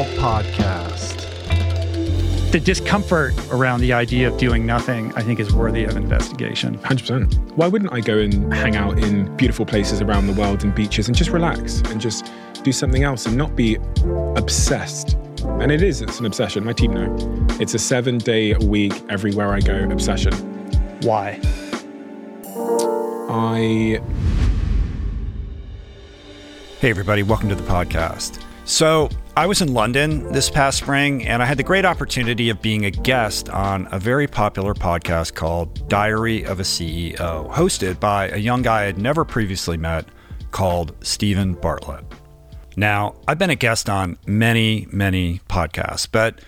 All podcast. The discomfort around the idea of doing nothing, I think, is worthy of investigation. 100%. Why wouldn't I go and hang out in beautiful places around the world and beaches and just relax and just do something else and not be obsessed? And it's an obsession. My team know. It's a 7-day-a-week, everywhere I go obsession. Why? Hey, everybody. Welcome to the podcast. So I was in London this past spring, and I had the great opportunity of being a guest on a very popular podcast called Diary of a CEO, hosted by a young guy I'd never previously met called Steven Bartlett. Now, I've been a guest on many, many podcasts, but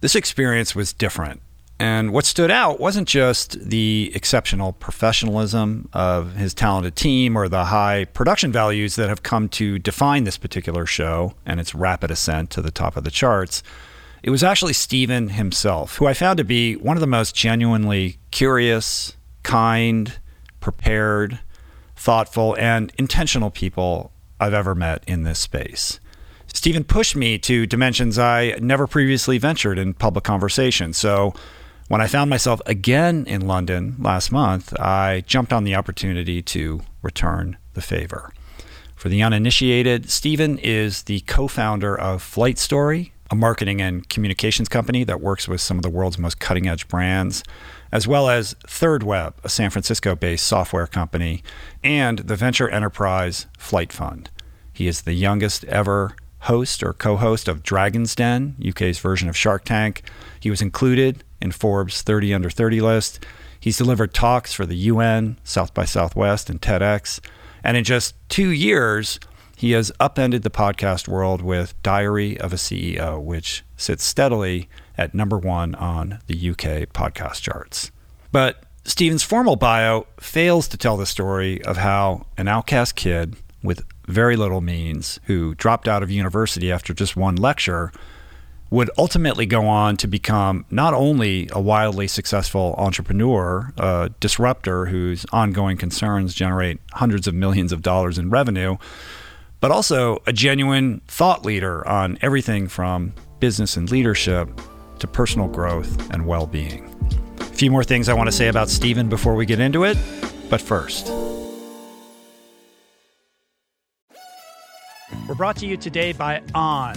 this experience was different. And what stood out wasn't just the exceptional professionalism of his talented team or the high production values that have come to define this particular show and its rapid ascent to the top of the charts. It was actually Steven himself, who I found to be one of the most genuinely curious, kind, prepared, thoughtful, and intentional people I've ever met in this space. Steven pushed me to dimensions I never previously ventured in public conversation. So when I found myself again in London last month, I jumped on the opportunity to return the favor. For the uninitiated, Steven is the co-founder of Flight Story, a marketing and communications company that works with some of the world's most cutting-edge brands, as well as ThirdWeb, a San Francisco-based software company, and the venture enterprise Flight Fund. He is the youngest ever host or co-host of Dragon's Den, UK's version of Shark Tank. He was included in Forbes 30 Under 30 list. He's delivered talks for the UN, South by Southwest, and TEDx. And in just 2 years, he has upended the podcast world with Diary of a CEO, which sits steadily at number one on the UK podcast charts. But Steven's formal bio fails to tell the story of how an outcast kid with very little means, who dropped out of university after just one lecture, would ultimately go on to become not only a wildly successful entrepreneur, a disruptor whose ongoing concerns generate hundreds of millions of dollars in revenue, but also a genuine thought leader on everything from business and leadership to personal growth and well-being. A few more things I want to say about Steven before we get into it, but first. We're brought to you today by On.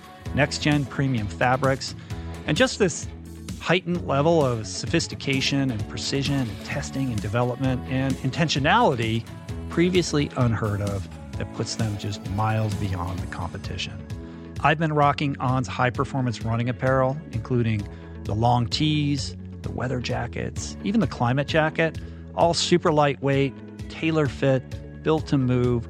next-gen premium fabrics and just this heightened level of sophistication and precision and testing and development and intentionality previously unheard of that puts them just miles beyond the competition. I've been rocking On's high-performance running apparel, including the long tees, the weather jackets, even the climate jacket, all super lightweight, tailor-fit, built to move,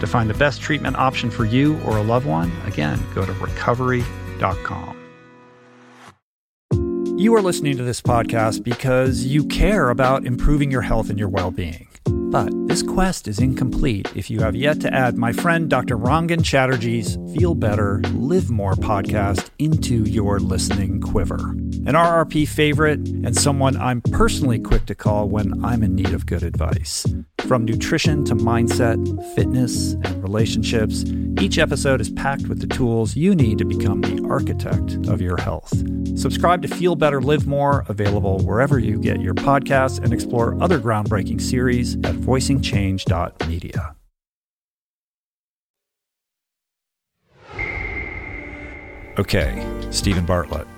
To find the best treatment option for you or a loved one, again, go to recovery.com. You are listening to this podcast because you care about improving your health and your well-being. But this quest is incomplete if you have yet to add my friend Dr. Rangan Chatterjee's Feel Better, Live More podcast into your listening quiver. An RRP favorite and someone I'm personally quick to call when I'm in need of good advice. From nutrition to mindset, fitness, and relationships, each episode is packed with the tools you need to become the architect of your health. Subscribe to Feel Better, Live More, available wherever you get your podcasts, and explore other groundbreaking series at voicingchange.media. Okay, Steven Bartlett.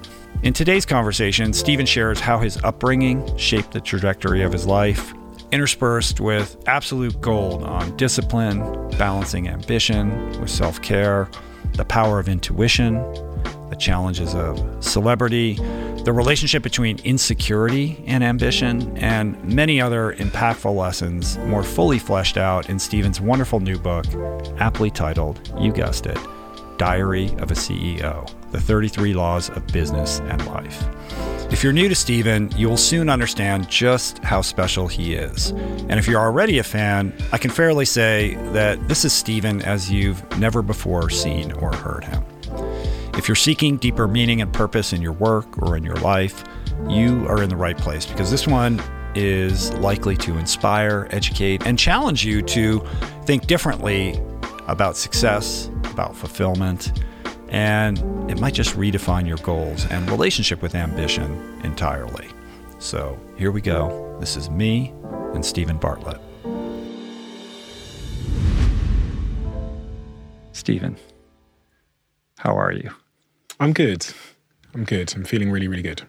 In today's conversation, Steven shares how his upbringing shaped the trajectory of his life, interspersed with absolute gold on discipline, balancing ambition with self-care, the power of intuition, the challenges of celebrity, the relationship between insecurity and ambition, and many other impactful lessons more fully fleshed out in Steven's wonderful new book, aptly titled, you guessed it, Diary of a CEO, The 33 Laws of Business and Life. If you're new to Steven, you'll soon understand just how special he is. And if you're already a fan, I can fairly say that this is Steven as you've never before seen or heard him. If you're seeking deeper meaning and purpose in your work or in your life, you are in the right place, because this one is likely to inspire, educate, and challenge you to think differently about success, about fulfillment, and it might just redefine your goals and relationship with ambition entirely. So here we go. This is me and Steven Bartlett. Steven, how are you? I'm good. I'm feeling really, really good.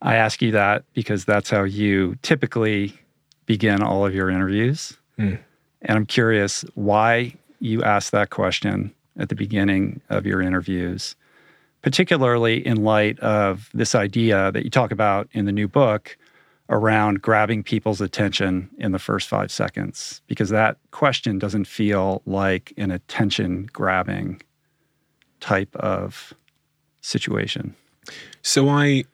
I ask you that because that's how you typically begin all of your interviews. And I'm curious why you asked that question at the beginning of your interviews, particularly in light of this idea that you talk about in the new book around grabbing people's attention in the first 5 seconds, because that question doesn't feel like an attention-grabbing type of situation. So I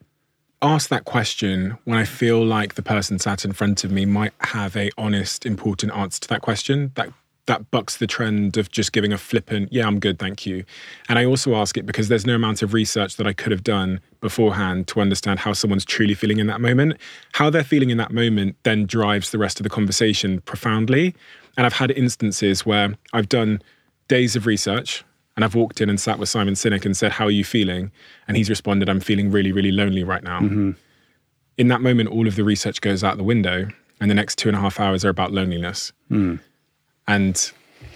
ask that question when I feel like the person sat in front of me might have a honest, important answer to that question. That bucks the trend of just giving a flippant, yeah, I'm good, thank you. And I also ask it because there's no amount of research that I could have done beforehand to understand how someone's truly feeling in that moment. How they're feeling in that moment then drives the rest of the conversation profoundly. And I've had instances where I've done days of research and I've walked in and sat with Simon Sinek and said, how are you feeling? And he's responded, I'm feeling really, really lonely right now. Mm-hmm. In that moment, all of the research goes out the window and the next 2.5 hours are about loneliness. Mm. And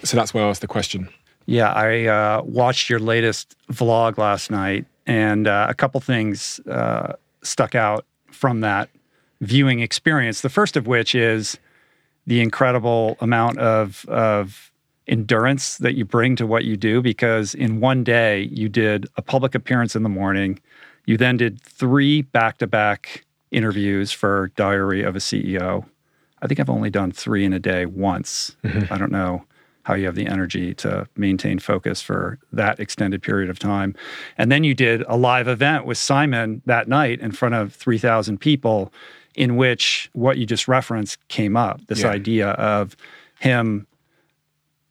so that's why I asked the question. Yeah, I watched your latest vlog last night, and a couple things stuck out from that viewing experience. The first of which is the incredible amount of endurance that you bring to what you do, because in one day you did a public appearance in the morning. You then did 3 back-to-back interviews for Diary of a CEO. I think I've only done 3 in a day once. Mm-hmm. I don't know how you have the energy to maintain focus for that extended period of time. And then you did a live event with Simon that night in front of 3,000 people. in which what you just referenced came up, this idea of him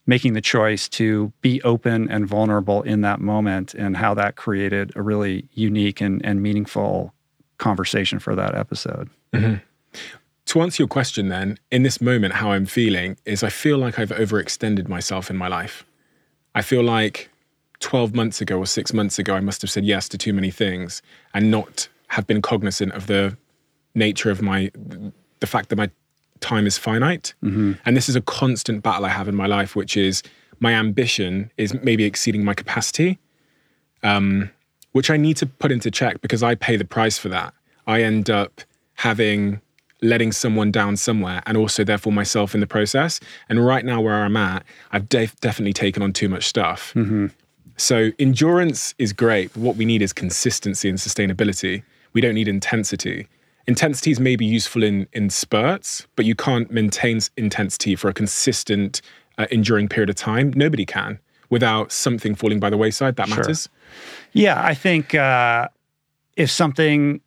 making the choice to be open and vulnerable in that moment and how that created a really unique and meaningful conversation for that episode. Mm-hmm. To answer your question then, in this moment, how I'm feeling is I feel like I've overextended myself in my life. I feel like 12 months ago or 6 months ago, I must have said yes to too many things and not have been cognizant of the nature of the fact that my time is finite. Mm-hmm. And this is a constant battle I have in my life, which is my ambition is maybe exceeding my capacity, which I need to put into check because I pay the price for that. I end up letting someone down somewhere and also therefore myself in the process. And right now where I'm at, I've definitely taken on too much stuff. Mm-hmm. So endurance is great, but what we need is consistency and sustainability. We don't need intensity. Intensity is maybe useful in spurts, but you can't maintain intensity for a consistent, enduring period of time. Nobody can without something falling by the wayside. That matters. Yeah, I think if something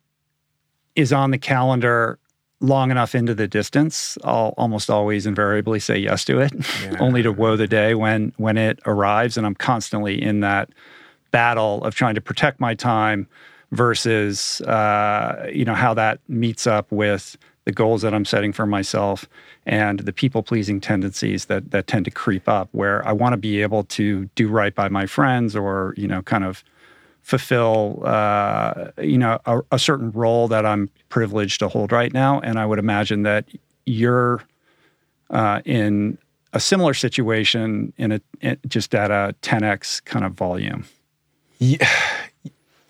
is on the calendar long enough into the distance, I'll almost always invariably say yes to it, only to woe the day when it arrives. And I'm constantly in that battle of trying to protect my time versus how that meets up with the goals that I'm setting for myself and the people-pleasing tendencies that tend to creep up, where I want to be able to do right by my friends or kind of fulfill a certain role that I'm privileged to hold right now. And I would imagine that you're in a similar situation just at a 10x kind of volume. Yeah,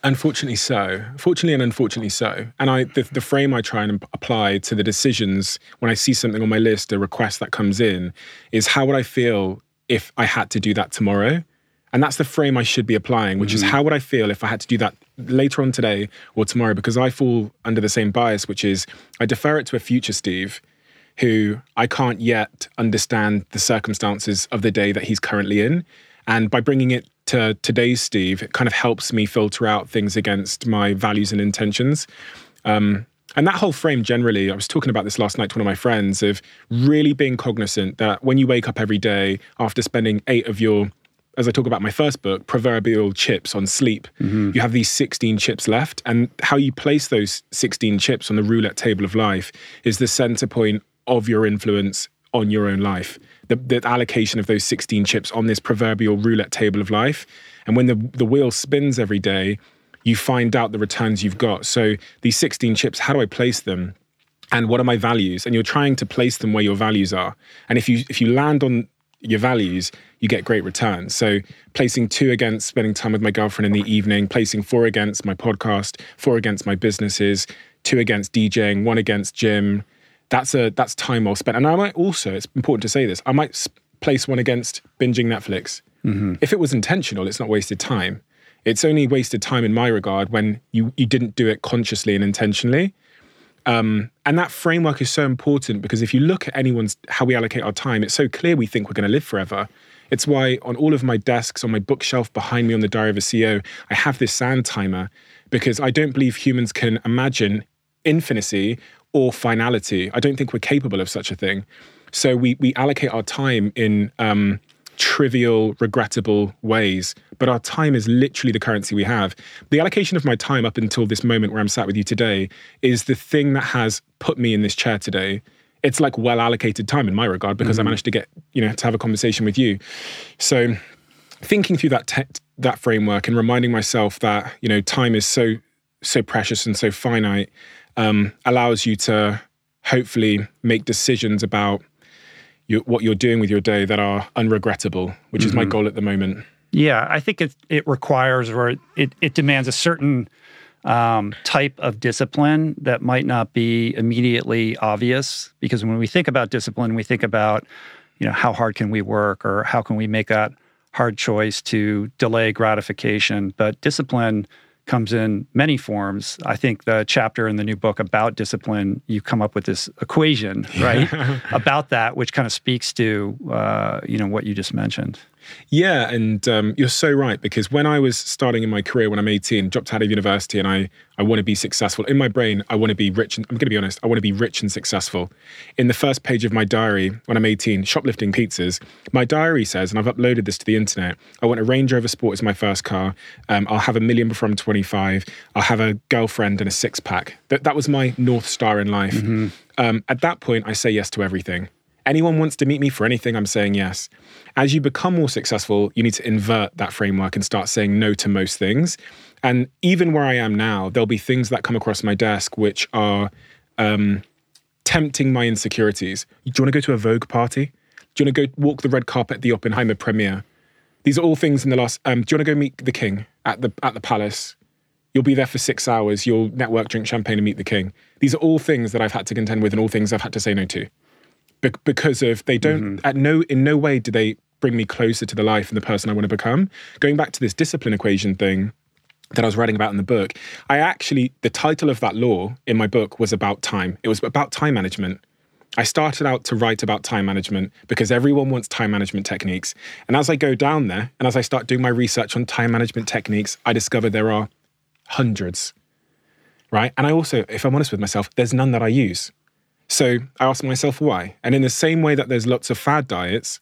unfortunately so. And the frame I try and apply to the decisions when I see something on my list, a request that comes in, is how would I feel if I had to do that tomorrow? And that's the frame I should be applying, which is how would I feel if I had to do that later on today or tomorrow? Because I fall under the same bias, which is I defer it to a future Steve who I can't yet understand the circumstances of the day that he's currently in. And by bringing it to today's Steve, it kind of helps me filter out things against my values and intentions. And that whole frame generally, I was talking about this last night to one of my friends, of really being cognizant that when you wake up every day after spending 8 of your, as I talk about my first book, proverbial chips on sleep, you have these 16 chips left, and how you place those 16 chips on the roulette table of life is the center point of your influence on your own life. The allocation of those 16 chips on this proverbial roulette table of life. And when the wheel spins every day, you find out the returns you've got. So these 16 chips, how do I place them? And what are my values? And you're trying to place them where your values are. And if you land on your values, you get great returns. So placing 2 against spending time with my girlfriend in the evening, placing 4 against my podcast, 4 against my businesses, 2 against DJing, 1 against gym. That's time well spent. And I might also, it's important to say this, I might place 1 against binging Netflix. Mm-hmm. If it was intentional, it's not wasted time. It's only wasted time in my regard when you didn't do it consciously and intentionally. And that framework is so important because if you look at how we allocate our time, it's so clear we think we're going to live forever. It's why on all of my desks, on my bookshelf behind me on the Diary of a CEO, I have this sand timer because I don't believe humans can imagine infinity or finality. I don't think we're capable of such a thing. So we allocate our time in trivial, regrettable ways, but our time is literally the currency we have. The allocation of my time up until this moment where I'm sat with you today is the thing that has put me in this chair today. It's like well allocated time in my regard because I managed to get, to have a conversation with you. So thinking through that framework and reminding myself that, time is so precious and so finite allows you to hopefully make decisions about what you're doing with your day that are unregrettable, which is my goal at the moment. Yeah, I think it requires or it demands a certain type of discipline that might not be immediately obvious, because when we think about discipline, we think about, how hard can we work or how can we make that hard choice to delay gratification. But discipline comes in many forms. I think the chapter in the new book about discipline, you come up with this equation, right? About that, which kind of speaks to, what you just mentioned. Yeah, and you're so right, because when I was starting in my career, when I'm 18, dropped out of university, and I want to be successful. In my brain, I want to be rich, and I'm going to be honest, I want to be rich and successful. In the first page of my diary, when I'm 18, shoplifting pizzas, my diary says, and I've uploaded this to the internet, I want a Range Rover Sport as my first car. I'll have $1 million before I'm 25. I'll have a girlfriend and a six-pack. That was my North Star in life. Mm-hmm. At that point, I say yes to everything. Anyone wants to meet me for anything, I'm saying yes. As you become more successful, you need to invert that framework and start saying no to most things. And even where I am now, there'll be things that come across my desk which are tempting my insecurities. Do you want to go to a Vogue party? Do you want to go walk the red carpet at the Oppenheimer premiere? These are all things in the last... do you want to go meet the king at the palace? You'll be there for 6 hours. You'll network, drink champagne and meet the king. These are all things that I've had to contend with and all things I've had to say no to. Because of they don't, mm-hmm. in no way do they bring me closer to the life and the person I want to become. Going back to this discipline equation thing that I was writing about in the book, the title of that law in my book was about time. It was about time management. I started out to write about time management because everyone wants time management techniques. And as I go down there and as I start doing my research on time management techniques, I discover there are hundreds, right? And I also, if I'm honest with myself, there's none that I use. So I asked myself why. And in the same way that there's lots of fad diets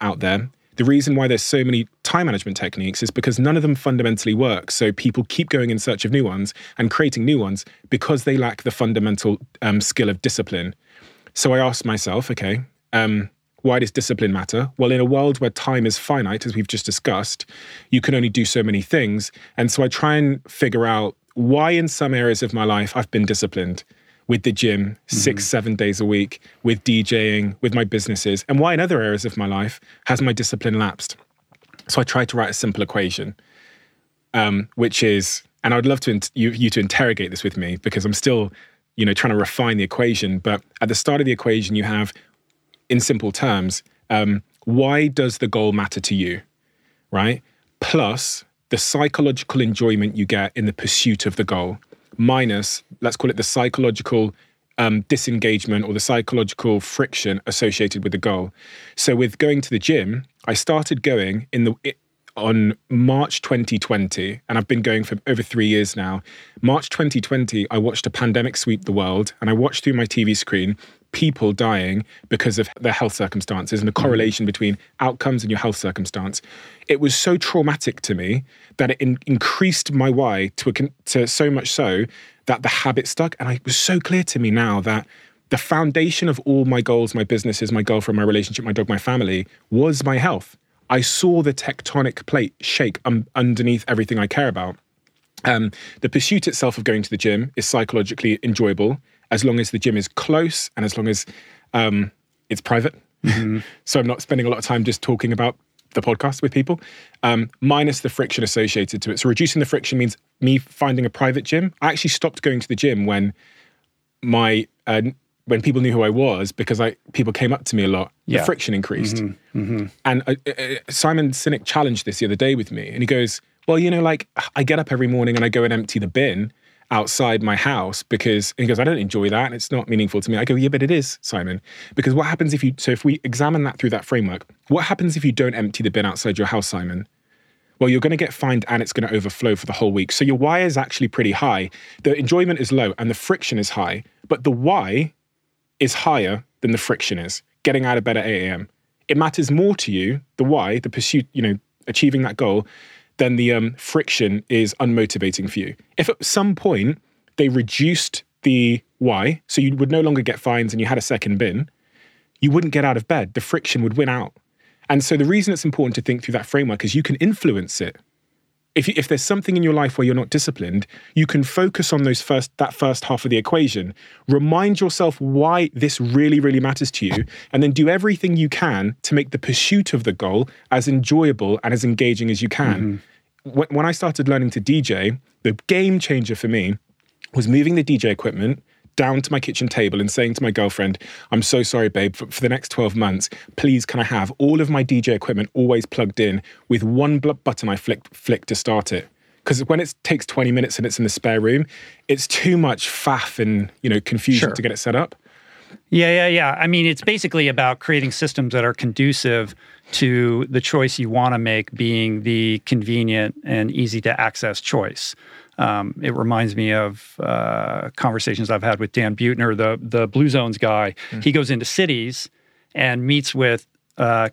out there, the reason why there's so many time management techniques is because none of them fundamentally work. So people keep going in search of new ones and creating new ones because they lack the fundamental skill of discipline. So I asked myself, okay, why does discipline matter? Well, in a world where time is finite, as we've just discussed, you can only do so many things. And so I try and figure out why in some areas of my life I've been disciplined. With the gym, 6-7 days a week, with DJing, with my businesses, and why in other areas of my life has my discipline lapsed? So I tried to write a simple equation, which is, and I'd love to you to interrogate this with me because I'm still, trying to refine the equation. But at the start of the equation, you have, in simple terms, why does the goal matter to you, right? Plus the psychological enjoyment you get in the pursuit of the goal. Minus, let's call it the psychological disengagement or the psychological friction associated with the goal. So with going to the gym, I started going on March 2020, and I've been going for over 3 years now. March 2020, I watched a pandemic sweep the world, and I watched through my TV screen people dying because of their health circumstances and the correlation between outcomes and your health circumstance. It was so traumatic to me that it increased my why to so much so that the habit stuck. And it was so clear to me now that the foundation of all my goals, my businesses, my girlfriend, my relationship, my dog, my family was my health. I saw the tectonic plate shake underneath everything I care about. The pursuit itself of going to the gym is psychologically enjoyable as long as the gym is close and as long as it's private. Mm-hmm. So I'm not spending a lot of time just talking about the podcast with people, minus the friction associated to it. So reducing the friction means me finding a private gym. I actually stopped going to the gym when people knew who I was because people came up to me a lot. Yeah. The friction increased. Mm-hmm. Mm-hmm. And Simon Sinek challenged this the other day with me. And he goes, well, I get up every morning and I go and empty the bin outside my house because I don't enjoy that and it's not meaningful to me. I go, yeah, but it is, Simon. Because what happens if we examine that through that framework, what happens if you don't empty the bin outside your house, Simon? Well, you're going to get fined and it's going to overflow for the whole week. So your why is actually pretty high. The enjoyment is low and the friction is high, but the why is higher than the friction is. Getting out of bed at 8 a.m. It matters more to you, the why, the pursuit, achieving that goal, then the friction is unmotivating for you. If at some point they reduced the why, so you would no longer get fines and you had a second bin, you wouldn't get out of bed. The friction would win out. And so the reason it's important to think through that framework is you can influence it. If there's something in your life where you're not disciplined, you can focus on that first half of the equation. Remind yourself why this really, really matters to you, and then do everything you can to make the pursuit of the goal as enjoyable and as engaging as you can. Mm-hmm. When I started learning to DJ, the game changer for me was moving the DJ equipment down to my kitchen table and saying to my girlfriend, I'm so sorry, babe, for the next 12 months, please can I have all of my DJ equipment always plugged in with one button I flick to start it. Because when it takes 20 minutes and it's in the spare room, it's too much faff and confusion to get it set up. Yeah. I mean, it's basically about creating systems that are conducive to the choice you want to make being the convenient and easy to access choice. It reminds me of conversations I've had with Dan Buettner, the Blue Zones guy. Mm. He goes into cities and meets with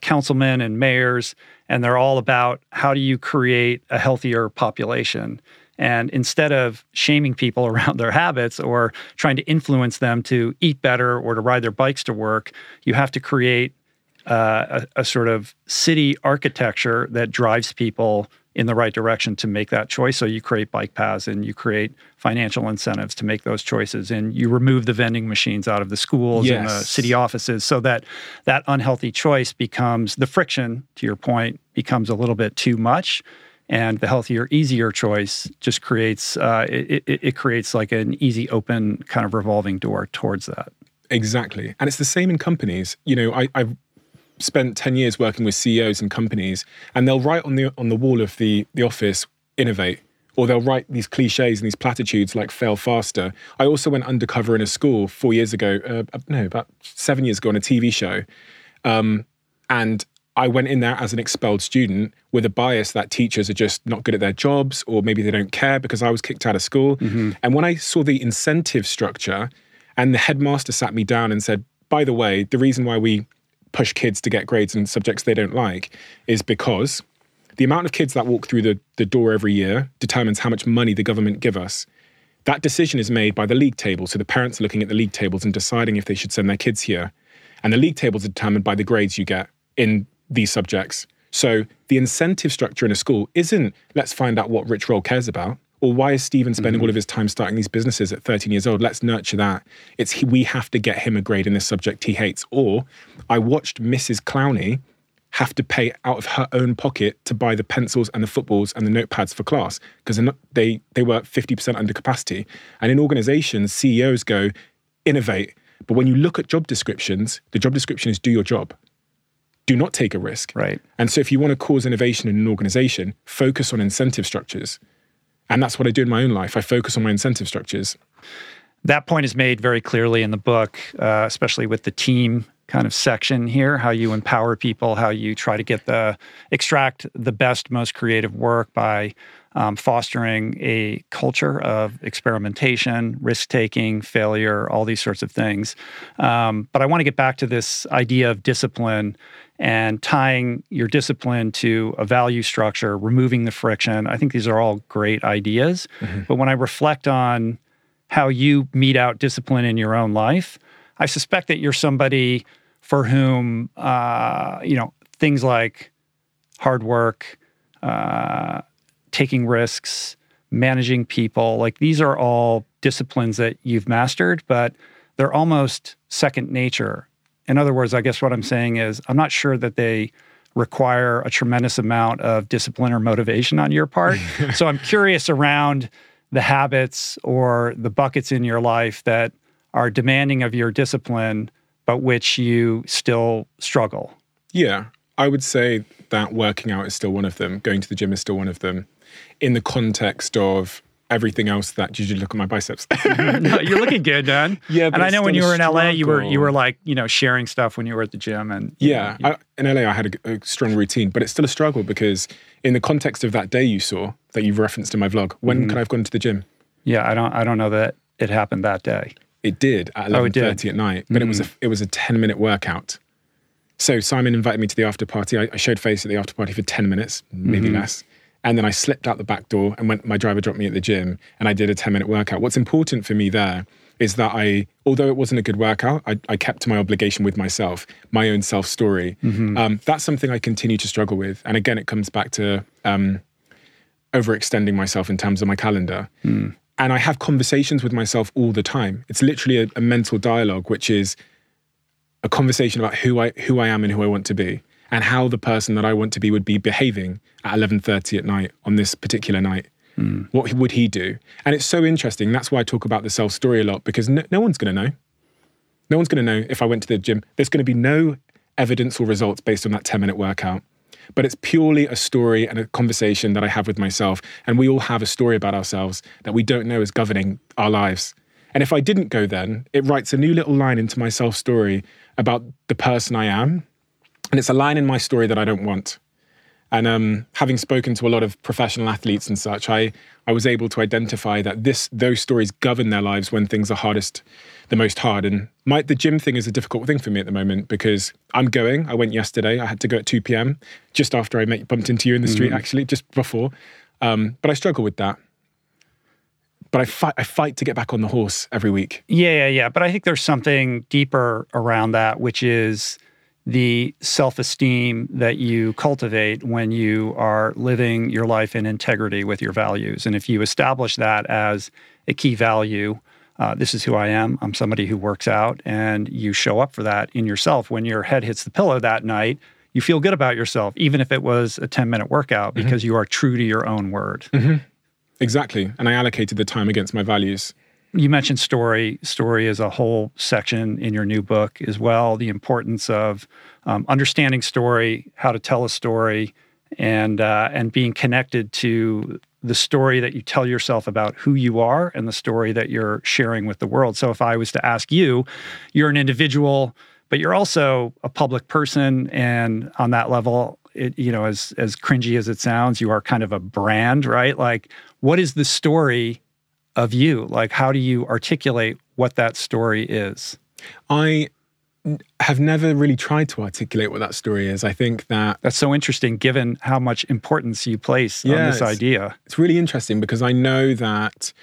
councilmen and mayors, and they're all about how do you create a healthier population. And instead of shaming people around their habits or trying to influence them to eat better or to ride their bikes to work, you have to create a sort of city architecture that drives people in the right direction to make that choice. So you create bike paths and you create financial incentives to make those choices, and you remove the vending machines out of the schools and the city offices, so that that unhealthy choice becomes, the friction, to your point, becomes a little bit too much. And the healthier, easier choice just creates, it creates like an easy, open kind of revolving door towards that. Exactly. And it's the same in companies. You know, I've spent 10 years working with CEOs and companies, and they'll write on the wall of the office, innovate, or they'll write these cliches and these platitudes like fail faster. I also went undercover in a school 4 years ago, about 7 years ago on a TV show. And I went in there as an expelled student with a bias that teachers are just not good at their jobs, or maybe they don't care, because I was kicked out of school. Mm-hmm. And when I saw the incentive structure, and the headmaster sat me down and said, by the way, the reason why we push kids to get grades in subjects they don't like is because the amount of kids that walk through the door every year determines how much money the government give us. That decision is made by the league table. So the parents are looking at the league tables and deciding if they should send their kids here. And the league tables are determined by the grades you get in these subjects. So the incentive structure in a school isn't, let's find out what Rich Roll cares about, or why is Steven spending all of his time starting these businesses at 13 years old? Let's nurture that. It's we have to get him a grade in this subject he hates. Or I watched Mrs. Clowney have to pay out of her own pocket to buy the pencils and the footballs and the notepads for class, because they were 50% under capacity. And in organizations, CEOs go, innovate. But when you look at job descriptions, the job description is do your job. Do not take a risk. Right. And so if you want to cause innovation in an organization, focus on incentive structures. And that's what I do in my own life. I focus on my incentive structures. That point is made very clearly in the book, especially with the team kind of section here, how you empower people, how you try to extract the best, most creative work by fostering a culture of experimentation, risk-taking, failure, all these sorts of things. But I want to get back to this idea of discipline and tying your discipline to a value structure, removing the friction. I think these are all great ideas. Mm-hmm. But when I reflect on how you mete out discipline in your own life, I suspect that you're somebody for whom, things like hard work, taking risks, managing people, like these are all disciplines that you've mastered, but they're almost second nature. In other words, I guess what I'm saying is I'm not sure that they require a tremendous amount of discipline or motivation on your part. So I'm curious around the habits or the buckets in your life that are demanding of your discipline, but which you still struggle. Yeah, I would say that working out is still one of them. Going to the gym is still one of them. In the context of everything else, that you should look at my biceps. No, you're looking good, Dan. Yeah, but and I know when you were in LA, you were like, you know, sharing stuff when you were at the gym. And in LA, I had a strong routine, but it's still a struggle because in the context of that day you saw that you've referenced in my vlog, when could I have gone to the gym? Yeah, I don't know that it happened that day. It did at 11:30 at night, but it was a 10-minute workout. So Simon invited me to the after party. I showed face at the after party for 10 minutes, maybe less. And then I slipped out the back door and my driver dropped me at the gym and I did a 10-minute workout. What's important for me there is that although it wasn't a good workout, I kept to my obligation with myself, my own self-story. Mm-hmm. That's something I continue to struggle with. And again, it comes back to overextending myself in terms of my calendar. Mm. And I have conversations with myself all the time. It's literally a mental dialogue, which is a conversation about who I am and who I want to be, and how the person that I want to be would be behaving at 11:30 at night on this particular night. Mm. What would he do? And it's so interesting. That's why I talk about the self-story a lot, because no one's going to know. No one's going to know if I went to the gym. There's going to be no evidence or results based on that 10-minute workout. But it's purely a story and a conversation that I have with myself. And we all have a story about ourselves that we don't know is governing our lives. And if I didn't go then, it writes a new little line into my self-story about the person I am. And it's a line in my story that I don't want. And having spoken to a lot of professional athletes and such, I was able to identify that those stories govern their lives when things are hardest, the most hard. And the gym thing is a difficult thing for me at the moment because I went yesterday. I had to go at 2 p.m. just after I bumped into you in the street, actually, just before. But I struggle with that. But I fight to get back on the horse every week. Yeah. But I think there's something deeper around that, which is the self-esteem that you cultivate when you are living your life in integrity with your values. And if you establish that as a key value, this is who I am, I'm somebody who works out, and you show up for that in yourself, when your head hits the pillow that night, you feel good about yourself, even if it was a 10-minute workout, because you are true to your own word. Exactly. And I allocated the time against my values. You mentioned story. Story is a whole section in your new book as well, the importance of understanding story, how to tell a story, and being connected to the story that you tell yourself about who you are and the story that you're sharing with the world. So if I was to ask you, you're an individual, but you're also a public person, and on that level, as cringy as it sounds, you are kind of a brand, right? Like, what is the story of you? Like, how do you articulate what that story is? I have never really tried to articulate what that story is. I think that's so interesting given how much importance you place on this idea. It's really interesting because I know that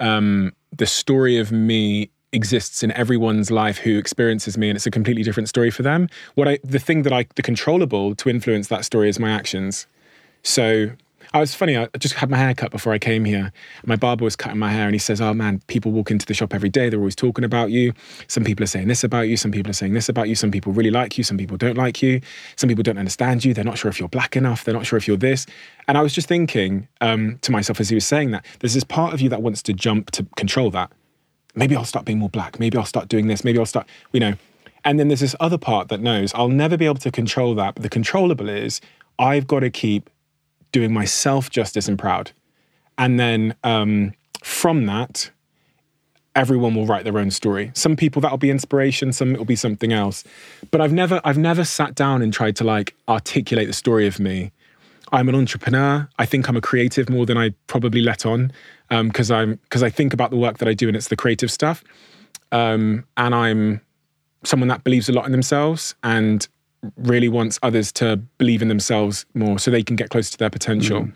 the story of me exists in everyone's life who experiences me, and it's a completely different story for them. The controllable to influence that story is my actions. So I was funny, I just had my hair cut before I came here. My barber was cutting my hair and he says, oh man, people walk into the shop every day, they're always talking about you. Some people are saying this about you, some people are saying this about you, some people really like you, some people don't like you, some people don't understand you, they're not sure if you're black enough, they're not sure if you're this. And I was just thinking to myself as he was saying that, there's this part of you that wants to jump to control that. Maybe I'll start being more black, maybe I'll start doing this, maybe I'll start, And then there's this other part that knows I'll never be able to control that, but the controllable is I've got to keep doing myself justice and proud. And then from that, everyone will write their own story. Some people that'll be inspiration, some it'll be something else. But I've never sat down and tried to articulate the story of me. I'm an entrepreneur. I think I'm a creative more than I probably let on because I think about the work that I do and it's the creative stuff. And I'm someone that believes a lot in themselves and really wants others to believe in themselves more so they can get close to their potential.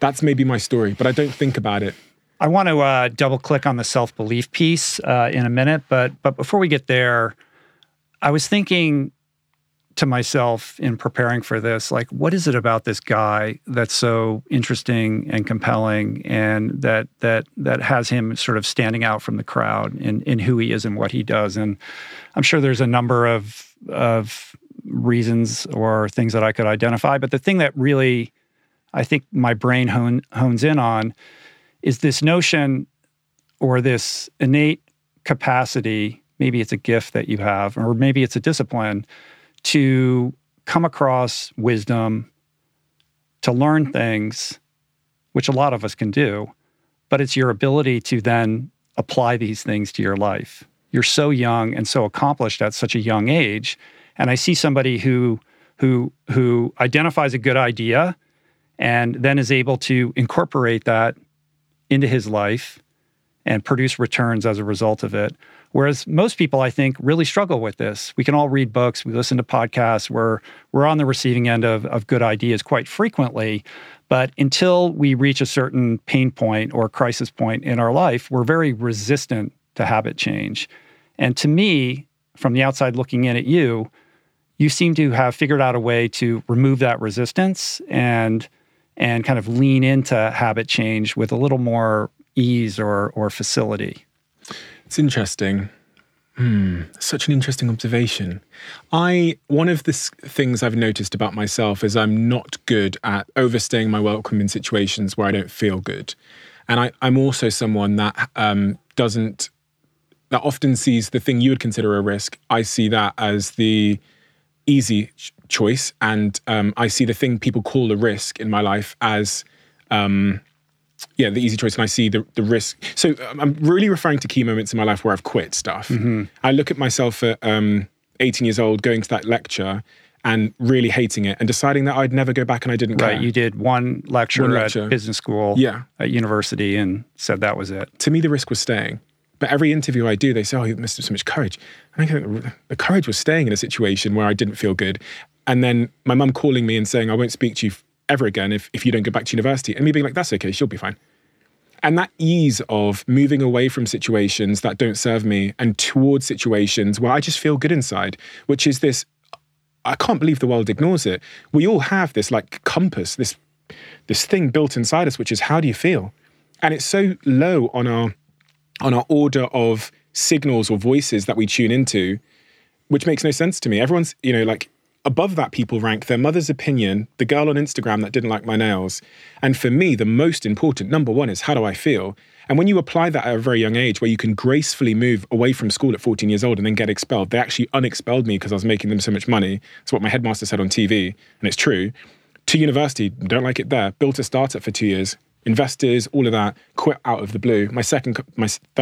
That's maybe my story, but I don't think about it. I want to double click on the self-belief piece in a minute, but before we get there, I was thinking to myself in preparing for this, what is it about this guy that's so interesting and compelling and that has him sort of standing out from the crowd in who he is and what he does? And I'm sure there's a number of reasons or things that I could identify. But the thing that really, I think my brain hones in on is this notion or this innate capacity, maybe it's a gift that you have, or maybe it's a discipline, to come across wisdom, to learn things, which a lot of us can do, but it's your ability to then apply these things to your life. You're so young and so accomplished at such a young age. And I see somebody who identifies a good idea and then is able to incorporate that into his life and produce returns as a result of it. Whereas most people, I think, really struggle with this. We can all read books, we listen to podcasts, we're on the receiving end of good ideas quite frequently, but until we reach a certain pain point or crisis point in our life, we're very resistant to habit change. And to me, from the outside looking in at you, you seem to have figured out a way to remove that resistance and kind of lean into habit change with a little more ease or facility. It's interesting. Such an interesting observation. One of the things I've noticed about myself is I'm not good at overstaying my welcome in situations where I don't feel good. And I'm also someone that that often sees the thing you would consider a risk. I see that as the easy choice. And I see the thing people call a risk in my life as yeah, the easy choice, and I see the risk. So I'm really referring to key moments in my life where I've quit stuff. Mm-hmm. I look at myself at 18 years old, going to that lecture and really hating it and deciding that I'd never go back, and I didn't care. Right, you did one lecture at business school, at university, and said that was it. To me, the risk was staying. But every interview I do, they say, oh, you must have so much courage. And I go, the courage was staying in a situation where I didn't feel good. And then my mum calling me and saying, I won't speak to you ever again if you don't go back to university. And me being like, that's okay, she'll be fine. And that ease of moving away from situations that don't serve me and towards situations where I just feel good inside, which is this, I can't believe the world ignores it. We all have this like compass, this thing built inside us, which is how do you feel? And it's so low on our order of signals or voices that we tune into, which makes no sense to me. Everyone's, like above that, people rank their mother's opinion, the girl on Instagram that didn't like my nails. And for me, the most important, number one, is how do I feel? And when you apply that at a very young age, where you can gracefully move away from school at 14 years old and then get expelled, they actually unexpelled me because I was making them so much money. That's what my headmaster said on TV, and it's true. To university, don't like it there, built a startup for 2 years, investors, all of that, quit out of the blue. My third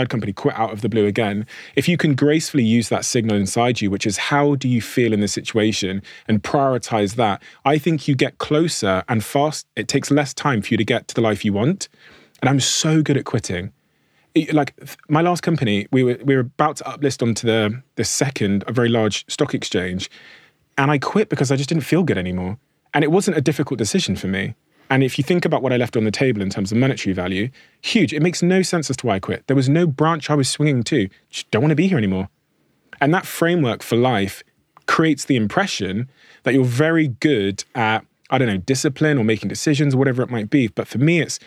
company quit out of the blue again. If you can gracefully use that signal inside you, which is how do you feel in this situation, and prioritize that, I think you get closer and fast. It takes less time for you to get to the life you want. And I'm so good at quitting. Like my last company, we were about to uplist onto the second, a very large stock exchange. And I quit because I just didn't feel good anymore. And it wasn't a difficult decision for me. And if you think about what I left on the table in terms of monetary value, huge. It makes no sense as to why I quit. There was no branch I was swinging to. Just don't want to be here anymore. And that framework for life creates the impression that you're very good at, discipline or making decisions, whatever it might be. But for me, it's,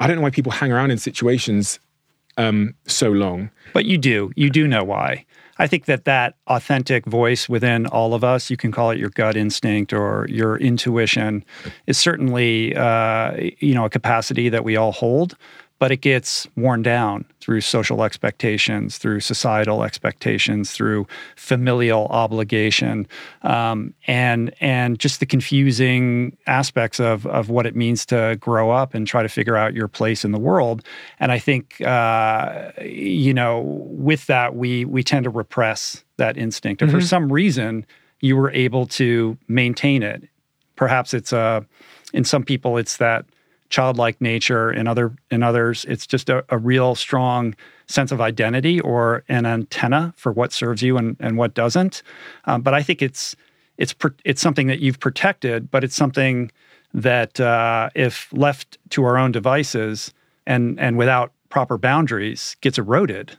I don't know why people hang around in situations so long. But you do know why. I think that authentic voice within all of us, you can call it your gut instinct or your intuition, is certainly a capacity that we all hold, but it gets worn down through social expectations, through societal expectations, through familial obligation, and just the confusing aspects of what it means to grow up and try to figure out your place in the world. And I think with that we tend to repress that instinct. Mm-hmm. If for some reason you were able to maintain it, perhaps it's in some people it's that childlike nature, in others, it's just a real strong sense of identity or an antenna for what serves you and what doesn't. But I think it's something that you've protected, but it's something that if left to our own devices and without proper boundaries, gets eroded.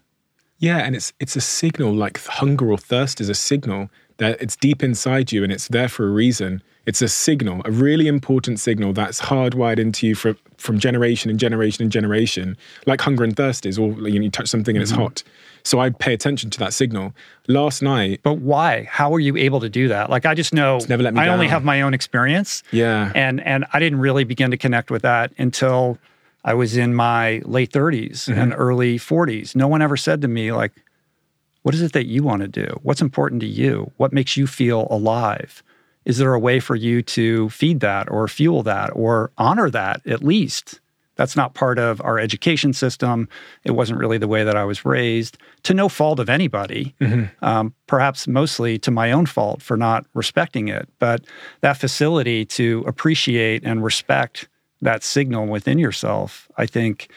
Yeah, and it's a signal, like hunger or thirst is a signal that it's deep inside you and it's there for a reason. It's a signal, a really important signal that's hardwired into you from generation and generation and generation, like hunger and thirst is, or you touch something and it's hot. So I pay attention to that signal. Last night... But why? How are you able to do that? Like, I just know... It's never let me down. I only have my own experience. Yeah. And I didn't really begin to connect with that until I was in my late 30s and early 40s. No one ever said to me, like, what is it that you want to do? What's important to you? What makes you feel alive? Is there a way for you to feed that or fuel that or honor that at least? That's not part of our education system. It wasn't really the way that I was raised, to no fault of anybody, perhaps mostly to my own fault for not respecting it. But that facility to appreciate and respect that signal within yourself, I think,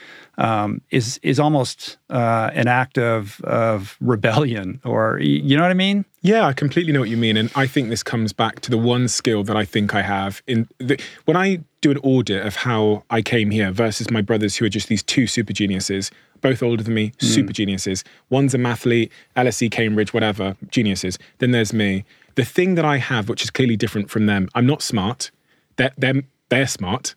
is almost an act of rebellion, or you know what I mean? Yeah, I completely know what you mean, and I think this comes back to the one skill that I think I have when I do an audit of how I came here versus my brothers, who are just these two super geniuses, both older than me, super geniuses. One's a mathlete, LSE, Cambridge, whatever, geniuses. Then there's me. The thing that I have, which is clearly different from them, I'm not smart. They're smart.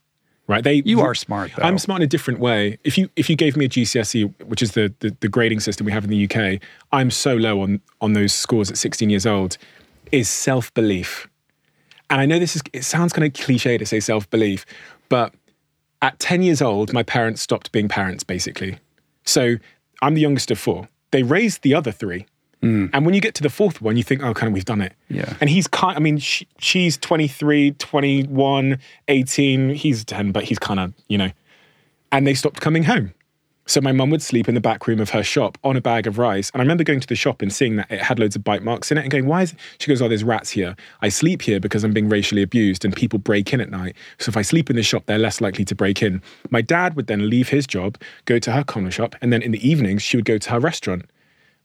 Right? You are smart, though. I'm smart in a different way. If you gave me a GCSE, which is the grading system we have in the UK, I'm so low on those scores at 16 years old, is self-belief. And I know it sounds kind of cliche to say self-belief, but at 10 years old, my parents stopped being parents, basically. So I'm the youngest of four. They raised the other three. And when you get to the fourth one, you think, oh, kind of, we've done it. Yeah. And he's kind of, she's 23, 21, 18, he's 10, but he's kind of, and they stopped coming home. So my mum would sleep in the back room of her shop on a bag of rice. And I remember going to the shop and seeing that it had loads of bite marks in it and going, why is it? She goes, oh, there's rats here. I sleep here because I'm being racially abused and people break in at night. So if I sleep in the shop, they're less likely to break in. My dad would then leave his job, go to her corner shop. And then in the evenings, she would go to her restaurant,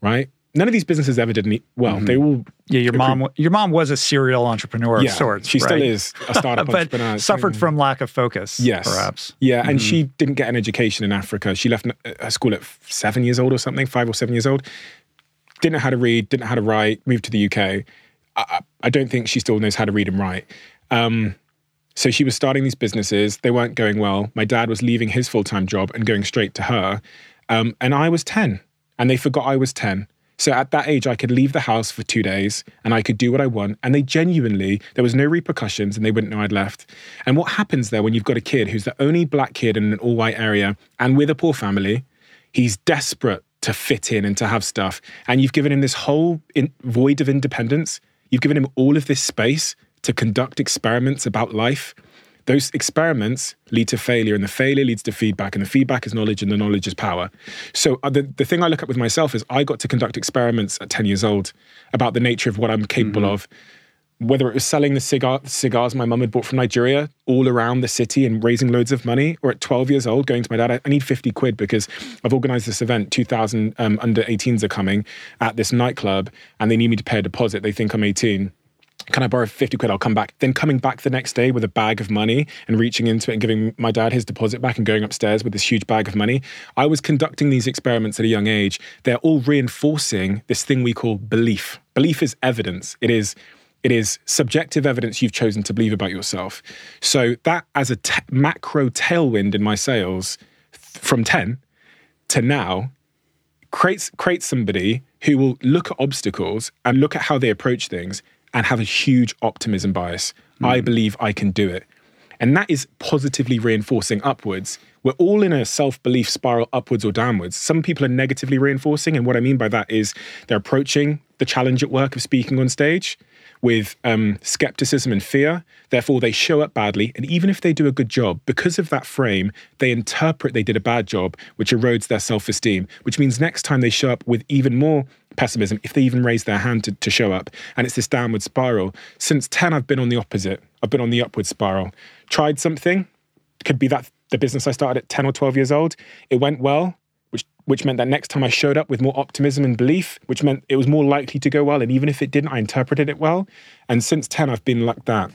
right? None of these businesses ever did any, well, mm-hmm. they all... Yeah, your mom was a serial entrepreneur of sorts, she still is a startup but entrepreneur. Suffered from lack of focus, perhaps. Yeah, and she didn't get an education in Africa. She left her school at 7 years old or something, 5 or 7 years old. Didn't know how to read, didn't know how to write, moved to the UK. I don't think she still knows how to read and write. So she was starting these businesses. They weren't going well. My dad was leaving his full-time job and going straight to her. And I was 10. And they forgot I was 10. So at that age, I could leave the house for 2 days and I could do what I want. And they genuinely, there was no repercussions and they wouldn't know I'd left. And what happens there when you've got a kid who's the only black kid in an all-white area and with a poor family, he's desperate to fit in and to have stuff. And you've given him this whole void of independence. You've given him all of this space to conduct experiments about life. Those experiments lead to failure, and the failure leads to feedback, and the feedback is knowledge, and the knowledge is power. So the thing I look at with myself is I got to conduct experiments at 10 years old about the nature of what I'm capable of, whether it was selling the cigars my mum had bought from Nigeria all around the city and raising loads of money, or at 12 years old going to my dad, I need 50 quid because I've organised this event, 2,000 under 18s are coming at this nightclub and they need me to pay a deposit, they think I'm 18. Can I borrow 50 quid? I'll come back. Then coming back the next day with a bag of money and reaching into it and giving my dad his deposit back and going upstairs with this huge bag of money. I was conducting these experiments at a young age. They're all reinforcing this thing we call belief. Belief is evidence. It is subjective evidence you've chosen to believe about yourself. So that as a macro tailwind in my sales from 10 to now creates somebody who will look at obstacles and look at how they approach things and have a huge optimism bias. I believe I can do it. And that is positively reinforcing upwards. We're all in a self-belief spiral upwards or downwards. Some people are negatively reinforcing. And what I mean by that is they're approaching the challenge at work of speaking on stage with skepticism and fear. Therefore, they show up badly. And even if they do a good job, because of that frame, they interpret they did a bad job, which erodes their self-esteem, which means next time they show up with even more pessimism, if they even raise their hand to show up. And it's this downward spiral. Since 10, I've been on the opposite. I've been on the upward spiral. Tried something. Could be that the business I started at 10 or 12 years old. It went well, which meant that next time I showed up with more optimism and belief, which meant it was more likely to go well. And even if it didn't, I interpreted it well. And since 10, I've been like that.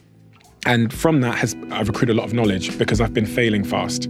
And from that, I've accrued a lot of knowledge because I've been failing fast.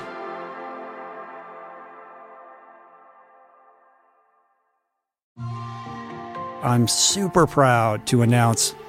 I'm super proud to announce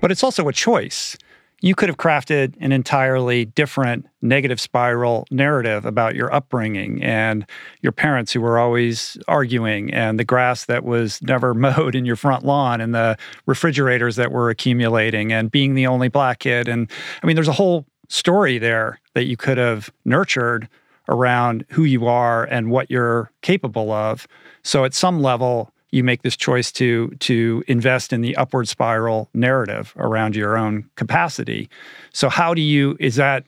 But it's also a choice. You could have crafted an entirely different negative spiral narrative about your upbringing and your parents who were always arguing and the grass that was never mowed in your front lawn and the refrigerators that were accumulating and being the only black kid. And I mean, there's a whole story there that you could have nurtured around who you are and what you're capable of. So at some level, you make this choice to invest in the upward spiral narrative around your own capacity. So how do you, was that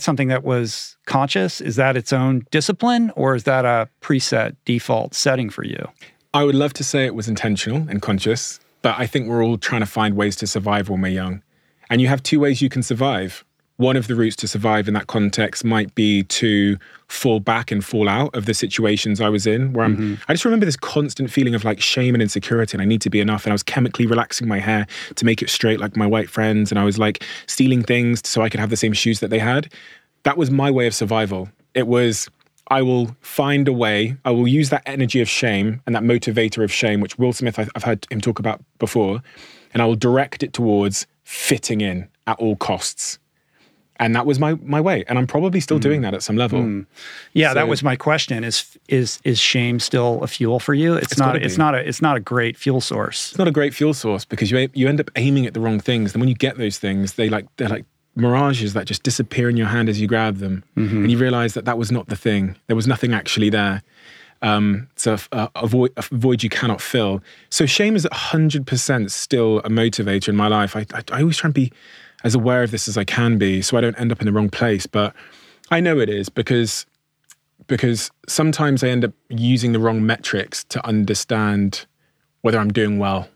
something that was conscious? Is that its own discipline, or is that a preset default setting for you? I would love to say it was intentional and conscious, but I think we're all trying to find ways to survive when we're young. And you have two ways you can survive. One of the routes to survive in that context might be to fall back and fall out of the situations I was in, where I just remember this constant feeling of like shame and insecurity, and I need to be enough. And I was chemically relaxing my hair to make it straight like my white friends. And I was like stealing things so I could have the same shoes that they had. That was my way of survival. It was, I will find a way. I will use that energy of shame and that motivator of shame, which Will Smith, I've heard him talk about before. And I will direct it towards fitting in at all costs. And that was my way. And I'm probably still doing that at some level. Yeah, so, that was my question. Is shame still a fuel for you? It's not a great fuel source. It's not a great fuel source because you end up aiming at the wrong things. Then when you get those things, they're like mirages that just disappear in your hand as you grab them. And you realize that was not the thing. There was nothing actually there. So a void you cannot fill. So shame is 100% still a motivator in my life. I always try and be as aware of this as I can be, so I don't end up in the wrong place. But I know it is because sometimes I end up using the wrong metrics to understand whether I'm doing well,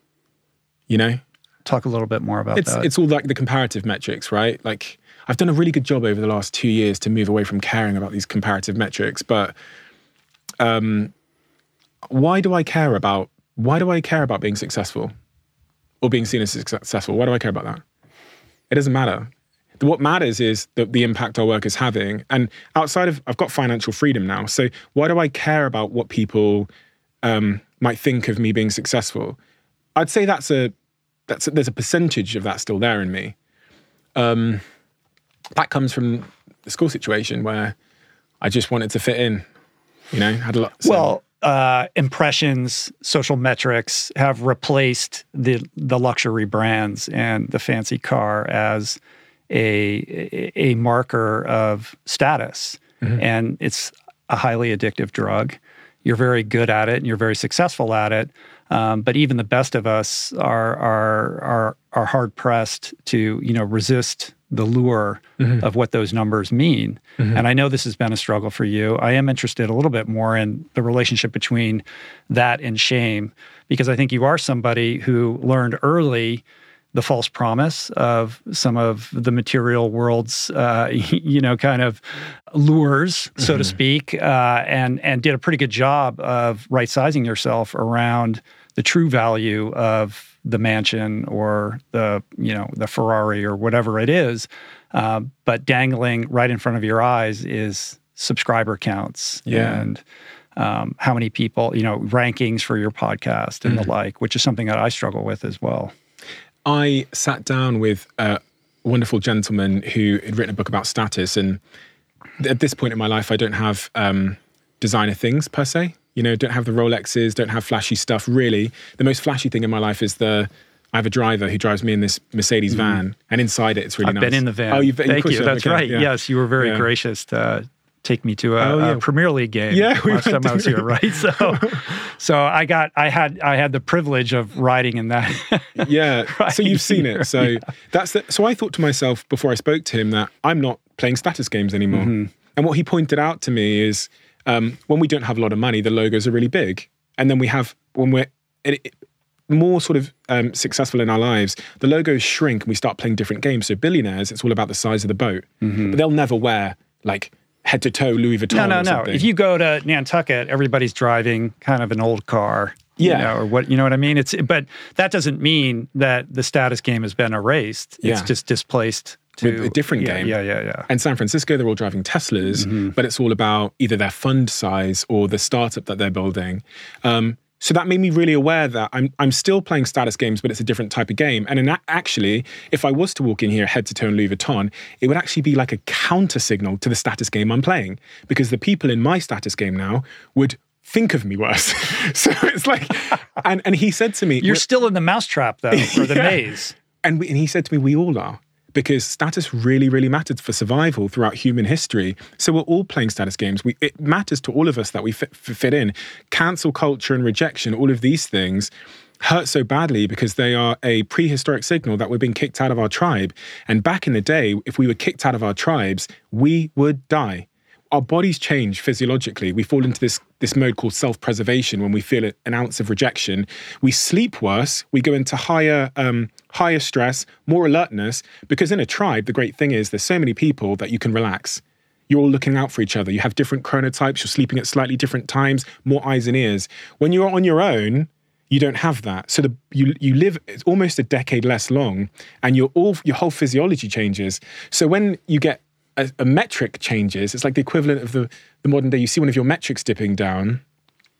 you know? Talk a little bit more about that. It's all like the comparative metrics, right? Like, I've done a really good job over the last 2 years to move away from caring about these comparative metrics, but why do I care about being successful or being seen as successful? Why do I care about that? It doesn't matter. What matters is the impact our work is having. And outside of, I've got financial freedom now, so why do I care about what people might think of me being successful? I'd say there's a percentage of that still there in me. That comes from the school situation where I just wanted to fit in, you know, had a lot. So. Well, impressions, social metrics have replaced the luxury brands and the fancy car as a marker of status. And it's a highly addictive drug. You're very good at it and you're very successful at it. But even the best of us are hard pressed to, you know, resist the lure of what those numbers mean. And I know this has been a struggle for you. I am interested a little bit more in the relationship between that and shame, because I think you are somebody who learned early the false promise of some of the material world's, you know, kind of lures, so to speak, and did a pretty good job of right-sizing yourself around the true value of the mansion or the, you know, the Ferrari or whatever it is, but dangling right in front of your eyes is subscriber counts and how many people, you know, rankings for your podcast and the like, which is something that I struggle with as well. I sat down with a wonderful gentleman who had written a book about status, and at this point in my life, I don't have designer things per se. You know, don't have the Rolexes, don't have flashy stuff, really. The most flashy thing in my life is I have a driver who drives me in this Mercedes van, and inside it, it's really nice. I've been in the van. Oh, you've been, thank you, that's okay. Right. Yeah. Yes, you were very gracious to take me to a Premier League game last time I was here, right? So I had the privilege of riding in that. Right. So you've seen it. So so I thought to myself before I spoke to him that I'm not playing status games anymore. And what he pointed out to me is, when we don't have a lot of money, the logos are really big. And then when we're more sort of successful in our lives, the logos shrink and we start playing different games. So billionaires, it's all about the size of the boat. But they'll never wear like head to toe Louis Vuitton. No. If you go to Nantucket, everybody's driving kind of an old car. Yeah. You know what I mean? But that doesn't mean that the status game has been erased. Yeah. It's just displaced to with a different game. Yeah. And San Francisco, they're all driving Teslas, but it's all about either their fund size or the startup that they're building. So that made me really aware that I'm still playing status games, but it's a different type of game. And actually, if I was to walk in here head to toe in Louis Vuitton, it would actually be like a counter signal to the status game I'm playing, because the people in my status game now would think of me worse. So it's like, and he said to me, "You're still in the mousetrap, though, or the maze." And he said to me, "We all are." Because status really, really mattered for survival throughout human history. So we're all playing status games. It matters to all of us that we fit in. Cancel culture and rejection, all of these things hurt so badly because they are a prehistoric signal that we're being kicked out of our tribe. And back in the day, if we were kicked out of our tribes, we would die. Our bodies change physiologically. We fall into this mode called self-preservation when we feel an ounce of rejection. We sleep worse. We go into higher stress, more alertness, because in a tribe, the great thing is there's so many people that you can relax. You're all looking out for each other. You have different chronotypes. You're sleeping at slightly different times, more eyes and ears. When you're on your own, you don't have that. So you live almost a decade less long, and your whole physiology changes. So when you get a metric changes, it's like the equivalent of the modern day, you see one of your metrics dipping down,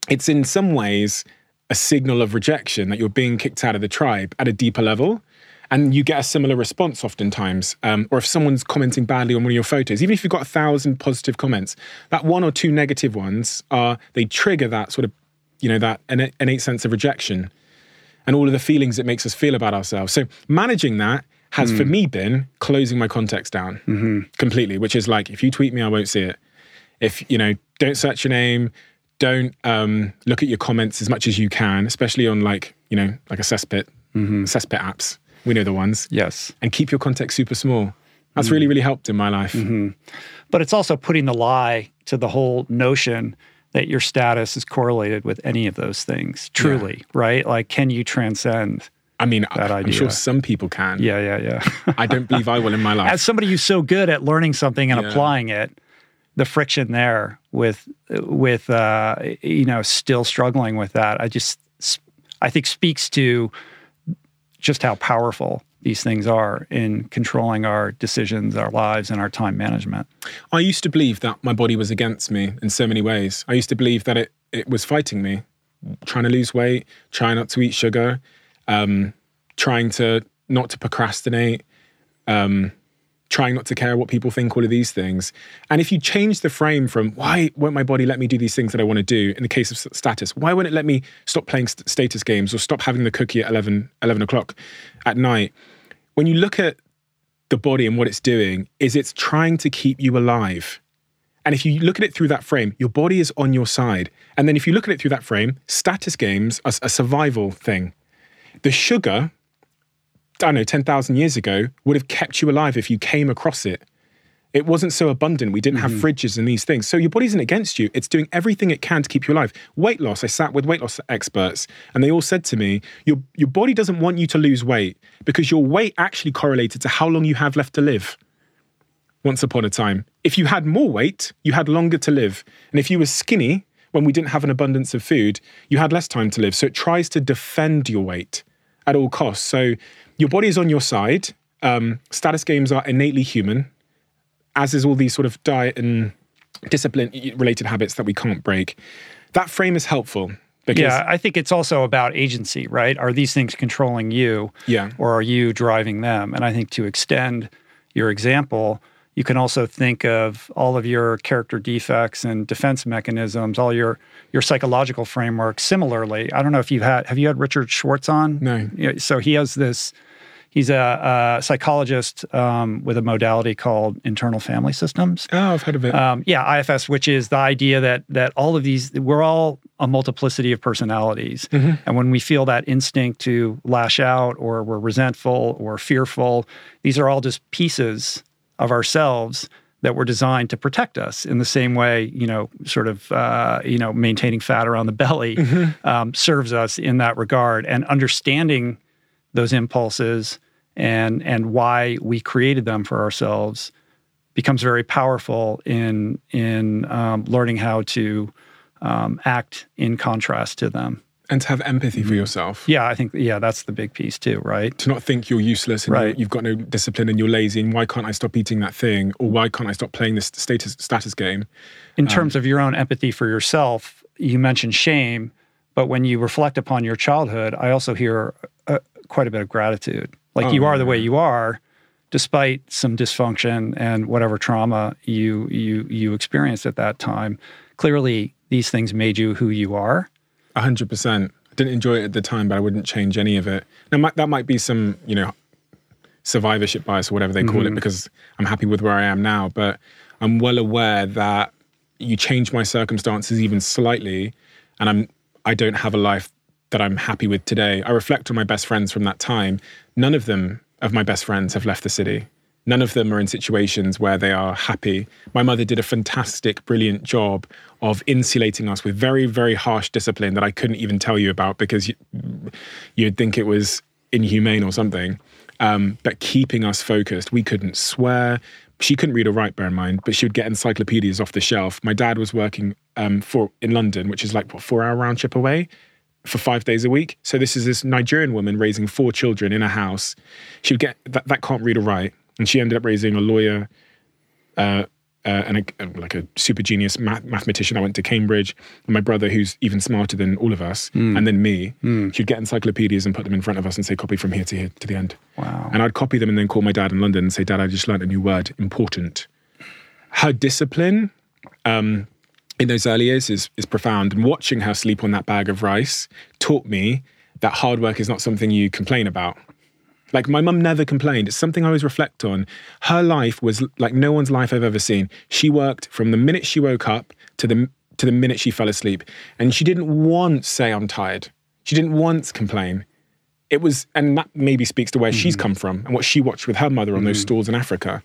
it's in some ways a signal of rejection that you're being kicked out of the tribe at a deeper level. And you get a similar response oftentimes. Or if someone's commenting badly on one of your photos, even if you've got 1,000 positive comments, that one or two negative ones, they trigger that sort of, that innate sense of rejection and all of the feelings it makes us feel about ourselves. So managing that has for me been closing my contacts down completely, which is like, if you tweet me, I won't see it. If, don't search your name, don't look at your comments as much as you can, especially on like a cesspit, cesspit apps. We know the ones. Yes. And keep your contacts super small. That's really, really helped in my life. But it's also putting the lie to the whole notion that your status is correlated with any of those things, truly, right? Like, can you transcend? I mean, I'm sure some people can. Yeah. I don't believe I will in my life. As somebody who's so good at learning something and applying it, the friction there with still struggling with that, I think speaks to just how powerful these things are in controlling our decisions, our lives, and our time management. I used to believe that my body was against me in so many ways. I used to believe that it was fighting me, trying to lose weight, trying not to eat sugar, trying to not to procrastinate, trying not to care what people think, all of these things. And if you change the frame from why won't my body let me do these things that I want to do in the case of status, why won't it let me stop playing status games or stop having the cookie at 11 o'clock at night? When you look at the body and what it's doing, is it's trying to keep you alive. And if you look at it through that frame, your body is on your side. And then if you look at it through that frame, status games are a survival thing. The sugar, 10,000 years ago, would have kept you alive if you came across it. It wasn't so abundant. We didn't have fridges and these things. So your body isn't against you. It's doing everything it can to keep you alive. Weight loss, I sat with weight loss experts and they all said to me, your body doesn't want you to lose weight because your weight actually correlated to how long you have left to live. Once upon a time, if you had more weight, you had longer to live. And if you were skinny, when we didn't have an abundance of food, you had less time to live. So it tries to defend your weight at all costs. So your body is on your side. Status games are innately human, as is all these sort of diet and discipline-related habits that we can't break. That frame is helpful. Yeah, I think it's also about agency, right? Are these things controlling you? Yeah. Or are you driving them? And I think to extend your example, you can also think of all of your character defects and defense mechanisms, all your psychological framework similarly. I don't know if have you had Richard Schwartz on? No. So he has this, he's a psychologist with a modality called internal family systems. Oh, I've heard of it. IFS, which is the idea that all of these, we're all a multiplicity of personalities. And when we feel that instinct to lash out or we're resentful or fearful, these are all just pieces of ourselves that were designed to protect us in the same way, maintaining fat around the belly serves us in that regard. And understanding those impulses and why we created them for ourselves becomes very powerful in learning how to act in contrast to them. And to have empathy for yourself. Yeah, I think, that's the big piece too, right? To not think you're useless and you've got no discipline and you're lazy and why can't I stop eating that thing? Or why can't I stop playing this status game? In terms of your own empathy for yourself, you mentioned shame, but when you reflect upon your childhood, I also hear quite a bit of gratitude. Like you are the way you are, despite some dysfunction and whatever trauma you experienced at that time. Clearly, these things made you who you are. 100%. I didn't enjoy it at the time, but I wouldn't change any of it. Now, that might be some, survivorship bias or whatever they call it, because I'm happy with where I am now. But I'm well aware that you change my circumstances even slightly, and I don't have a life that I'm happy with today. I reflect on my best friends from that time. None of them of my best friends have left the city. None of them are in situations where they are happy. My mother did a fantastic, brilliant job of insulating us with very, very harsh discipline that I couldn't even tell you about because you'd think it was inhumane or something. But keeping us focused, we couldn't swear. She couldn't read or write, bear in mind, but she would get encyclopedias off the shelf. My dad was working in London, which is like, 4-hour round trip away, for 5 days a week. So this is this Nigerian woman raising 4 children in a house. She would get, that can't read or write. And she ended up raising a lawyer, and a super genius mathematician. I went to Cambridge, and my brother, who's even smarter than all of us, and then me. She'd get encyclopedias and put them in front of us and say, copy from here to the end. Wow. And I'd copy them and then call my dad in London and say, Dad, I just learned a new word, important. Her discipline in those early years is profound. And watching her sleep on that bag of rice taught me that hard work is not something you complain about. Like, my mum never complained. It's something I always reflect on. Her life was like no one's life I've ever seen. She worked from the minute she woke up to the minute she fell asleep. And she didn't once say, I'm tired. She didn't once complain. It was, and that maybe speaks to where she's come from and what she watched with her mother on those stalls in Africa.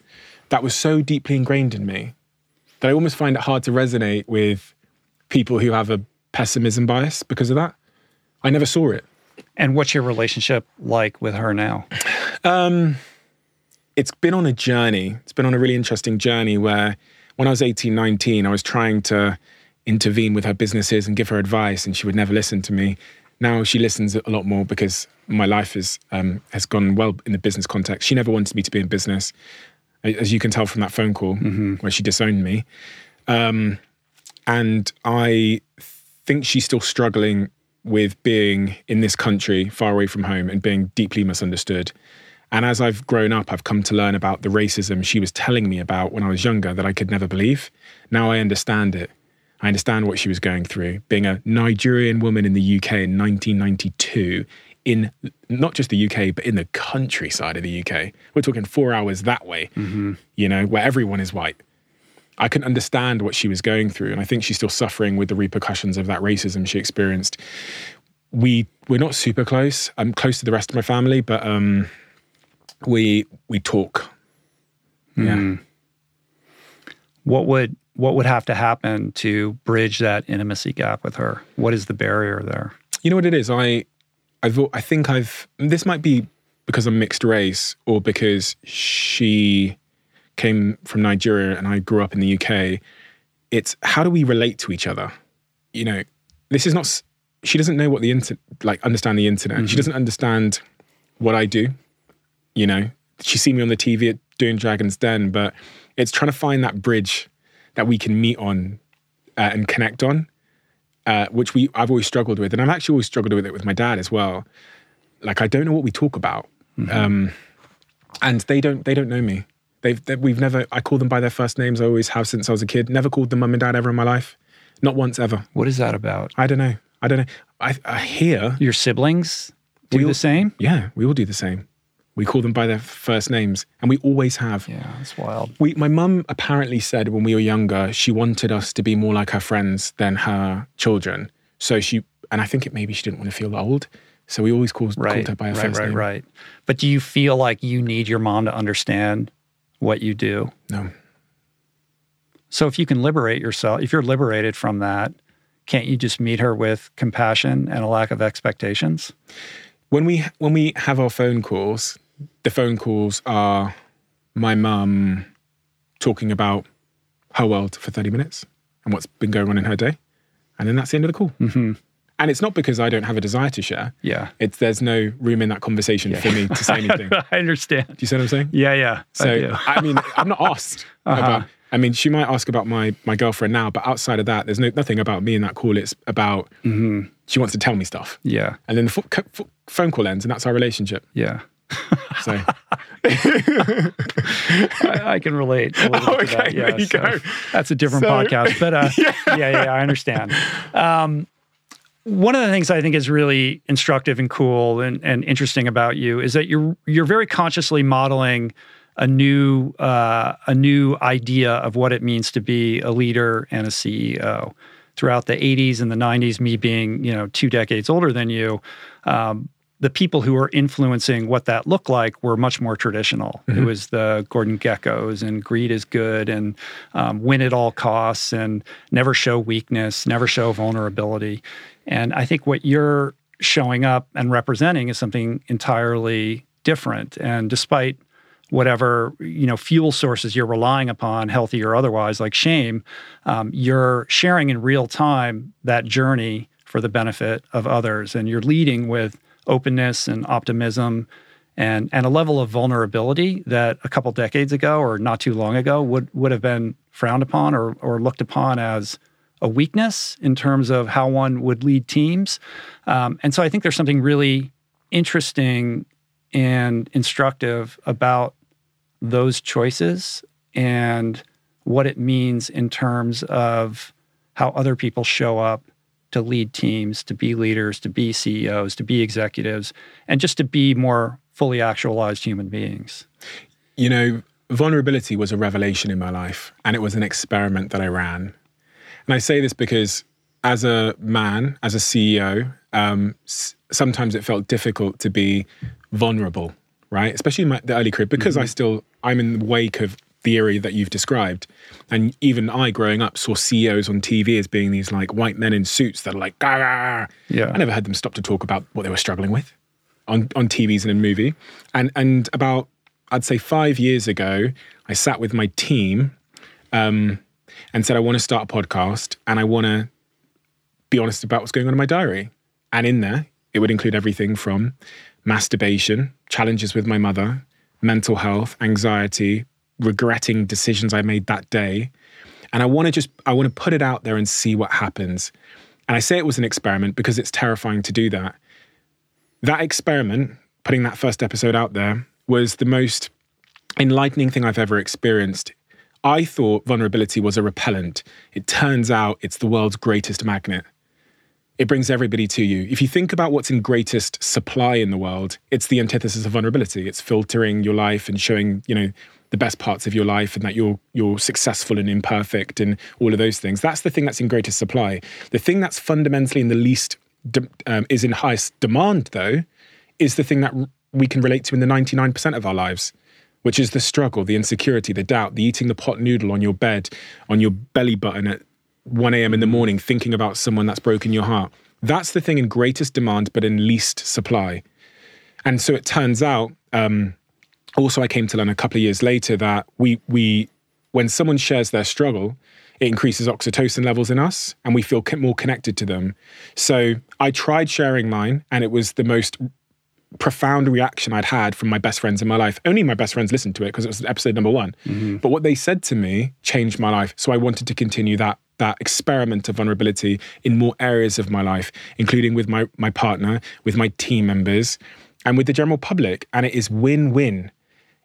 That was so deeply ingrained in me that I almost find it hard to resonate with people who have a pessimism bias because of that. I never saw it. And what's your relationship like with her now? It's been on a journey. It's been on a really interesting journey where when I was 18, 19, I was trying to intervene with her businesses and give her advice and she would never listen to me. Now she listens a lot more because my life has gone well in the business context. She never wanted me to be in business, as you can tell from that phone call where she disowned me. And I think she's still struggling with being in this country, far away from home, and being deeply misunderstood. And as I've grown up, I've come to learn about the racism she was telling me about when I was younger that I could never believe. Now I understand it. I understand what she was going through. Being a Nigerian woman in the UK in 1992, in not just the UK, but in the countryside of the UK. We're talking 4 hours that way, where everyone is white. I can understand what she was going through. And I think she's still suffering with the repercussions of that racism she experienced. We're not super close. I'm close to the rest of my family, but we talk. Yeah. What would have to happen to bridge that intimacy gap with her? What is the barrier there? You know what it is? I think this might be because I'm mixed race or because she came from Nigeria and I grew up in the UK. It's how do we relate to each other? This is not, she doesn't know what understand the internet. She doesn't understand what I do. She's seen me on the TV doing Dragon's Den, but it's trying to find that bridge that we can meet on and connect on, which I've always struggled with. And I've actually always struggled with it with my dad as well. Like, I don't know what we talk about. And they don't know me. I call them by their first names. I always have since I was a kid. Never called them mum and dad ever in my life. Not once ever. What is that about? I don't know. I hear... Your siblings do the same? Yeah, we all do the same. We call them by their first names. And we always have. Yeah, that's wild. My mum apparently said when we were younger, she wanted us to be more like her friends than her children. So and I think maybe she didn't want to feel old. So we always called her by her first name. Right. But do you feel like you need your mom to understand what you do? No. So if you can liberate yourself, if you're liberated from that, can't you just meet her with compassion and a lack of expectations? When we have our phone calls, the phone calls are my mum talking about her world for 30 minutes and what's been going on in her day. And then that's the end of the call. Mm-hmm. And it's not because I don't have a desire to share. Yeah. It's there's no room in that conversation for me to say anything. I understand. Do you see what I'm saying? Yeah, yeah. So, I do. I mean, I'm not asked about, I mean, she might ask about my girlfriend now, but outside of that, there's nothing about me in that call. It's about, she wants to tell me stuff. Yeah. And then the phone call ends and that's our relationship. Yeah. So. I can relate a little bit to that. Yeah, there you go. That's a different podcast. But I understand. One of the things I think is really instructive and cool and interesting about you is that you're very consciously modeling a new idea of what it means to be a leader and a CEO. Throughout the 80s and the 90s, me being 2 decades older than you, the people who were influencing what that looked like were much more traditional. Mm-hmm. It was the Gordon Geckos and greed is good and win at all costs and never show weakness, never show vulnerability. And I think what you're showing up and representing is something entirely different. And despite whatever fuel sources you're relying upon, healthy or otherwise, like shame, you're sharing in real time that journey for the benefit of others. And you're leading with openness and optimism and a level of vulnerability that a couple decades ago or not too long ago would have been frowned upon or looked upon as a weakness in terms of how one would lead teams. And so I think there's something really interesting and instructive about those choices and what it means in terms of how other people show up to lead teams, to be leaders, to be CEOs, to be executives, and just to be more fully actualized human beings. Vulnerability was a revelation in my life, and it was an experiment that I ran. And I say this because as a man, as a CEO, sometimes it felt difficult to be vulnerable, right? Especially in the early career, because I'm in the wake of the area that you've described. And even I, growing up, saw CEOs on TV as being these like white men in suits that are like, Gah! Yeah. I never heard them stop to talk about what they were struggling with on TVs and in movie. And about, I'd say 5 years ago, I sat with my team and said, I want to start a podcast and I want to be honest about what's going on in my diary. And in there, it would include everything from masturbation, challenges with my mother, mental health, anxiety, regretting decisions I made that day. And I want to put it out there and see what happens. And I say it was an experiment because it's terrifying to do that. That experiment, putting that first episode out there, was the most enlightening thing I've ever experienced. I thought vulnerability was a repellent. It turns out it's the world's greatest magnet. It brings everybody to you. If you think about what's in greatest supply in the world, it's the antithesis of vulnerability. It's filtering your life and showing, the best parts of your life and that you're successful and imperfect and all of those things. That's the thing that's in greatest supply. The thing that's fundamentally in the least, is in highest demand though, is the thing that we can relate to in the 99% of our lives, which is the struggle, the insecurity, the doubt, the eating the pot noodle on your bed, on your belly button at 1 a.m. in the morning, thinking about someone that's broken your heart. That's the thing in greatest demand, but in least supply. And so it turns out, also, I came to learn a couple of years later that we when someone shares their struggle, it increases oxytocin levels in us and we feel more connected to them. So I tried sharing mine and it was the most profound reaction I'd had from my best friends in my life. Only my best friends listened to it because it was episode number 1. Mm-hmm. But what they said to me changed my life. So I wanted to continue that experiment of vulnerability in more areas of my life, including with my partner, with my team members, and with the general public. And it is win-win.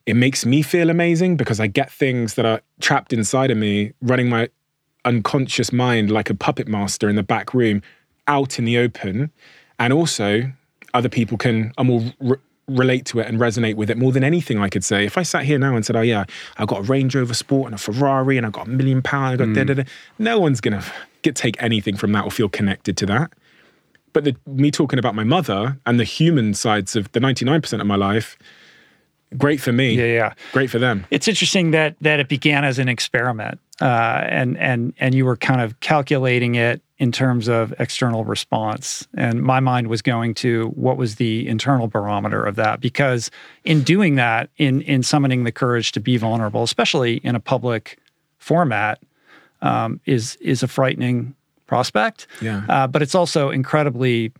It makes me feel amazing because I get things that are trapped inside of me, running my unconscious mind like a puppet master in the back room, out in the open. And also other people can more relate to it and resonate with it more than anything I could say. If I sat here now and said, oh yeah, I got a Range Rover Sport and a Ferrari and I got £1 million, I got da-da-da. No one's going to take anything from that or feel connected to that. But me talking about my mother and the human sides of the 99% of my life, great for me. Yeah. Great for them. It's interesting that it began as an experiment, and you were kind of calculating it in terms of external response. And my mind was going to what was the internal barometer of that? Because in doing that, in summoning the courage to be vulnerable, especially in a public format, is a frightening prospect. Yeah. But it's also incredibly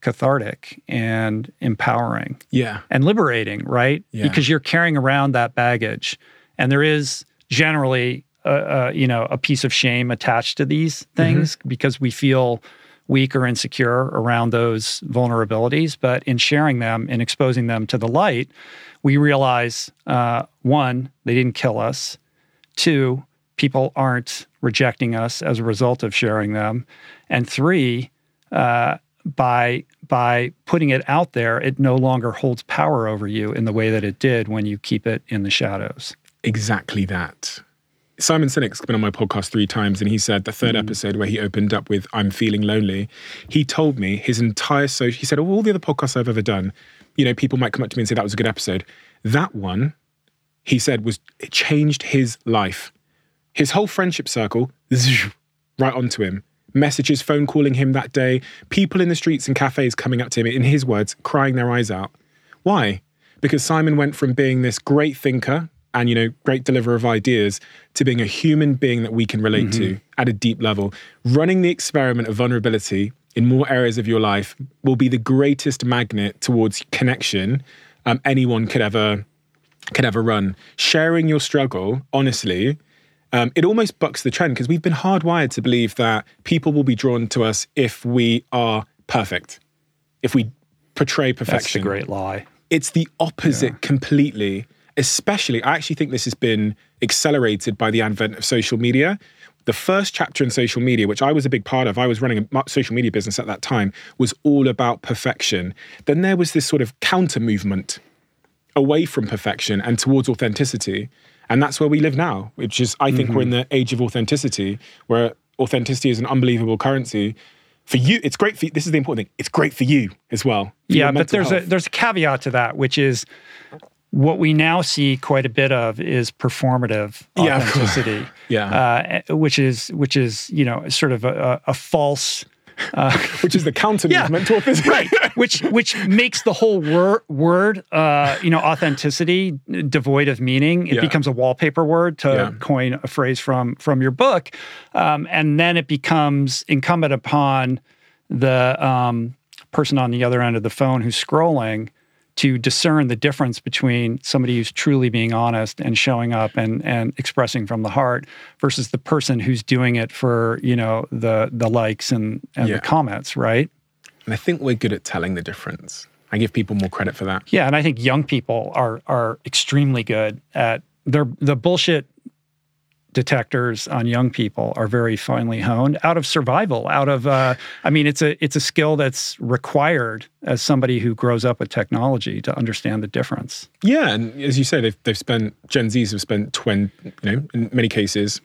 cathartic and empowering. Yeah. And liberating, right? Yeah. Because you're carrying around that baggage. And there is generally a piece of shame attached to these things because we feel weak or insecure around those vulnerabilities. But in sharing them and exposing them to the light, we realize, one, they didn't kill us. Two, people aren't rejecting us as a result of sharing them. And three, by putting it out there, it no longer holds power over you in the way that it did when you keep it in the shadows. Exactly that. Simon Sinek's been on my podcast 3 times, and he said the third episode where he opened up with "I'm feeling lonely," he told me his entire social. He said all the other podcasts I've ever done, you know, people might come up to me and say that was a good episode. That one, he said, it changed his life. His whole friendship circle, right onto him. Messages, phone calling him that day, people in the streets and cafes coming up to him, in his words, crying their eyes out. Why? Because Simon went from being this great thinker and, you know, great deliverer of ideas to being a human being that we can relate to at a deep level. Running the experiment of vulnerability in more areas of your life will be the greatest magnet towards connection anyone could ever run. Sharing your struggle, honestly, it almost bucks the trend because we've been hardwired to believe that people will be drawn to us if we are perfect, if we portray perfection. That's the great lie. It's the opposite completely. Especially, I actually think this has been accelerated by the advent of social media. The first chapter in social media, which I was a big part of, I was running a social media business at that time, was all about perfection. Then there was this sort of counter movement away from perfection and towards authenticity. And that's where we live now, which is, I think we're in the age of authenticity, where authenticity is an unbelievable currency. For you, it's great for you. This is the important thing. It's great for you as well. Yeah, but there's a caveat to that, which is, what we now see quite a bit of is performative authenticity, which is you know, sort of a false, which is the counter movement to authenticity, right? Which makes the whole word authenticity devoid of meaning. It becomes a wallpaper word, to coin a phrase from your book, and then it becomes incumbent upon the person on the other end of the phone who's scrolling to discern the difference between somebody who's truly being honest and showing up and expressing from the heart versus the person who's doing it for, you know, the likes and the comments, right? And I think we're good at telling the difference. I give people more credit for that. Yeah, and I think young people are extremely good at the bullshit detectors on young people are very finely honed out of survival, it's a skill that's required as somebody who grows up with technology to understand the difference. Yeah, and as you say, Gen Zs have spent 20, you know, in many cases,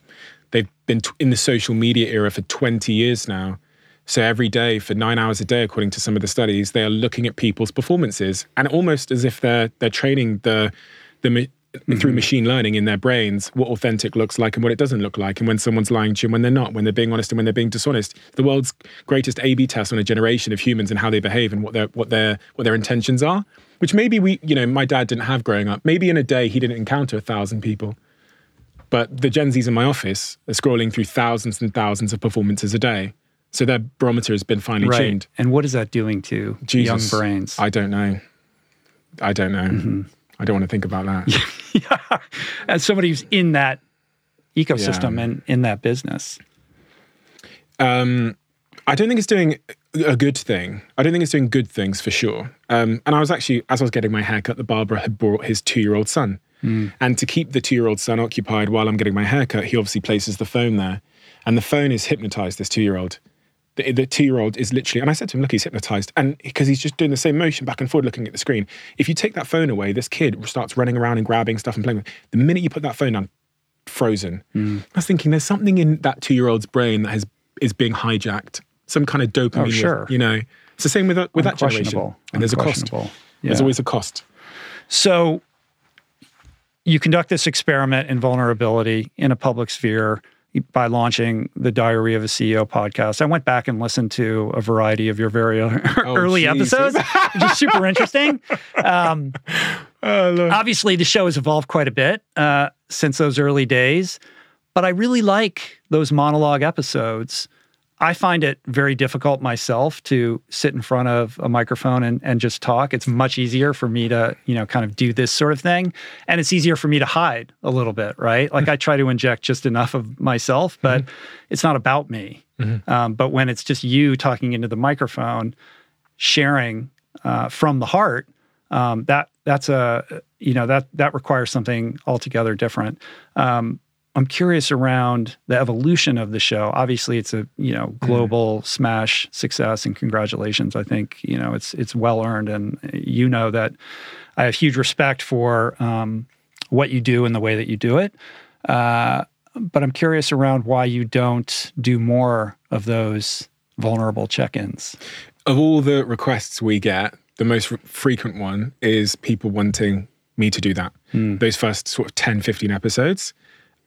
they've been in the social media era for 20 years now. So every day for 9 hours a day, according to some of the studies, they are looking at people's performances and almost as if they're training the through machine learning in their brains, what authentic looks like and what it doesn't look like, and when someone's lying to you and when they're not, when they're being honest and when they're being dishonest. The world's greatest A/B test on a generation of humans and how they behave and what their intentions are, which maybe my dad didn't have growing up. Maybe in a day he didn't encounter 1,000 people, but the Gen Zs in my office are scrolling through thousands and thousands of performances a day. So their barometer has been finely tuned. And what is that doing to young brains? I don't know. Mm-hmm. I don't want to think about that. As somebody who's in that ecosystem and in that business. I don't think it's doing a good thing. I don't think it's doing good things for sure. And I was actually, as I was getting my haircut, the barber had brought his 2-year-old son. And to keep the 2-year-old son occupied while I'm getting my haircut, he obviously places the phone there. And the phone is hypnotized, this 2-year-old. The 2-year-old is literally, and I said to him, look, he's hypnotized, and because he's just doing the same motion back and forward looking at the screen. If you take that phone away, this kid starts running around and grabbing stuff and playing with it. The minute you put that phone down, frozen. I was thinking there's something in that 2-year-old's brain that is being hijacked, some kind of dopamine. Oh, sure. You know, it's the same with that generation. And there's a cost. There's always a cost. So you conduct this experiment in vulnerability in a public sphere. by launching the Diary of a CEO podcast. I went back and listened to a variety of your very early episodes, which is super interesting. Obviously, the show has evolved quite a bit since those early days, but I really like those monologue episodes. I find it very difficult myself to sit in front of a microphone and just talk. It's much easier for me to, you know, kind of do this sort of thing. And it's easier for me to hide a little bit, right? Like I try to inject just enough of myself, but it's not about me. But when it's just you talking into the microphone, sharing from the heart, that requires something altogether different. I'm curious around the evolution of the show. Obviously, it's a global smash success, and congratulations. I think it's well earned, and that I have huge respect for what you do and the way that you do it. But I'm curious around why you don't do more of those vulnerable check-ins. Of all the requests we get, the most frequent one is people wanting me to do that. Those first sort of 10, 15 episodes.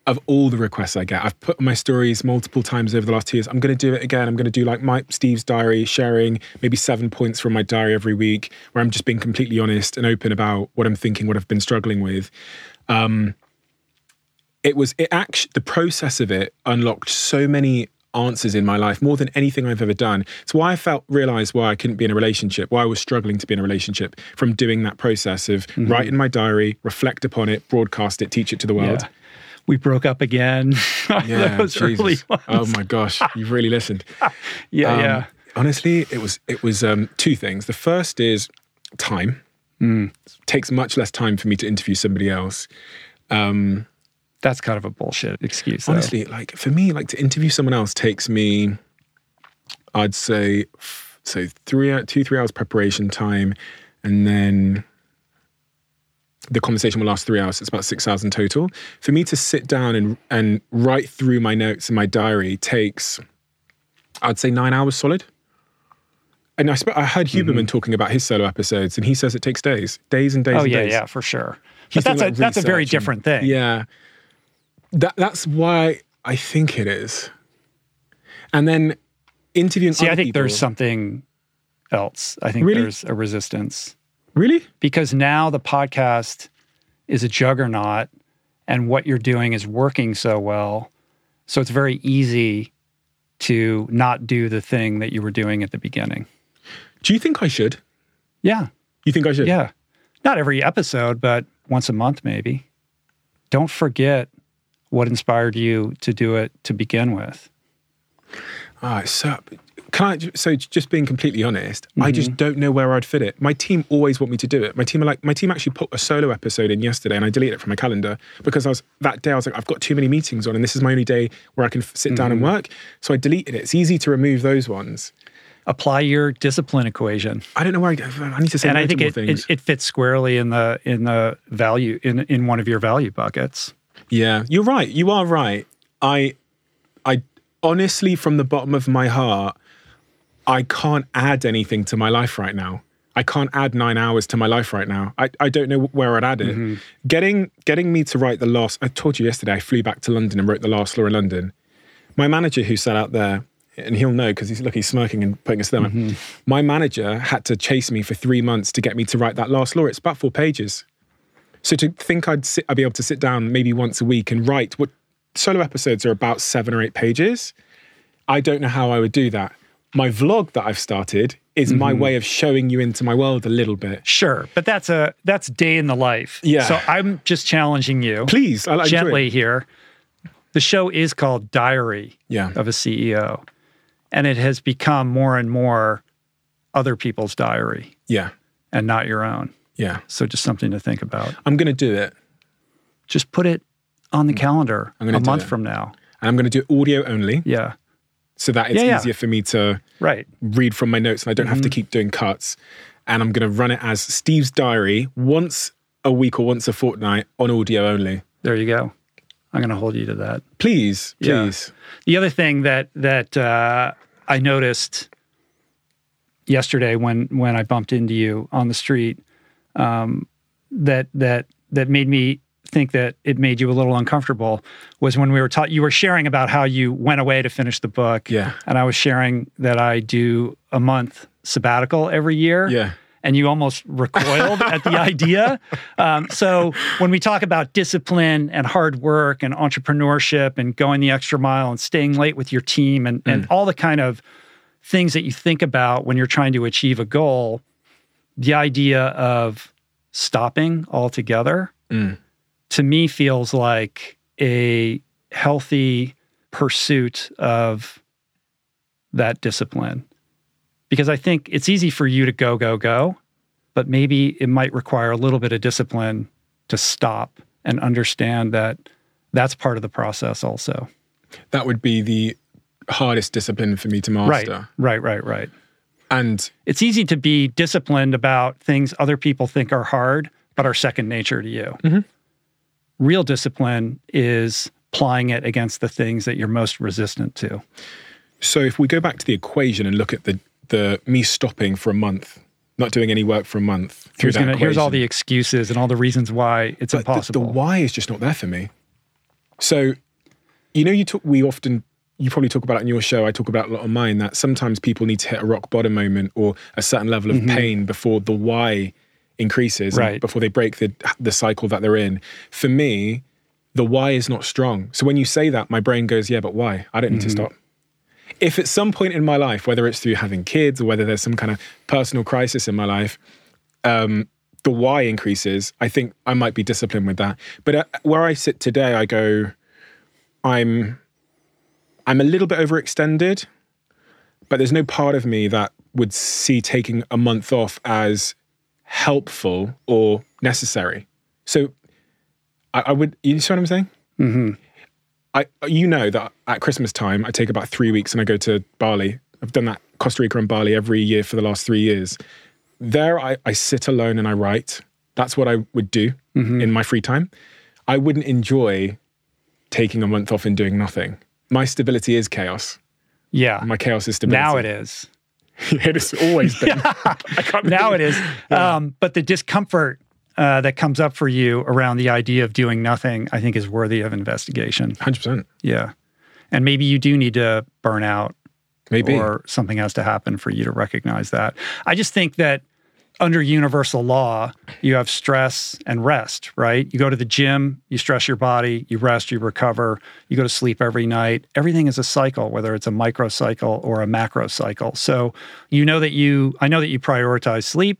Of all the requests I get, I've put my stories multiple times over the last 2 years. I'm going to do it again. I'm going to do like Steve's diary, sharing maybe 7 points from my diary every week where I'm just being completely honest and open about what I'm thinking, what I've been struggling with. The process of it unlocked so many answers in my life, more than anything I've ever done. It's why I realized why I couldn't be in a relationship, why I was struggling to be in a relationship, from doing that process of write in my diary, reflect upon it, broadcast it, teach it to the world. Yeah. We broke up again. Yeah, those early ones. Oh my gosh, you've really listened. Yeah. Honestly, it was two things. The first is time. It takes much less time for me to interview somebody else. That's kind of a bullshit excuse, though. Honestly, like for me, like to interview someone else takes me, I'd say, 3 hours preparation time, and then the conversation will last 3 hours. It's about 6 hours in total. For me to sit down and write through my notes in my diary takes, I'd say, 9 hours solid. And I heard Huberman talking about his solo episodes, and he says it takes days. Oh, yeah, for sure. But that's a very different thing. Yeah. That's why I think it is. And then interviewing other people. See, I think there's something else. I think there's a resistance. Really? Because now the podcast is a juggernaut and what you're doing is working so well. So it's very easy to not do the thing that you were doing at the beginning. Do you think I should? Yeah. You think I should? Yeah. Not every episode, but once a month maybe. Don't forget what inspired you to do it to begin with. So just being completely honest, I just don't know where I'd fit it. My team always want me to do it. My team actually put a solo episode in yesterday, and I deleted it from my calendar because that day I was like, I've got too many meetings on, and this is my only day where I can sit down and work. So I deleted it. It's easy to remove those ones. Apply your discipline equation. I don't know where I need to say. And I think it fits squarely in the value in one of your value buckets. Yeah, you're right. You are right. I honestly, from the bottom of my heart, I can't add anything to my life right now. I can't add 9 hours to my life right now. I don't know where I'd add it. Getting me to write the last, I told you yesterday, I flew back to London and wrote the last law in London. My manager who sat out there, and he'll know because he's smirking and putting his thumb up. My manager had to chase me for 3 months to get me to write that last law. It's about 4 pages. So to think I'd be able to sit down maybe once a week and write what solo episodes are about 7 or 8 pages. I don't know how I would do that. My vlog that I've started is my way of showing you into my world a little bit. Sure, but that's day in the life. Yeah. So I'm just challenging you. Please, gently here. The show is called Diary of a CEO, and it has become more and more other people's diary. Yeah. And not your own. Yeah. So just something to think about. I'm going to do it. Just put it on the calendar a month from now. And I'm going to do audio only. Yeah. So that it's easier for me to read from my notes, and I don't have to keep doing cuts. And I'm going to run it as Steve's diary once a week or once a fortnight on audio only. There you go. I'm going to hold you to that. Please. Yeah. The other thing that I noticed yesterday when I bumped into you on the street, that made me think that it made you a little uncomfortable was when we were you were sharing about how you went away to finish the book. Yeah. And I was sharing that I do a month sabbatical every year. Yeah. And you almost recoiled at the idea. So when we talk about discipline and hard work and entrepreneurship and going the extra mile and staying late with your team and all the kind of things that you think about when you're trying to achieve a goal, the idea of stopping altogether to me feels like a healthy pursuit of that discipline. Because I think it's easy for you to go, go, go, but maybe it might require a little bit of discipline to stop and understand that that's part of the process also. That would be the hardest discipline for me to master. Right. And it's easy to be disciplined about things other people think are hard, but are second nature to you. Mm-hmm. Real discipline is applying it against the things that you're most resistant to. So if we go back to the equation and look at the me stopping for a month, not doing any work for a month. Here's all the excuses and all the reasons why it's impossible. The why is just not there for me. So, you probably talk about it on your show, I talk about it a lot on mine, that sometimes people need to hit a rock bottom moment or a certain level of pain before the why increases, right, before they break the cycle that they're in. For me, the why is not strong. So when you say that, my brain goes, yeah, but why? I don't need to stop. If at some point in my life, whether it's through having kids or whether there's some kind of personal crisis in my life, the why increases, I think I might be disciplined with that. But where I sit today, I go, I'm a little bit overextended, but there's no part of me that would see taking a month off as helpful or necessary. So I would, you see what I'm saying? Mm-hmm. That at Christmas time, I take about 3 weeks and I go to Bali. I've done that, Costa Rica and Bali, every year for the last 3 years. There I sit alone and I write. That's what I would do in my free time. I wouldn't enjoy taking a month off and doing nothing. My stability is chaos. Yeah. My chaos is stability. Now it is. It has always been. Yeah. I can't now it is. Yeah. But the discomfort that comes up for you around the idea of doing nothing, I think is worthy of investigation. 100%. Yeah. And maybe you do need to burn out. Maybe. Or something has to happen for you to recognize that. I just think that under universal law, you have stress and rest, right? You go to the gym, you stress your body, you rest, you recover, you go to sleep every night. Everything is a cycle, whether it's a micro cycle or a macro cycle. So I know that you prioritize sleep.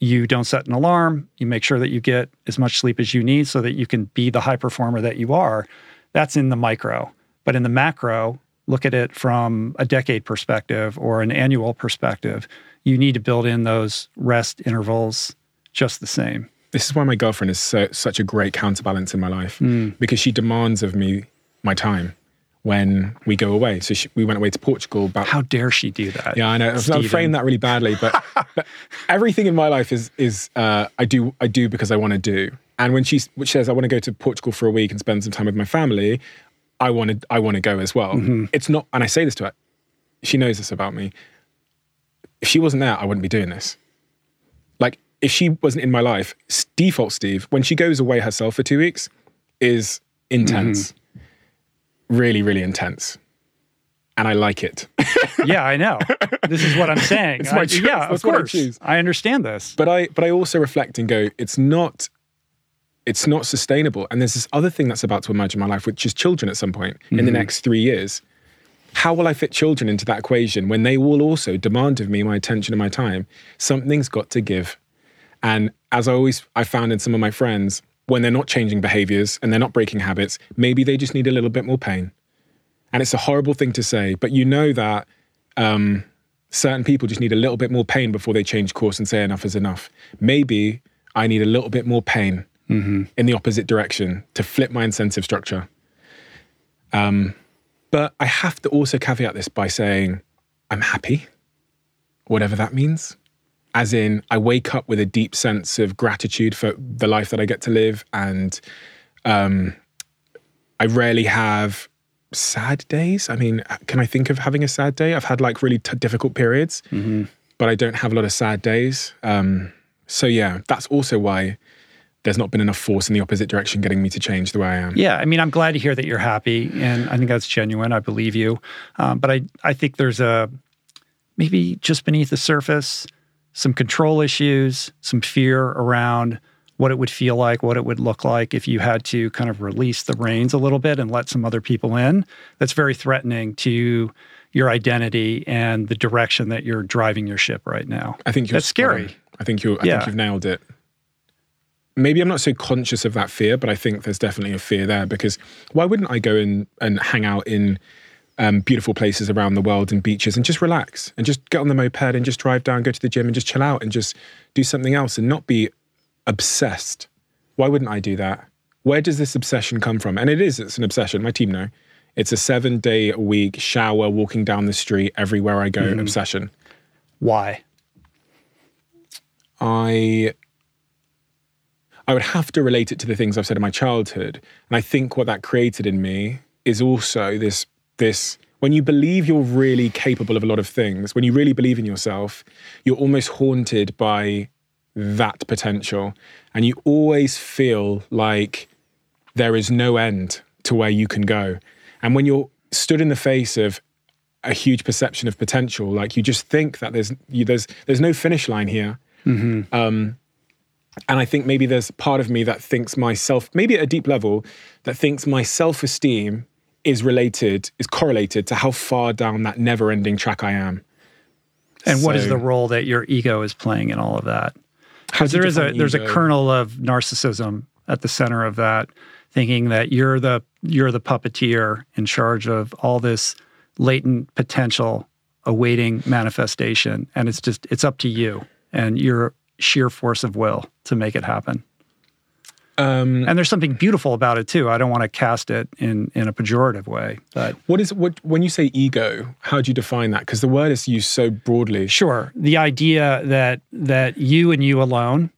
You don't set an alarm. You make sure that you get as much sleep as you need so that you can be the high performer that you are. That's in the micro. But in the macro, look at it from a decade perspective or an annual perspective. You need to build in those rest intervals just the same. This is why my girlfriend is such a great counterbalance in my life, because she demands of me my time when we go away. So we went away to Portugal. But how dare she do that? Yeah, I know. I've framed that really badly, but everything in my life is I do because I want to do. And when she says I want to go to Portugal for a week and spend some time with my family, I want to go as well. Mm-hmm. It's not, and I say this to her, she knows this about me. If she wasn't there, I wouldn't be doing this. Like, if she wasn't in my life, default Steve, when she goes away herself for 2 weeks, is intense. Mm-hmm. Really, really intense. And I like it. Yeah, I know. This is what I'm saying. It's my choice. Yeah, of course. I understand this. But I also reflect and go, it's not sustainable. And there's this other thing that's about to emerge in my life, which is children at some point in the next 3 years. How will I fit children into that equation when they will also demand of me my attention and my time? Something's got to give. And as I found in some of my friends, when they're not changing behaviors and they're not breaking habits, maybe they just need a little bit more pain. And it's a horrible thing to say, but you know that certain people just need a little bit more pain before they change course and say enough is enough. Maybe I need a little bit more pain in the opposite direction to flip my incentive structure. But I have to also caveat this by saying I'm happy, whatever that means. As in, I wake up with a deep sense of gratitude for the life that I get to live, and I rarely have sad days. I mean, can I think of having a sad day? I've had like really difficult periods, but I don't have a lot of sad days. So yeah, that's also why there's not been enough force in the opposite direction getting me to change the way I am. Yeah, I mean, I'm glad to hear that you're happy, and I think that's genuine. I believe you. But I think there's a, maybe just beneath the surface, some control issues, some fear around what it would feel like, what it would look like if you had to kind of release the reins a little bit and let some other people in. That's very threatening to your identity and the direction that you're driving your ship right now. I think that's scary. I think you've nailed it. Maybe I'm not so conscious of that fear, but I think there's definitely a fear there, because why wouldn't I go in and hang out in beautiful places around the world and beaches and just relax and just get on the moped and just drive down, go to the gym and just chill out and just do something else and not be obsessed? Why wouldn't I do that? Where does this obsession come from? And it's an obsession. My team know. It's a 7-day-a-week shower, walking down the street, everywhere I go obsession. Why? I would have to relate it to the things I've said in my childhood. And I think what that created in me is also this, when you believe you're really capable of a lot of things, when you really believe in yourself, you're almost haunted by that potential. And you always feel like there is no end to where you can go. And when you're stood in the face of a huge perception of potential, like you just think that there's no finish line here. Mm-hmm. And I think maybe there's part of me that thinks myself, maybe at a deep level, that thinks my self-esteem is correlated to how far down that never-ending track I am. And so, what is the role that your ego is playing in all of that? Because there's a kernel of narcissism at the center of that, thinking that you're the puppeteer in charge of all this latent potential awaiting manifestation, and it's up to you and your sheer force of will to make it happen. And there's something beautiful about it too. I don't want to cast it in a pejorative way. But when you say ego, how do you define that? Because the word is used so broadly. Sure, the idea that you and you alone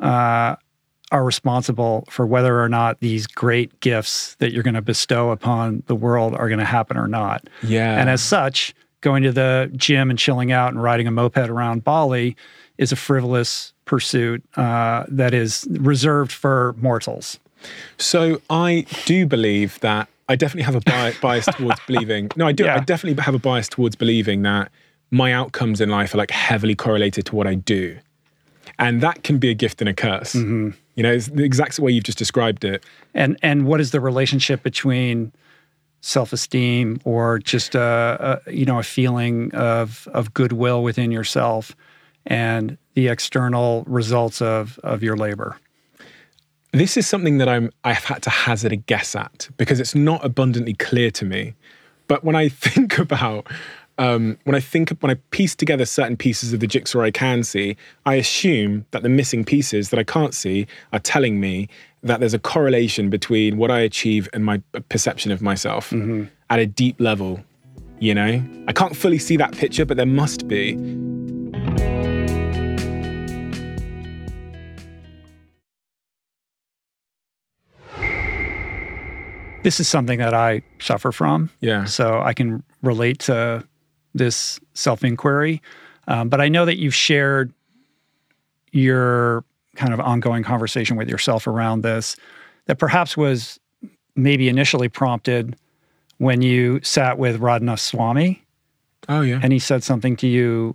are responsible for whether or not these great gifts that you're going to bestow upon the world are going to happen or not. Yeah. And as such, going to the gym and chilling out and riding a moped around Bali is a frivolous pursuit that is reserved for mortals. So I do believe that, I definitely have a bias towards believing. No, I do. Yeah. I definitely have a bias towards believing that my outcomes in life are like heavily correlated to what I do. And that can be a gift and a curse. Mm-hmm. You know, it's the exact way you've just described it. And what is the relationship between self-esteem or just a feeling of goodwill within yourself and the external results of your labor? This is something that I've had to hazard a guess at because it's not abundantly clear to me. But when I think about when I piece together certain pieces of the jigsaw I can see, I assume that the missing pieces that I can't see are telling me that there's a correlation between what I achieve and my perception of myself at a deep level, you know? I can't fully see that picture, but there must be. This is something that I suffer from. Yeah. So I can relate to this self-inquiry. But I know that you've shared your kind of ongoing conversation with yourself around this that perhaps was maybe initially prompted when you sat with Radhanath Swami. Oh, yeah. And he said something to you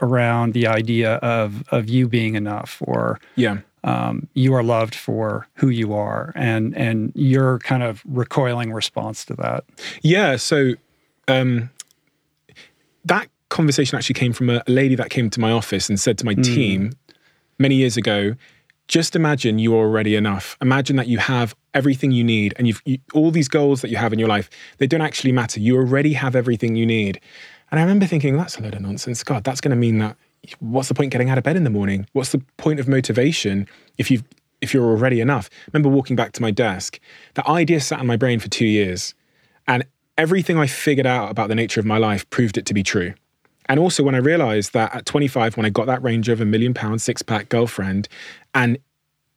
around the idea of you being enough or you are loved for who you are and your kind of recoiling response to that. Yeah, so that conversation actually came from a lady that came to my office and said to my team many years ago, just imagine you are already enough. Imagine that you have everything you need and you've all these goals that you have in your life, they don't actually matter. You already have everything you need. And I remember thinking, that's a load of nonsense. God, that's going to mean that what's the point getting out of bed in the morning? What's the point of motivation if you're already enough? I remember walking back to my desk. That idea sat in my brain for 2 years and everything I figured out about the nature of my life proved it to be true. And also when I realized that at 25, when I got that Range Rover, £1 million, 6-pack girlfriend, and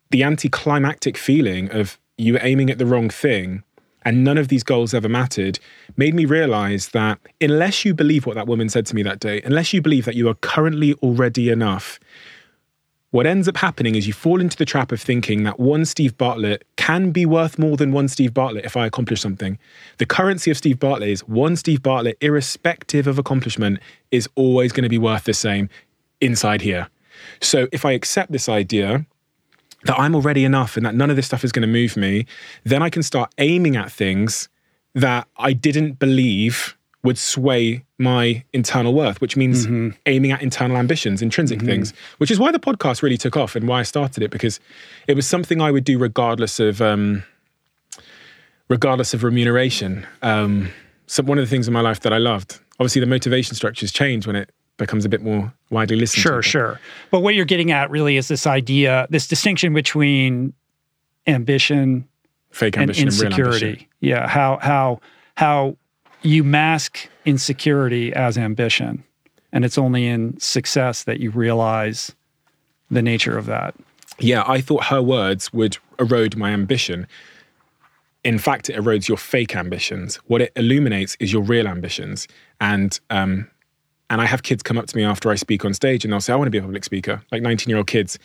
the anticlimactic feeling of you were aiming at the wrong thing and none of these goals ever mattered, made me realize that unless you believe what that woman said to me that day, unless you believe that you are currently already enough, What ends up happening is you fall into the trap of thinking that one Steve Bartlett can be worth more than one Steve Bartlett if I accomplish something. The currency of Steve Bartlett is one Steve Bartlett, irrespective of accomplishment, is always going to be worth the same inside here. So if I accept this idea that I'm already enough and that none of this stuff is going to move me, then I can start aiming at things that I didn't believe would sway my internal worth, which means aiming at internal ambitions, intrinsic things, which is why the podcast really took off and why I started it, because it was something I would do regardless of remuneration. So one of the things in my life that I loved, obviously the motivation structures change when it becomes a bit more widely listened to. Sure. But what you're getting at really is this idea, this distinction between ambition, fake ambition, and insecurity. And real ambition. Yeah, how you mask insecurity as ambition, and it's only in success that you realize the nature of that. Yeah, I thought her words would erode my ambition. In fact, it erodes your fake ambitions. What it illuminates is your real ambitions. And I have kids come up to me after I speak on stage, and they'll say, I want to be a public speaker, like 19-year-old kids.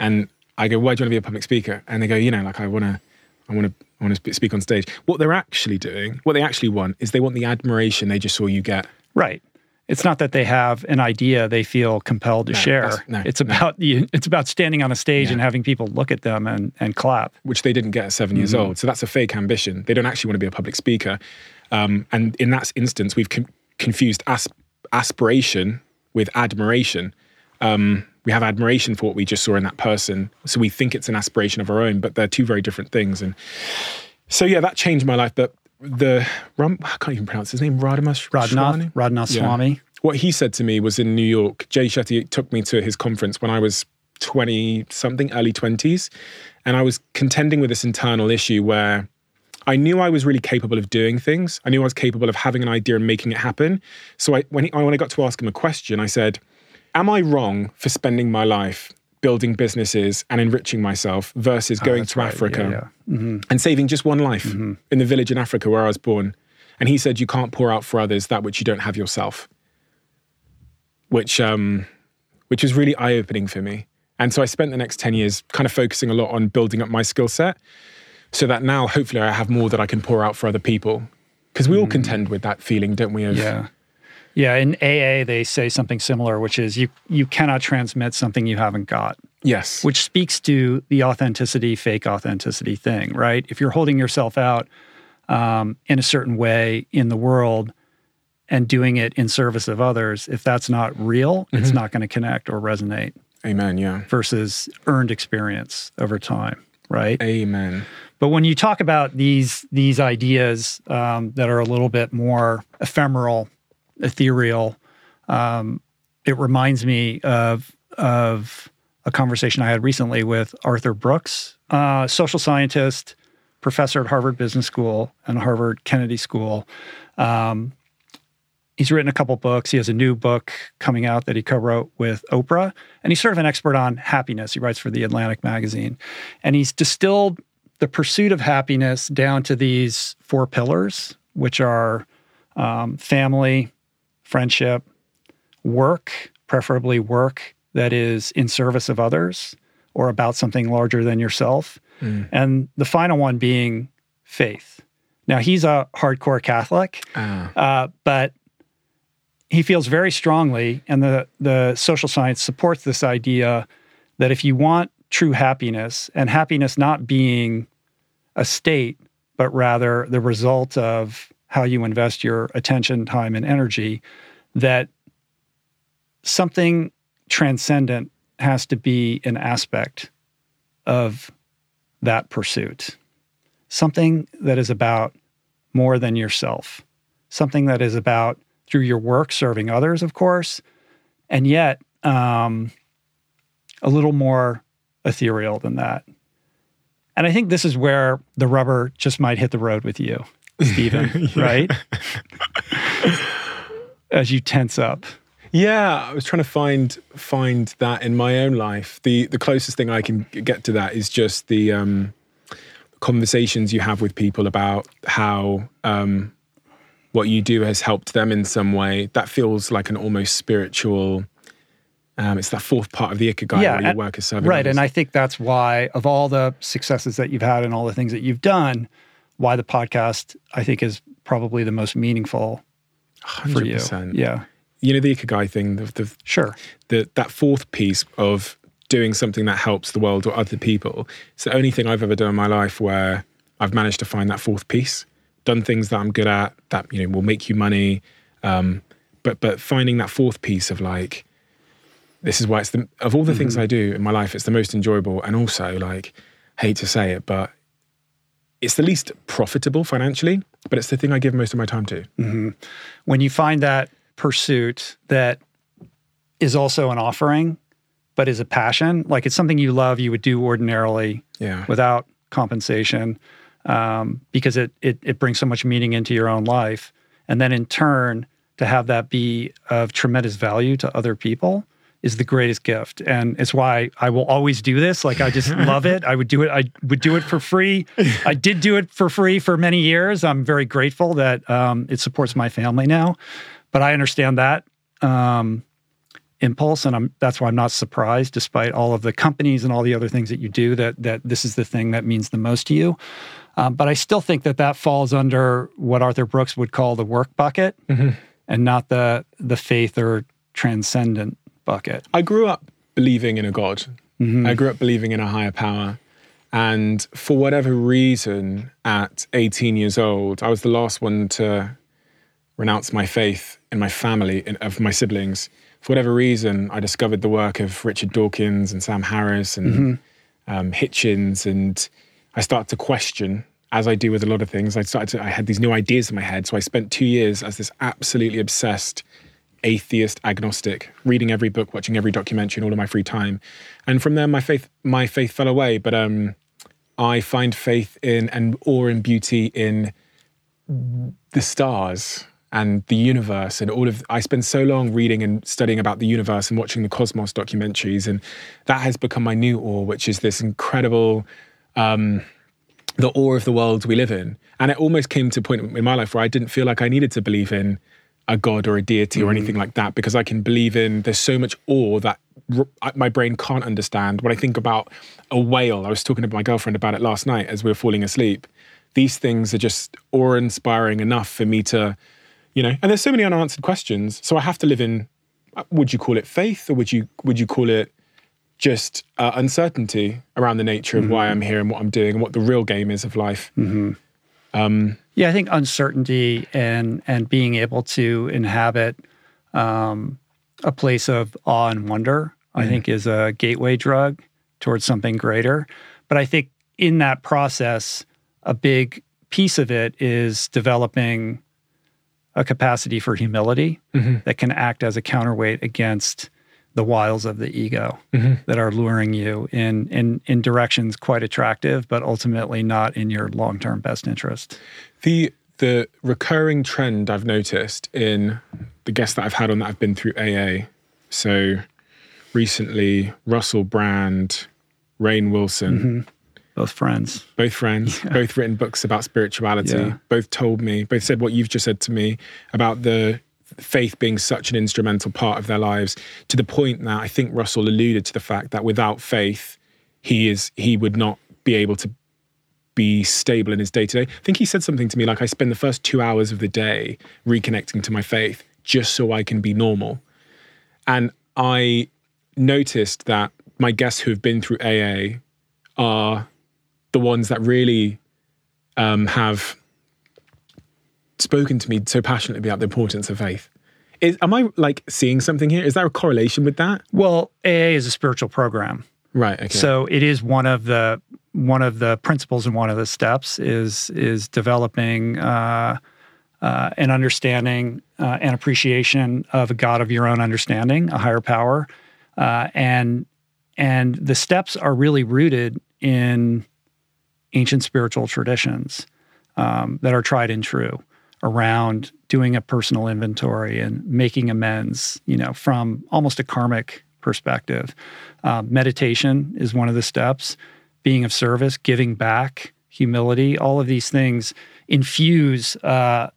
And I go, why do you want to be a public speaker? And they go, I want to speak on stage. What they're actually doing, what they actually want, is they want the admiration they just saw you get. Right. It's not that they have an idea they feel compelled to share. It's about standing on a stage and having people look at them and clap. Which they didn't get at 7 years old. So that's a fake ambition. They don't actually want to be a public speaker. And in that instance, we've confused aspiration with admiration. We have admiration for what we just saw in that person. So we think it's an aspiration of our own, but they're two very different things. And so, yeah, that changed my life. But I can't even pronounce his name, Radhanath Swami. What he said to me was in New York. Jay Shetty took me to his conference when I was 20-something, early 20s. And I was contending with this internal issue where I knew I was really capable of doing things. I knew I was capable of having an idea and making it happen. So when I got to ask him a question, I said, am I wrong for spending my life building businesses and enriching myself versus going to Africa and saving just one life in the village in Africa where I was born? And he said, you can't pour out for others that which you don't have yourself, which was really eye-opening for me. And so I spent the next 10 years kind of focusing a lot on building up my skill set so that now hopefully I have more that I can pour out for other people. Because we all contend with that feeling, don't we? Yeah, in AA, they say something similar, which is you cannot transmit something you haven't got. Yes. Which speaks to the authenticity, fake authenticity thing, right? If you're holding yourself out in a certain way in the world and doing it in service of others, if that's not real, it's not going to connect or resonate. Amen, yeah. Versus earned experience over time, right? Amen. But when you talk about these ideas that are a little bit more ephemeral, ethereal, it reminds me of a conversation I had recently with Arthur Brooks, social scientist, professor at Harvard Business School and Harvard Kennedy School. He's written a couple books. He has a new book coming out that he co-wrote with Oprah, and he's sort of an expert on happiness. He writes for The Atlantic magazine, and he's distilled the pursuit of happiness down to these 4 pillars, which are family, friendship, work, preferably work that is in service of others or about something larger than yourself. And the final one being faith. Now, he's a hardcore Catholic, but he feels very strongly, and the social science supports this idea that if you want true happiness, and happiness not being a state, but rather the result of how you invest your attention, time, and energy, that something transcendent has to be an aspect of that pursuit. Something that is about more than yourself. Something that is about, through your work, serving others, of course, and yet a little more ethereal than that. And I think this is where the rubber just might hit the road with you, Steven, right? As you tense up. Yeah, I was trying to find that in my own life. The closest thing I can get to that is just the conversations you have with people about how what you do has helped them in some way. That feels like an almost spiritual It's that fourth part of the ikigai where your work is serving others. And I think that's why, of all the successes that you've had and all the things that you've done, why the podcast, I think, is probably the most meaningful 100%. For you. Yeah. You know, the ikigai thing, that fourth piece of doing something that helps the world or other people. It's the only thing I've ever done in my life where I've managed to find that fourth piece, done things that I'm good at, that, you know, will make you money. But finding that fourth piece of like, this is why it's the, of all the things I do in my life, it's the most enjoyable. And also, like, hate to say it, but it's the least profitable financially, but it's the thing I give most of my time to. Mm-hmm. When you find that pursuit that is also an offering, but is a passion, like it's something you love, you would do ordinarily without compensation, because it brings so much meaning into your own life. And then in turn, to have that be of tremendous value to other people is the greatest gift. And it's why I will always do this. Like, I just love it. I would do it for free. I did do it for free for many years. I'm very grateful that it supports my family now, but I understand that impulse. And that's why I'm not surprised, despite all of the companies and all the other things that you do, that this is the thing that means the most to you. But I still think that falls under what Arthur Brooks would call the work bucket and not the faith or transcendent bucket. I grew up believing in a God. Mm-hmm. I grew up believing in a higher power. And for whatever reason, at 18 years old, I was the last one to renounce my faith in my family, of my siblings. For whatever reason, I discovered the work of Richard Dawkins and Sam Harris and Hitchens. And I started to question, as I do with a lot of things. I had these new ideas in my head. So I spent 2 years as this absolutely obsessed atheist, agnostic, reading every book, watching every documentary in all of my free time. And from there, my faith fell away. But I find faith in and awe and beauty in the stars and the universe and all of... I spend so long reading and studying about the universe and watching the Cosmos documentaries. And that has become my new awe, which is this incredible... the awe of the world we live in. And it almost came to a point in my life where I didn't feel like I needed to believe in a god or a deity or anything like that, because I can believe in, there's so much awe that my brain can't understand. When I think about a whale, I was talking to my girlfriend about it last night as we were falling asleep. These things are just awe-inspiring enough for me to, you know, and there's so many unanswered questions. So I have to live in, would you call it faith, or would you call it just uncertainty around the nature of why I'm here and what I'm doing and what the real game is of life. Mm-hmm. I think uncertainty and being able to inhabit a place of awe and wonder, I think, is a gateway drug towards something greater. But I think in that process, a big piece of it is developing a capacity for humility that can act as a counterweight against the wiles of the ego that are luring you in directions quite attractive, but ultimately not in your long-term best interest. The recurring trend I've noticed in the guests that I've had on that have been through AA, so recently Russell Brand, Rainn Wilson. Both friends, both written books about spirituality, both told me, both said what you've just said to me about the faith being such an instrumental part of their lives, to the point that I think Russell alluded to the fact that without faith, he would not be able to be stable in his day-to-day. I think he said something to me like, I spend the first 2 hours of the day reconnecting to my faith just so I can be normal. And I noticed that my guests who have been through AA are the ones that really have spoken to me so passionately about the importance of faith. Am I like seeing something here? Is there a correlation with that? Well, AA is a spiritual program, right? Okay. So it is one of the principles, and one of the steps is developing an understanding and appreciation of a God of your own understanding, a higher power, and the steps are really rooted in ancient spiritual traditions that are tried and true, around doing a personal inventory and making amends, you know, from almost a karmic perspective. Meditation is one of the steps, being of service, giving back, humility, all of these things infuse that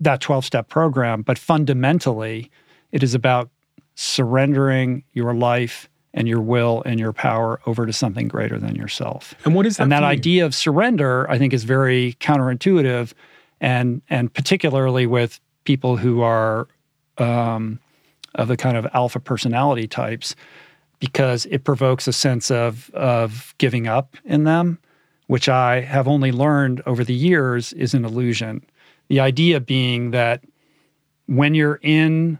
12-step program. But fundamentally, it is about surrendering your life and your will and your power over to something greater than yourself. And what is that? And that idea of surrender, I think, is very counterintuitive, and particularly with people who are of the kind of alpha personality types, because it provokes a sense of giving up in them, which I have only learned over the years is an illusion. The idea being that when you're in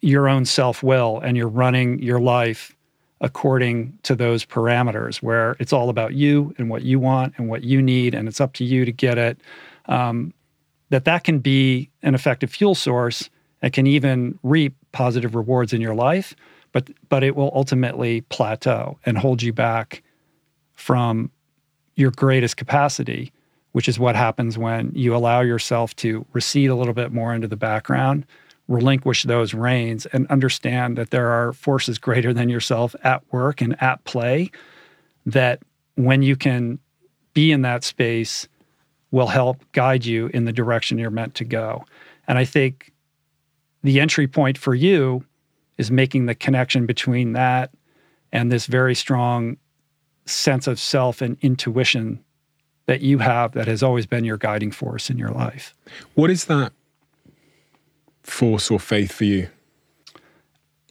your own self-will and you're running your life according to those parameters where it's all about you and what you want and what you need and it's up to you to get it, that can be an effective fuel source that can even reap positive rewards in your life, but it will ultimately plateau and hold you back from your greatest capacity, which is what happens when you allow yourself to recede a little bit more into the background, relinquish those reins, and understand that there are forces greater than yourself at work and at play that, when you can be in that space, will help guide you in the direction you're meant to go. And I think the entry point for you is making the connection between that and this very strong sense of self and intuition that you have that has always been your guiding force in your life. What is that force or faith for you?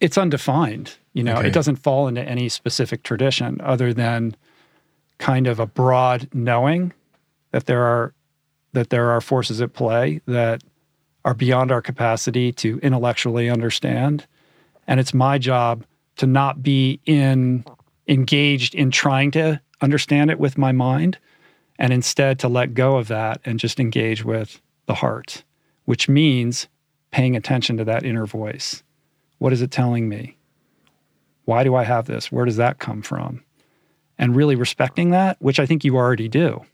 It's undefined. Okay. It doesn't fall into any specific tradition other than kind of a broad knowing that there are forces at play that are beyond our capacity to intellectually understand. And it's my job to not be engaged in trying to understand it with my mind, and instead to let go of that and just engage with the heart, which means paying attention to that inner voice. What is it telling me? Why do I have this? Where does that come from? And really respecting that, which I think you already do.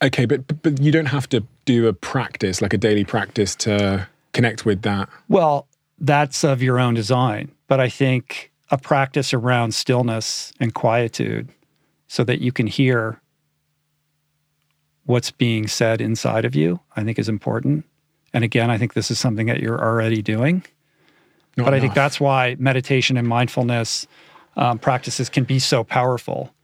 Okay, but you don't have to do a practice, like a daily practice, to connect with that. Well, that's of your own design. But I think a practice around stillness and quietude so that you can hear what's being said inside of you, I think, is important. And again, I think this is something that you're already doing. But I think that's why meditation and mindfulness practices can be so powerful,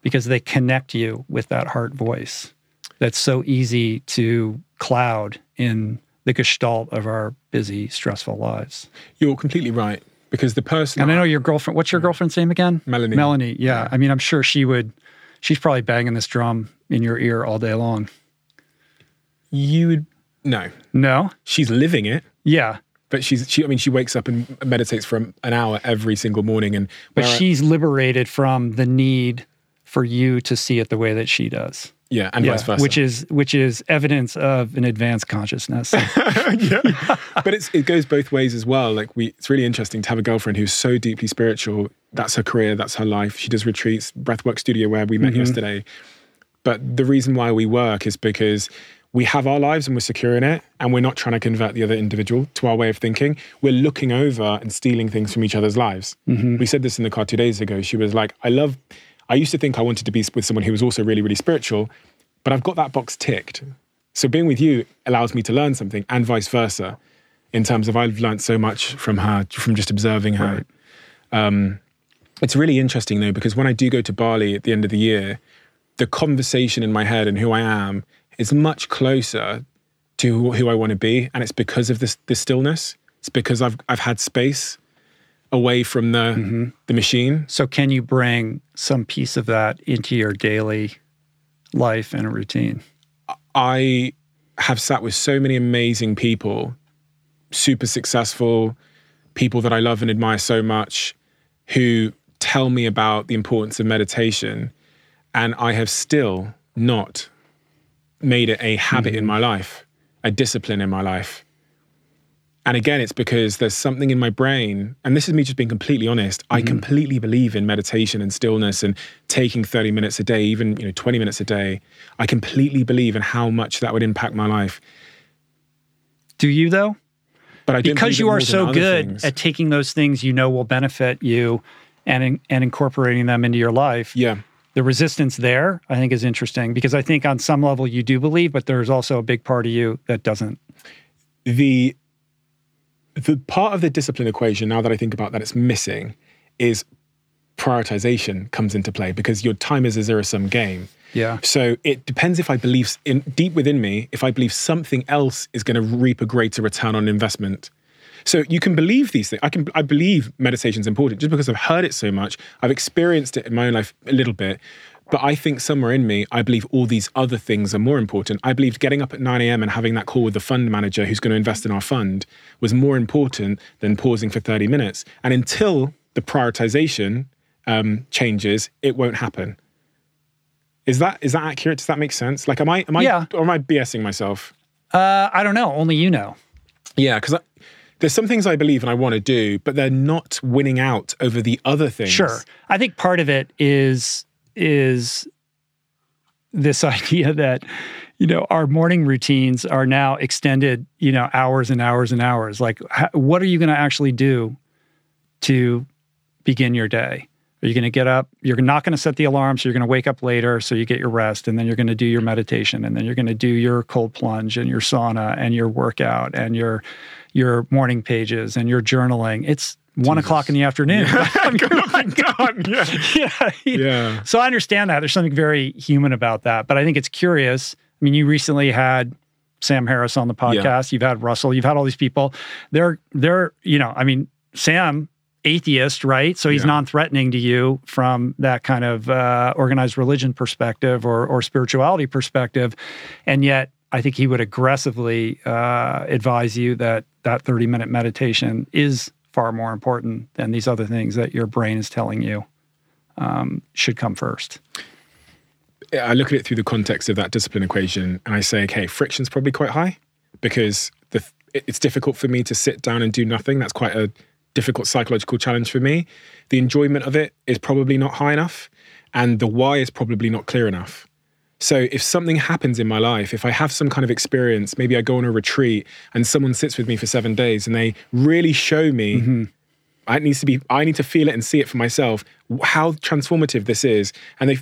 because they connect you with that heart voice that's so easy to cloud in the gestalt of our busy, stressful lives. You're completely right. Because the person... And I know your girlfriend... What's your girlfriend's name again? Melanie. Melanie, yeah. I mean, I'm sure she would... She's probably banging this drum in your ear all day long. You would... No. No? She's living it. Yeah. But she wakes up and meditates for an hour every single morning. But she's liberated from the need for you to see it the way that she does. Yeah, and vice versa. Which is evidence of an advanced consciousness. Yeah. But it goes both ways as well. Like it's really interesting to have a girlfriend who's so deeply spiritual. That's her career, that's her life. She does retreats, Breathwork Studio, where we met yesterday. But the reason why we work is because we have our lives and we're secure in it, and we're not trying to convert the other individual to our way of thinking. We're looking over and stealing things from each other's lives. Mm-hmm. We said this in the car 2 days ago. She was like, I used to think I wanted to be with someone who was also really, really spiritual, but I've got that box ticked. So being with you allows me to learn something, and vice versa, in terms of I've learned so much from her, from just observing her. Right. It's really interesting though, because when I do go to Bali at the end of the year, the conversation in my head and who I am is much closer to who I want to be. And it's because of this stillness. It's because I've had space away from the machine. So can you bring some piece of that into your daily life and routine? I have sat with so many amazing people, super successful, people that I love and admire so much, who tell me about the importance of meditation, and I have still not made it a habit in my life, a discipline in my life. And again, it's because there's something in my brain, and this is me just being completely honest, I completely believe in meditation and stillness and taking 30 minutes a day, even 20 minutes a day. I completely believe in how much that would impact my life. Do you though? But I do. Because you are so good at taking those things will benefit you and incorporating them into your life. Yeah. The resistance there, I think, is interesting, because I think on some level you do believe, but there's also a big part of you that doesn't. The The part of the discipline equation, now that I think about that, it's missing, is prioritization comes into play, because your time is a zero-sum game. Yeah. So it depends if I believe, deep within me, if I believe something else is going to reap a greater return on investment. So you can believe these things. I believe meditation's important just because I've heard it so much. I've experienced it in my own life a little bit. But I think somewhere in me, I believe all these other things are more important. I believed getting up at 9 a.m. and having that call with the fund manager who's going to invest in our fund was more important than pausing for 30 minutes. And until the prioritization changes, it won't happen. Is that accurate? Does that make sense? Like, am I yeah. or am I BSing myself? I don't know. Only you know. Yeah, because there's some things I believe and I want to do, but they're not winning out over the other things. Sure. I think part of it is this idea that, you know, our morning routines are now extended, you know, hours and hours and hours. Like, what are you going to actually do to begin your day? Are you going to get up? You're not going to set the alarm, so you're going to wake up later, so you get your rest, and then you're going to do your meditation, and then you're going to do your cold plunge and your sauna and your workout and your morning pages and your journaling. It's 1 o'clock in the afternoon. Yeah. Yeah. So I understand that. There's something very human about that. But I think it's curious. I mean, you recently had Sam Harris on the podcast. Yeah. You've had Russell. You've had all these people. They're you know, I mean, Sam, atheist, right? So he's non-threatening to you from that kind of organized religion perspective or spirituality perspective. And yet, I think he would aggressively advise you that 30-minute meditation is far more important than these other things that your brain is telling you should come first. I look at it through the context of that discipline equation, and I say, okay, friction's probably quite high because it's difficult for me to sit down and do nothing. That's quite a difficult psychological challenge for me. The enjoyment of it is probably not high enough, and the why is probably not clear enough. So if something happens in my life, if I have some kind of experience, maybe I go on a retreat and someone sits with me for 7 days and they really show me, I need to feel it and see it for myself, how transformative this is. And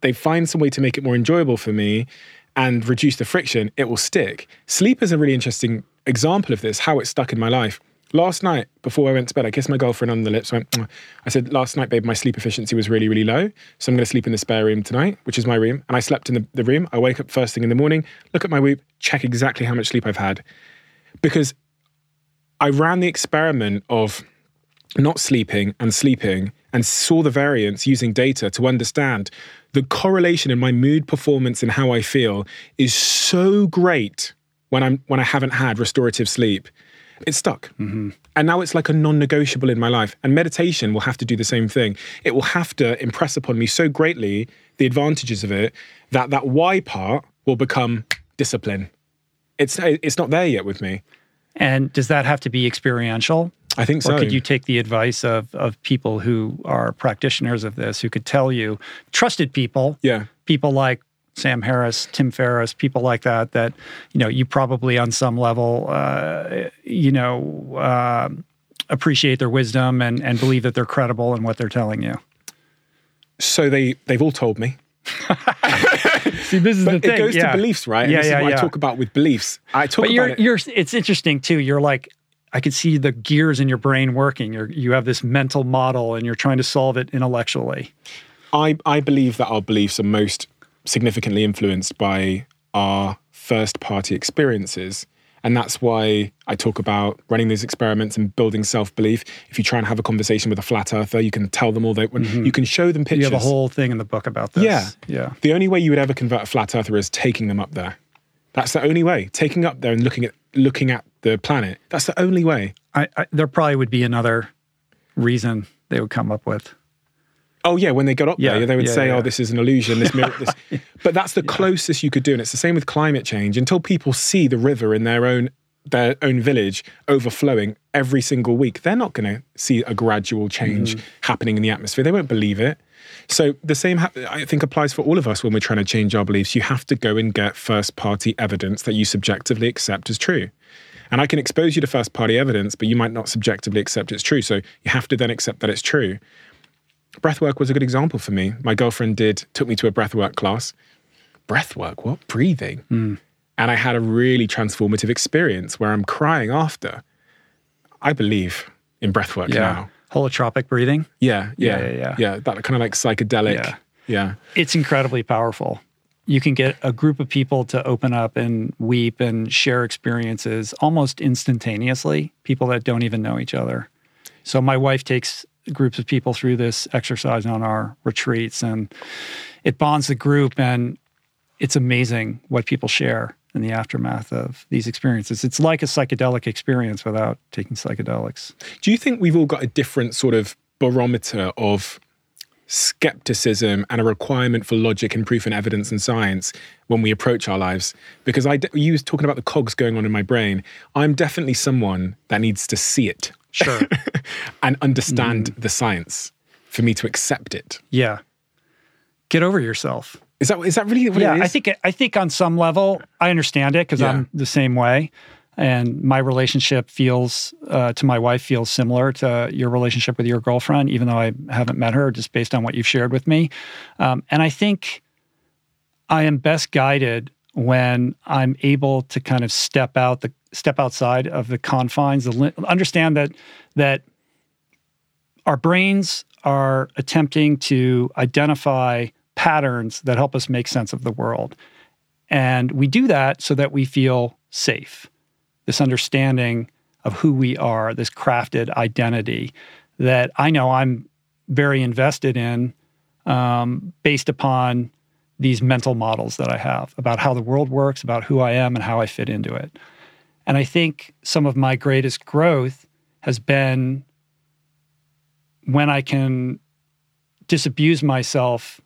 they find some way to make it more enjoyable for me and reduce the friction, it will stick. Sleep is a really interesting example of this, how it stuck in my life. Last night, before I went to bed, I kissed my girlfriend on the lips. I said, last night, babe, my sleep efficiency was really, really low. So I'm going to sleep in the spare room tonight, which is my room. And I slept in the room. I wake up first thing in the morning, look at my Whoop, check exactly how much sleep I've had. Because I ran the experiment of not sleeping and sleeping and saw the variance using data to understand the correlation in my mood, performance, and how I feel is so great when I haven't had restorative sleep. It stuck. Mm-hmm. And now it's like a non-negotiable in my life. And meditation will have to do the same thing. It will have to impress upon me so greatly the advantages of it that why part will become discipline. It's not there yet with me. And does that have to be experiential? I think so. Or could you take the advice of people who are practitioners of this, who could tell you, trusted people, people like Sam Harris, Tim Ferriss, people like that, you know, you probably on some level, appreciate their wisdom and believe that they're credible in what they're telling you? So they've all told me. See, this is the thing. It goes to beliefs, right? Yeah, and this is what I talk about with beliefs. It's interesting too. You're like, I could see the gears in your brain working. You have this mental model and you're trying to solve it intellectually. I believe that our beliefs are most significantly influenced by our first party experiences. And that's why I talk about running these experiments and building self-belief. If you try and have a conversation with a flat earther, you can tell them all that. You can show them pictures. You have a whole thing in the book about this. Yeah. The only way you would ever convert a flat earther is taking them up there. That's the only way. Taking up there and looking at the planet. That's the only way. There probably would be another reason they would come up with. Oh yeah, when they got up there, they would say, "Oh, this is an illusion, this mirror." This. But that's the closest you could do, and it's the same with climate change. Until people see the river in their own village overflowing every single week, they're not going to see a gradual change happening in the atmosphere. They won't believe it. So the same, I think, applies for all of us when we're trying to change our beliefs. You have to go and get first-party evidence that you subjectively accept as true. And I can expose you to first-party evidence, but you might not subjectively accept it's true. So you have to then accept that it's true. Breathwork was a good example for me. My girlfriend took me to a breathwork class. Breathwork? What? Breathing? And I had a really transformative experience where I'm crying after. I believe in breath work now. Holotropic breathing. Yeah. That kind of like psychedelic. Yeah. It's incredibly powerful. You can get a group of people to open up and weep and share experiences almost instantaneously, people that don't even know each other. So my wife takes groups of people through this exercise on our retreats, and it bonds the group, and it's amazing what people share in the aftermath of these experiences. It's like a psychedelic experience without taking psychedelics. Do you think we've all got a different sort of barometer of skepticism and a requirement for logic and proof and evidence and science when we approach our lives? Because you was talking about the cogs going on in my brain. I'm definitely someone that needs to see it. Sure. And understand the science for me to accept it. Yeah. Get over yourself. Is that really what it is? I think on some level, I understand it because I'm the same way. And my relationship to my wife feels similar to your relationship with your girlfriend, even though I haven't met her, just based on what you've shared with me. And I think I am best guided when I'm able to kind of step outside of the confines, understand that our brains are attempting to identify patterns that help us make sense of the world. And we do that so that we feel safe. This understanding of who we are, this crafted identity that I know I'm very invested in based upon these mental models that I have about how the world works, about who I am and how I fit into it. And I think some of my greatest growth has been when I can disabuse myself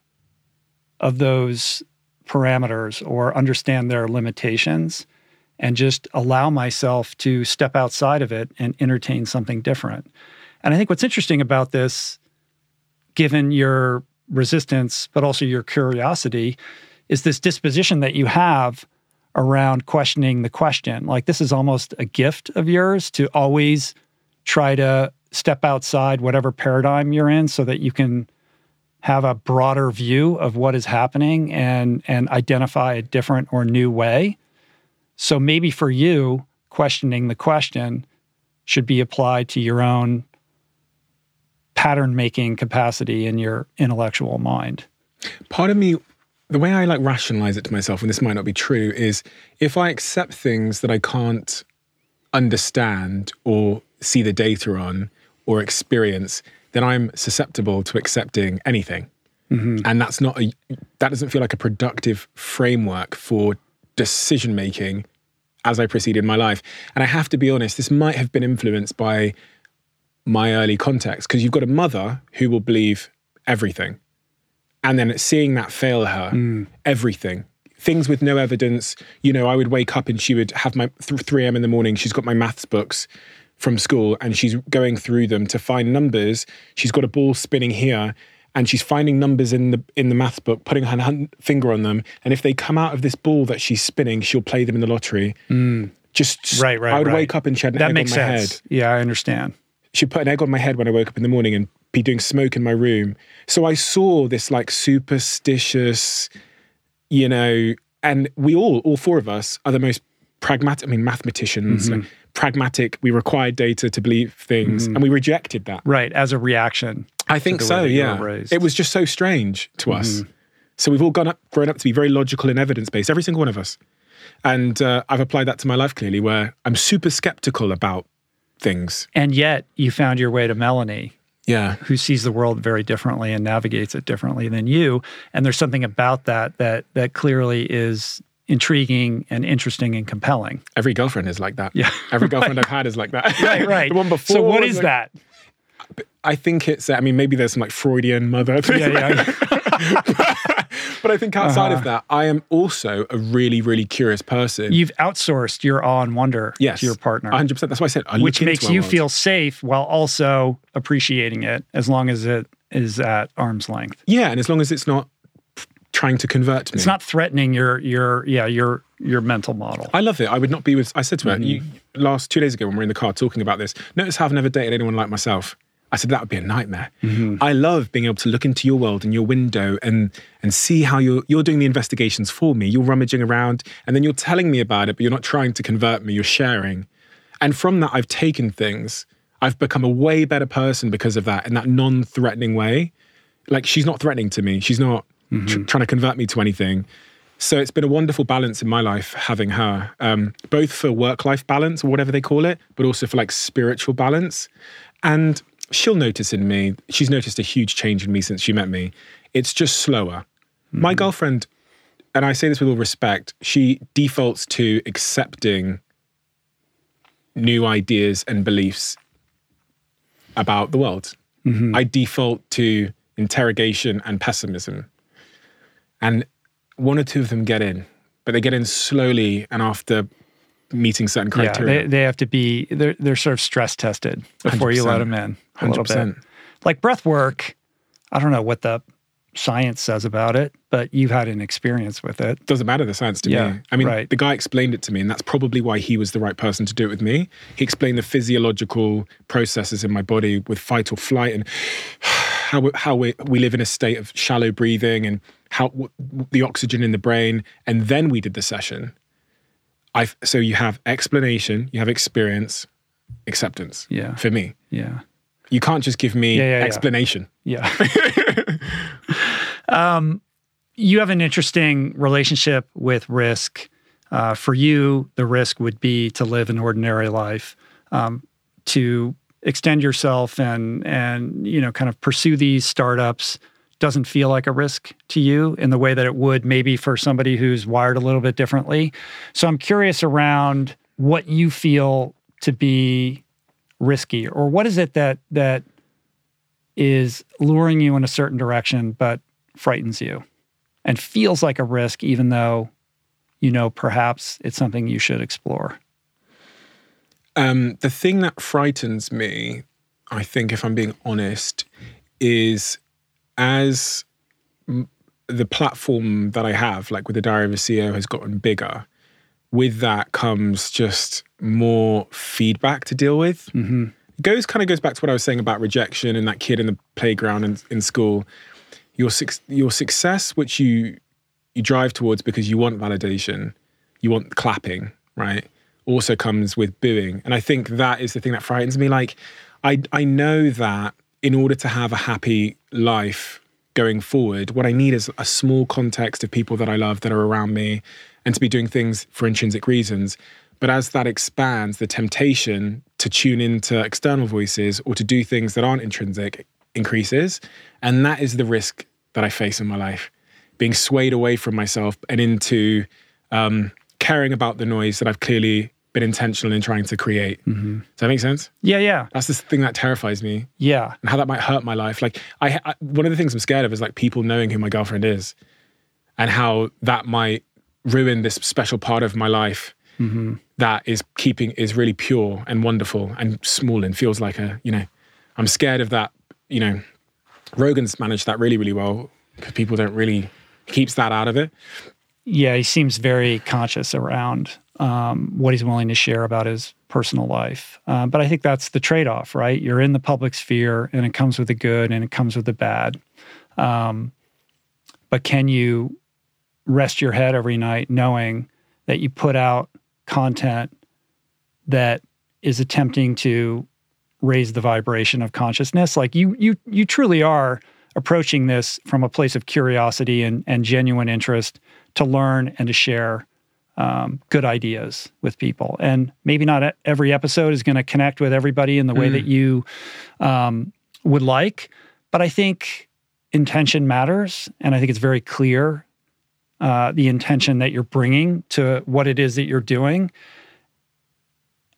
of those parameters or understand their limitations and just allow myself to step outside of it and entertain something different. And I think what's interesting about this, given your resistance, but also your curiosity, is this disposition that you have around questioning the question. Like, this is almost a gift of yours to always try to step outside whatever paradigm you're in so that you can have a broader view of what is happening and identify a different or new way. So maybe for you, questioning the question should be applied to your own pattern-making capacity in your intellectual mind. Part of me, the way I like rationalize it to myself, and this might not be true, is if I accept things that I can't understand or see the data on or experience, then I'm susceptible to accepting anything. Mm-hmm. And that's that doesn't feel like a productive framework for decision-making as I proceed in my life. And I have to be honest, this might have been influenced by my early context, because you've got a mother who will believe everything. And then seeing that fail her, everything, things with no evidence. You know, I would wake up and she would have 3 a.m. in the morning, she's got my maths books from school and she's going through them to find numbers. She's got a ball spinning here and she's finding numbers in the maths book, putting her finger on them. And if they come out of this ball that she's spinning, she'll play them in the lottery. I would wake up and she had an egg on my head. Yeah, I understand. She put an egg on my head when I woke up in the morning and be doing smoke in my room. So I saw this like superstitious, you know, and we all four of us are the most pragmatic, I mean, mathematicians, like, pragmatic, we require data to believe things, and we rejected that. Right, as a reaction. I think so, yeah. It was just so strange to us. So we've all grown up to be very logical and evidence-based, every single one of us. And I've applied that to my life clearly, where I'm super skeptical about things. And yet, you found your way to Melanie. Yeah. Who sees the world very differently and navigates it differently than you. And there's something about that clearly is intriguing and interesting and compelling. Every girlfriend is like that. Yeah. Every girlfriend I've had is like that. Right. The one before. So what is like, that? I think it's, maybe there's some like Freudian mother thing. Yeah. But I think outside of that, I am also a really, really curious person. You've outsourced your awe and wonder to your partner. 100%. That's why I said I look into our world. Which makes you feel safe while also appreciating it, as long as it is at arm's length. Yeah, and as long as it's not trying to convert me. It's not threatening your mental model. I love it. I would not be with, I said to her, last 2 days ago when we were in the car talking about this, notice how I've never dated anyone like myself. I said, that would be a nightmare. I love being able to look into your world and your window and see how you're doing the investigations for me. You're rummaging around and then you're telling me about it, but you're not trying to convert me, you're sharing. And from that, I've taken things. I've become a way better person because of that, in that non-threatening way. Like, she's not threatening to me. She's not trying to convert me to anything. So it's been a wonderful balance in my life having her, both for work-life balance or whatever they call it, but also for like spiritual balance. And she'll notice in me, she's noticed a huge change in me since she met me. It's just slower. Mm-hmm. My girlfriend, and I say this with all respect, she defaults to accepting new ideas and beliefs about the world. Mm-hmm. I default to interrogation and pessimism. And one or two of them get in, but they get in slowly and after meeting certain criteria. Yeah, they have to be, they're sort of stress tested before you let them in a 100%. Little bit. Like breath work, I don't know what the science says about it, but you've had an experience with it. Doesn't matter the science to me. I mean, The guy explained it to me, and that's probably why he was the right person to do it with me. He explained the physiological processes in my body with fight or flight, and how we live in a state of shallow breathing, and the oxygen in the brain. And then we did the session. So you have explanation, you have experience, acceptance. Yeah. For me. Yeah. You can't just give me explanation. Yeah. You have an interesting relationship with risk. For you, the risk would be to live an ordinary life, to extend yourself and you know, kind of pursue these startups. Doesn't feel like a risk to you in the way that it would maybe for somebody who's wired a little bit differently. So I'm curious around what you feel to be risky, or what is it that is luring you in a certain direction but frightens you and feels like a risk, even though, you know, perhaps it's something you should explore? The thing that frightens me, I think, if I'm being honest, is as the platform that I have, like with the Diary of a CEO, has gotten bigger, with that comes just more feedback to deal with. Mm-hmm. It kind of goes back to what I was saying about rejection and that kid in the playground and in school. Your success, which you drive towards because you want validation, you want clapping, right? Also comes with booing. And I think that is the thing that frightens me. Like, I know that in order to have a happy life going forward, what I need is a small context of people that I love that are around me, and to be doing things for intrinsic reasons. But as that expands, the temptation to tune into external voices or to do things that aren't intrinsic increases. And that is the risk that I face in my life, being swayed away from myself and into caring about the noise that I've clearly been intentional in trying to create. Mm-hmm. Does that make sense? Yeah. That's the thing that terrifies me. Yeah. And how that might hurt my life. Like, I one of the things I'm scared of is like people knowing who my girlfriend is, and how that might ruin this special part of my life that is really pure and wonderful and small and feels like a, you know, I'm scared of that, you know. Rogan's managed that really, really well because people don't really, keeps that out of it. Yeah, he seems very conscious around what he's willing to share about his personal life. But I think that's the trade-off, right? You're in the public sphere, and it comes with the good and it comes with the bad. But can you rest your head every night knowing that you put out content that is attempting to raise the vibration of consciousness? Like, you truly are approaching this from a place of curiosity and genuine interest to learn and to share good ideas with people. And maybe not every episode is going to connect with everybody in the way that you would like, but I think intention matters. And I think it's very clear, the intention that you're bringing to what it is that you're doing.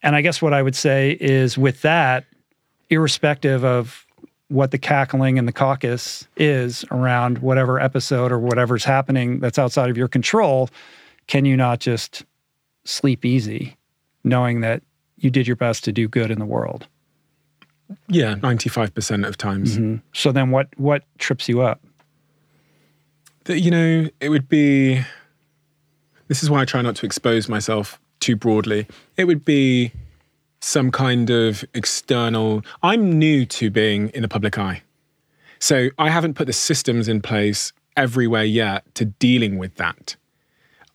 And I guess what I would say is, with that, irrespective of what the cackling and the caucus is around whatever episode or whatever's happening that's outside of your control, can you not just sleep easy knowing that you did your best to do good in the world? Yeah, 95% of times. Mm-hmm. So then what trips you up? You know, it would be... This is why I try not to expose myself too broadly. It would be some kind of external... I'm new to being in the public eye. So I haven't put the systems in place everywhere yet to dealing with that.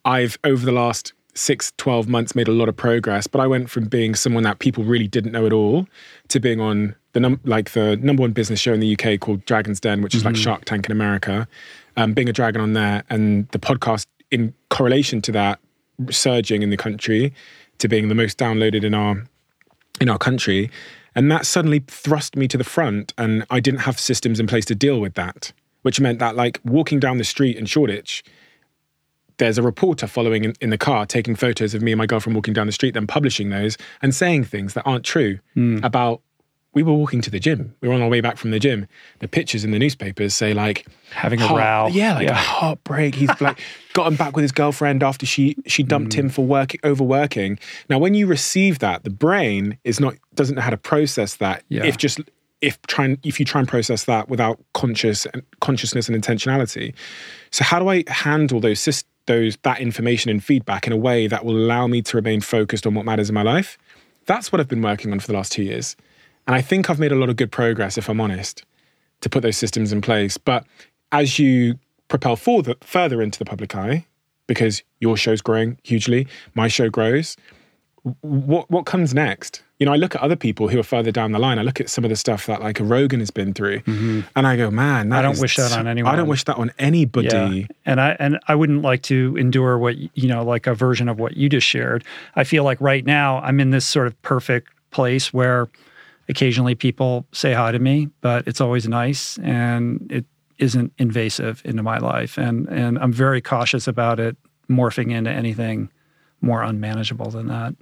I've, over the last six, 12 months, made a lot of progress. But I went from being someone that people really didn't know at all to being on the number one business show in the UK called Dragon's Den, which is like Shark Tank in America, being a dragon on there. And the podcast, in correlation to that, surging in the country to being the most downloaded in our country. And that suddenly thrust me to the front, and I didn't have systems in place to deal with that, which meant that like walking down the street in Shoreditch, there's a reporter following in the car, taking photos of me and my girlfriend walking down the street, then publishing those and saying things that aren't true about, we were walking to the gym. We were on our way back from the gym. The pictures in the newspapers say like... having a row. Yeah, like a heartbreak. He's like gotten back with his girlfriend after she dumped him for overworking. Now, when you receive that, the brain doesn't know how to process that. Yeah. If you try and process that without consciousness and intentionality. So how do I handle that information and feedback in a way that will allow me to remain focused on what matters in my life? That's what I've been working on for the last 2 years. And I think I've made a lot of good progress, if I'm honest, to put those systems in place. But as you propel further into the public eye, because your show's growing hugely, my show grows, what comes next? You know, I look at other people who are further down the line. I look at some of the stuff that like a Rogan has been through, and I go, man, I don't wish that on anyone. I don't wish that on anybody. Yeah. And I wouldn't like to endure what, you know, like a version of what you just shared. I feel like right now I'm in this sort of perfect place where occasionally people say hi to me, but it's always nice and it isn't invasive into my life. And I'm very cautious about it morphing into anything more unmanageable than that.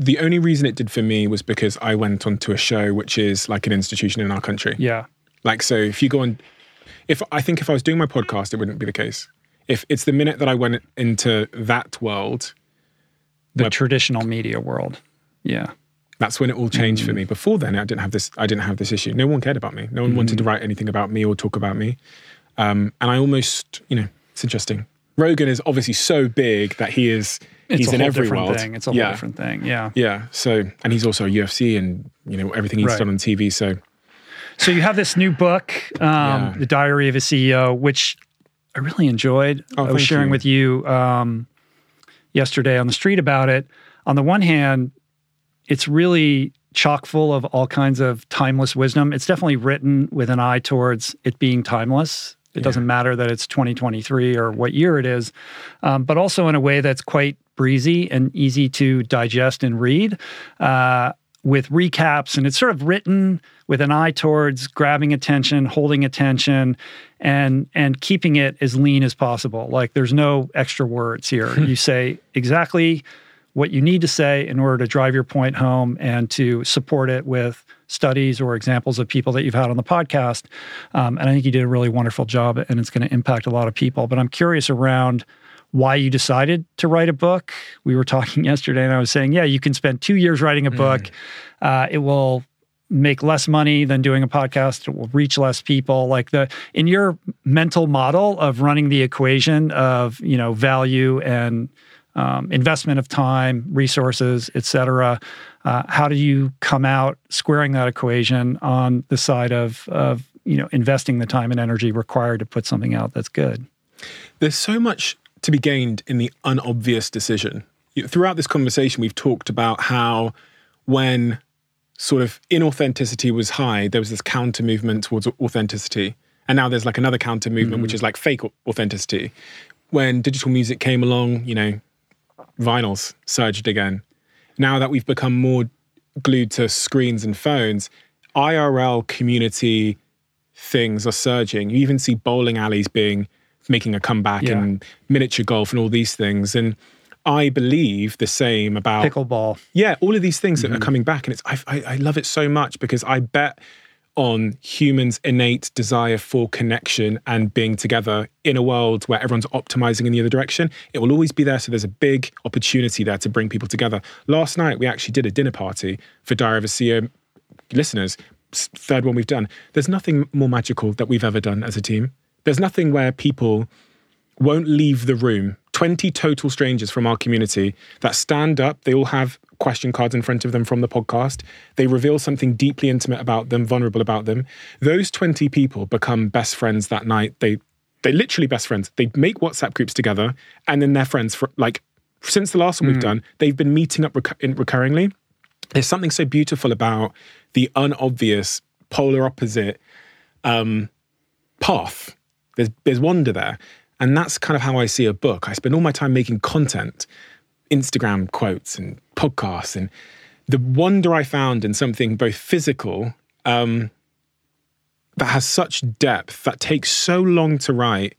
The only reason it did for me was because I went onto a show which is like an institution in our country. Yeah. Like, so if you go on, I think if I was doing my podcast, it wouldn't be the case. If it's the minute that I went into that world. The traditional media world. Yeah. That's when it all changed for me. Before then, I didn't have this issue. No one cared about me. No one wanted to write anything about me or talk about me. And I almost, you know, it's interesting. Rogan is obviously so big that he's in every world. It's a whole different thing. Yeah. Yeah. So, and he's also a UFC and, you know, everything he's done on TV. So you have this new book, The Diary of a CEO, which I really enjoyed. I was sharing with you yesterday on the street about it. On the one hand, it's really chock full of all kinds of timeless wisdom. It's definitely written with an eye towards it being timeless. It doesn't matter that it's 2023 or what year it is, but also in a way that's quite breezy and easy to digest and read with recaps. And it's sort of written with an eye towards grabbing attention, holding attention, and keeping it as lean as possible. Like there's no extra words here. You say exactly what you need to say in order to drive your point home and to support it with studies or examples of people that you've had on the podcast. And I think you did a really wonderful job, and it's going to impact a lot of people. But I'm curious around why you decided to write a book. We were talking yesterday and I was saying, yeah, you can spend 2 years writing a book. It will make less money than doing a podcast. It will reach less people. Like in your mental model of running the equation of, you know, value and investment of time, resources, et cetera. How do you come out squaring that equation on the side of you know, investing the time and energy required to put something out that's good? There's so much to be gained in the unobvious decision. Throughout this conversation, we've talked about how when sort of inauthenticity was high, there was this counter movement towards authenticity. And now there's like another counter movement, which is like fake authenticity. When digital music came along, you know, vinyls surged again. Now that we've become more glued to screens and phones, IRL community things are surging. You even see bowling alleys making a comeback and miniature golf and all these things. And I believe the same about pickleball. Yeah, all of these things that are coming back. And it's I love it so much because I bet on humans' innate desire for connection and being together in a world where everyone's optimizing in the other direction. It will always be there. So there's a big opportunity there to bring people together. Last night, we actually did a dinner party for Diary of a CEO listeners. Third one we've done. There's nothing more magical that we've ever done as a team. There's nothing where people won't leave the room. 20 total strangers from our community that stand up. They all have question cards in front of them from the podcast. They reveal something deeply intimate about them, vulnerable about them. Those 20 people become best friends that night. They're literally best friends. They make WhatsApp groups together and then they're friends for like since the last one we've done, they've been meeting up recurringly. There's something so beautiful about the unobvious, polar opposite path. There's wonder there. And that's kind of how I see a book. I spend all my time making content, Instagram quotes and podcasts, and the wonder I found in something both physical, that has such depth, that takes so long to write,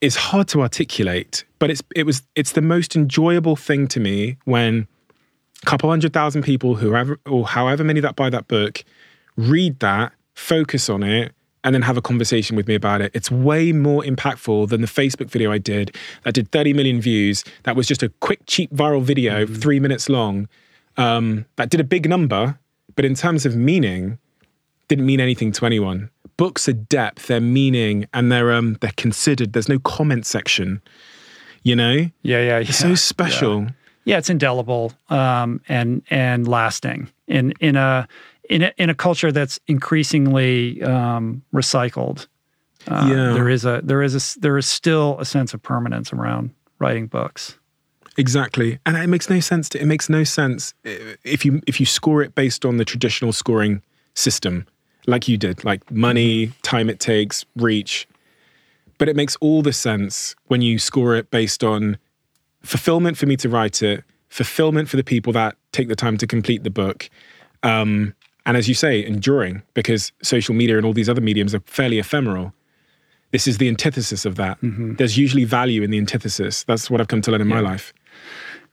is hard to articulate. But it's the most enjoyable thing to me when a couple 100,000 people, whoever or however many that buy that book, read that, focus on it, and then have a conversation with me about it. It's way more impactful than the Facebook video I did that did 30 million views, that was just a quick, cheap viral video, 3 minutes long, that did a big number, but in terms of meaning, didn't mean anything to anyone. Books are depth, they're meaning, and they're considered. There's no comment section, you know? Yeah. It's so special. Yeah, it's indelible and lasting in a culture that's increasingly recycled. There is still a sense of permanence around writing books. Exactly, and it makes no sense. It makes no sense if you score it based on the traditional scoring system, like you did, like money, time it takes, reach. But it makes all the sense when you score it based on fulfillment for me to write it, fulfillment for the people that take the time to complete the book, and as you say, enduring, because social media and all these other mediums are fairly ephemeral. This is the antithesis of that. Mm-hmm. There's usually value in the antithesis. That's what I've come to learn in my life.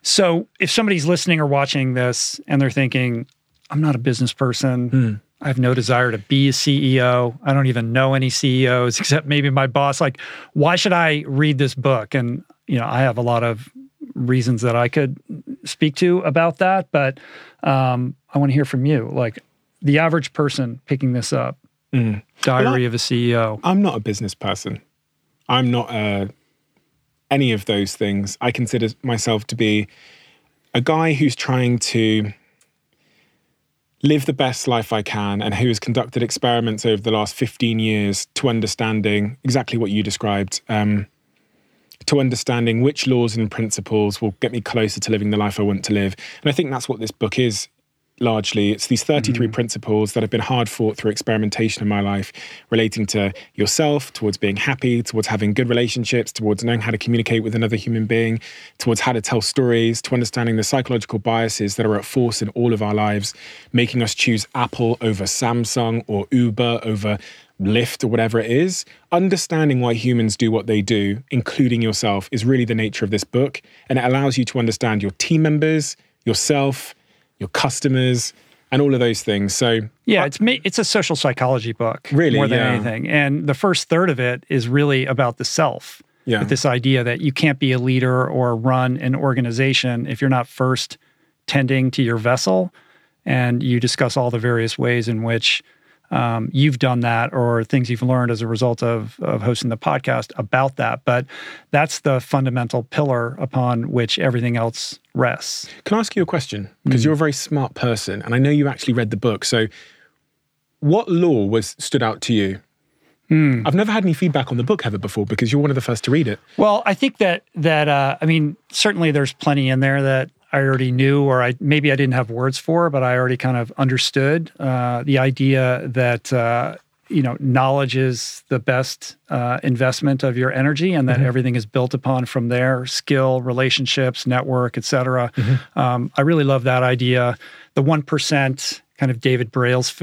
So if somebody's listening or watching this and they're thinking, I'm not a business person, I have no desire to be a CEO, I don't even know any CEOs except maybe my boss, like, why should I read this book? And I have a lot of reasons that I could speak to about that, but I want to hear from you. Like, the average person picking this up, Diary of a CEO. I'm not a business person. I'm not any of those things. I consider myself to be a guy who's trying to live the best life I can and who has conducted experiments over the last 15 years to understanding exactly what you described, to understanding which laws and principles will get me closer to living the life I want to live. And I think that's what this book is, largely. It's these 33 principles that have been hard fought through experimentation in my life, relating to yourself, towards being happy, towards having good relationships, towards knowing how to communicate with another human being, towards how to tell stories, to understanding the psychological biases that are at force in all of our lives, making us choose Apple over Samsung or Uber over Lyft or whatever it is. Understanding why humans do what they do, including yourself, is really the nature of this book. And it allows you to understand your team members, yourself, your customers, and all of those things. So yeah, it's a social psychology book, really, more than anything. And the first third of it is really about the self. Yeah. With this idea that you can't be a leader or run an organization if you're not first tending to your vessel. And you discuss all the various ways in which you've done that, or things you've learned as a result of hosting the podcast about that. But that's the fundamental pillar upon which everything else rests. Can I ask you a question? Because you're a very smart person, and I know you actually read the book. So what law stood out to you? I've never had any feedback on the book, Heather, before, because you're one of the first to read it. Well, I think that certainly there's plenty in there that I already knew, or maybe I didn't have words for, but I already kind of understood the idea that knowledge is the best investment of your energy, and that everything is built upon from there: skill, relationships, network, etc. I really love that idea. The 1%, kind of David Braille's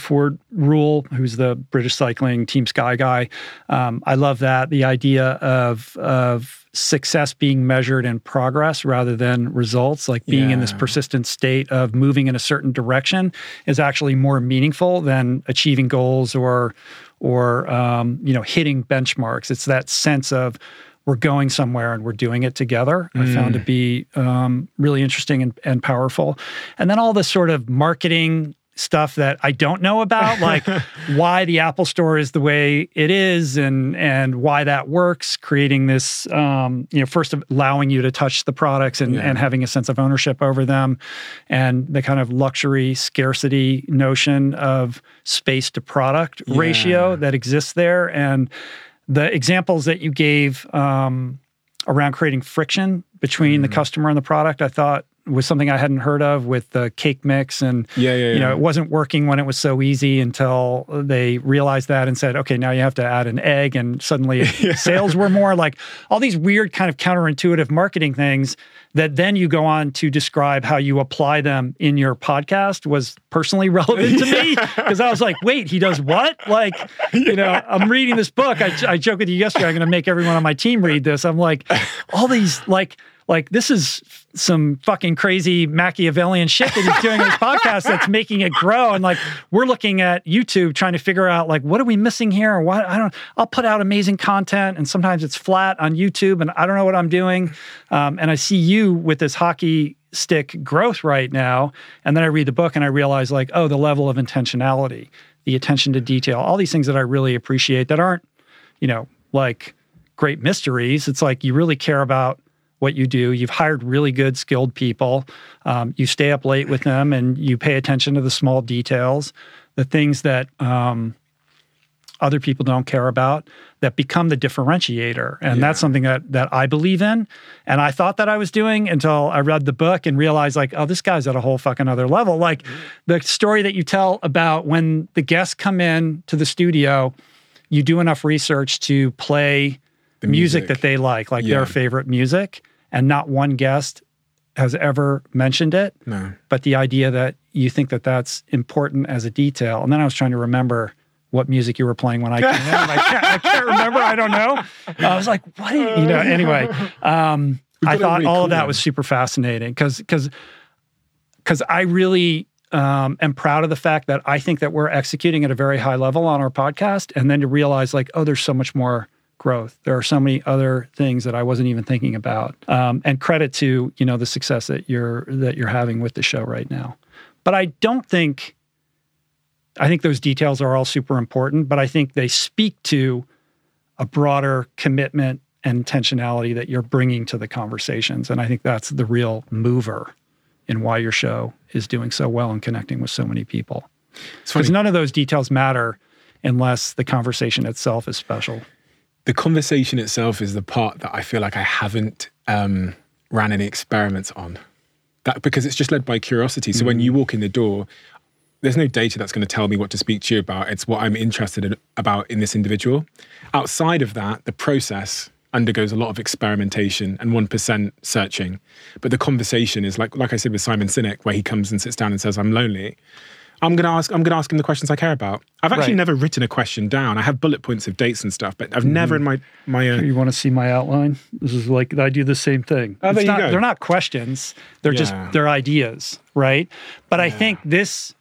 Ford rule, who's the British cycling Team Sky guy. I love that. The idea of success being measured in progress rather than results, like being in this persistent state of moving in a certain direction is actually more meaningful than achieving goals or hitting benchmarks. It's that sense of we're going somewhere and we're doing it together. I found to be really interesting and powerful. And then all this sort of marketing stuff that I don't know about, like why the Apple Store is the way it is and why that works, creating this, first allowing you to touch the products and having a sense of ownership over them, and the kind of luxury scarcity notion of space to product ratio that exists there. And the examples that you gave around creating friction between the customer and the product, I thought was something I hadn't heard of with the cake mix. And, it wasn't working when it was so easy until they realized that and said, okay, now you have to add an egg. And suddenly sales were more, like all these weird kind of counterintuitive marketing things that then you go on to describe how you apply them in your podcast was personally relevant to me. Because I was like, wait, he does what? Like, I'm reading this book. I joked with you yesterday, I'm going to make everyone on my team read this. I'm like, all these, like this is some fucking crazy Machiavellian shit that he's doing on his podcast that's making it grow. And like, we're looking at YouTube trying to figure out like, what are we missing here? Or what? I'll put out amazing content and sometimes it's flat on YouTube and I don't know what I'm doing. And I see you with this hockey stick growth right now. And then I read the book and I realize like, oh, the level of intentionality, the attention to detail, all these things that I really appreciate that aren't, like great mysteries. It's like, you really care about what you do. You've hired really good, skilled people. You stay up late with them and you pay attention to the small details, the things that other people don't care about that become the differentiator. And that's something that I believe in. And I thought that I was doing until I read the book and realized like, oh, this guy's at a whole fucking other level. Like the story that you tell about when the guests come in to the studio, you do enough research to play the music that they like their favorite music. And not one guest has ever mentioned it. No. But the idea that you think that that's important as a detail. And then I was trying to remember what music you were playing when I came in. I can't remember. I don't know. I was like, what? Anyway, I thought all of that was super fascinating because I really am proud of the fact that I think that we're executing at a very high level on our podcast. And then to realize like, oh, there's so much more growth. There are so many other things that I wasn't even thinking about. And credit to, the success that you're having with the show right now. But I think those details are all super important, but I think they speak to a broader commitment and intentionality that you're bringing to the conversations. And I think that's the real mover in why your show is doing so well and connecting with so many people. Because none of those details matter unless the conversation itself is special. The conversation itself is the part that I feel like I haven't ran any experiments on. That because it's just led by curiosity. So when you walk in the door, there's no data that's going to tell me what to speak to you about. It's what I'm interested about in this individual. Outside of that, the process undergoes a lot of experimentation and 1% searching. But the conversation is like I said with Simon Sinek, where he comes and sits down and says, I'm lonely. I'm going to ask him the questions I care about. I've actually never written a question down. I have bullet points of dates and stuff, but I've never in my own. You want to see my outline? This is like, I do the same thing. Oh, there you go. They're not questions. They're just, they're ideas, right? But I think this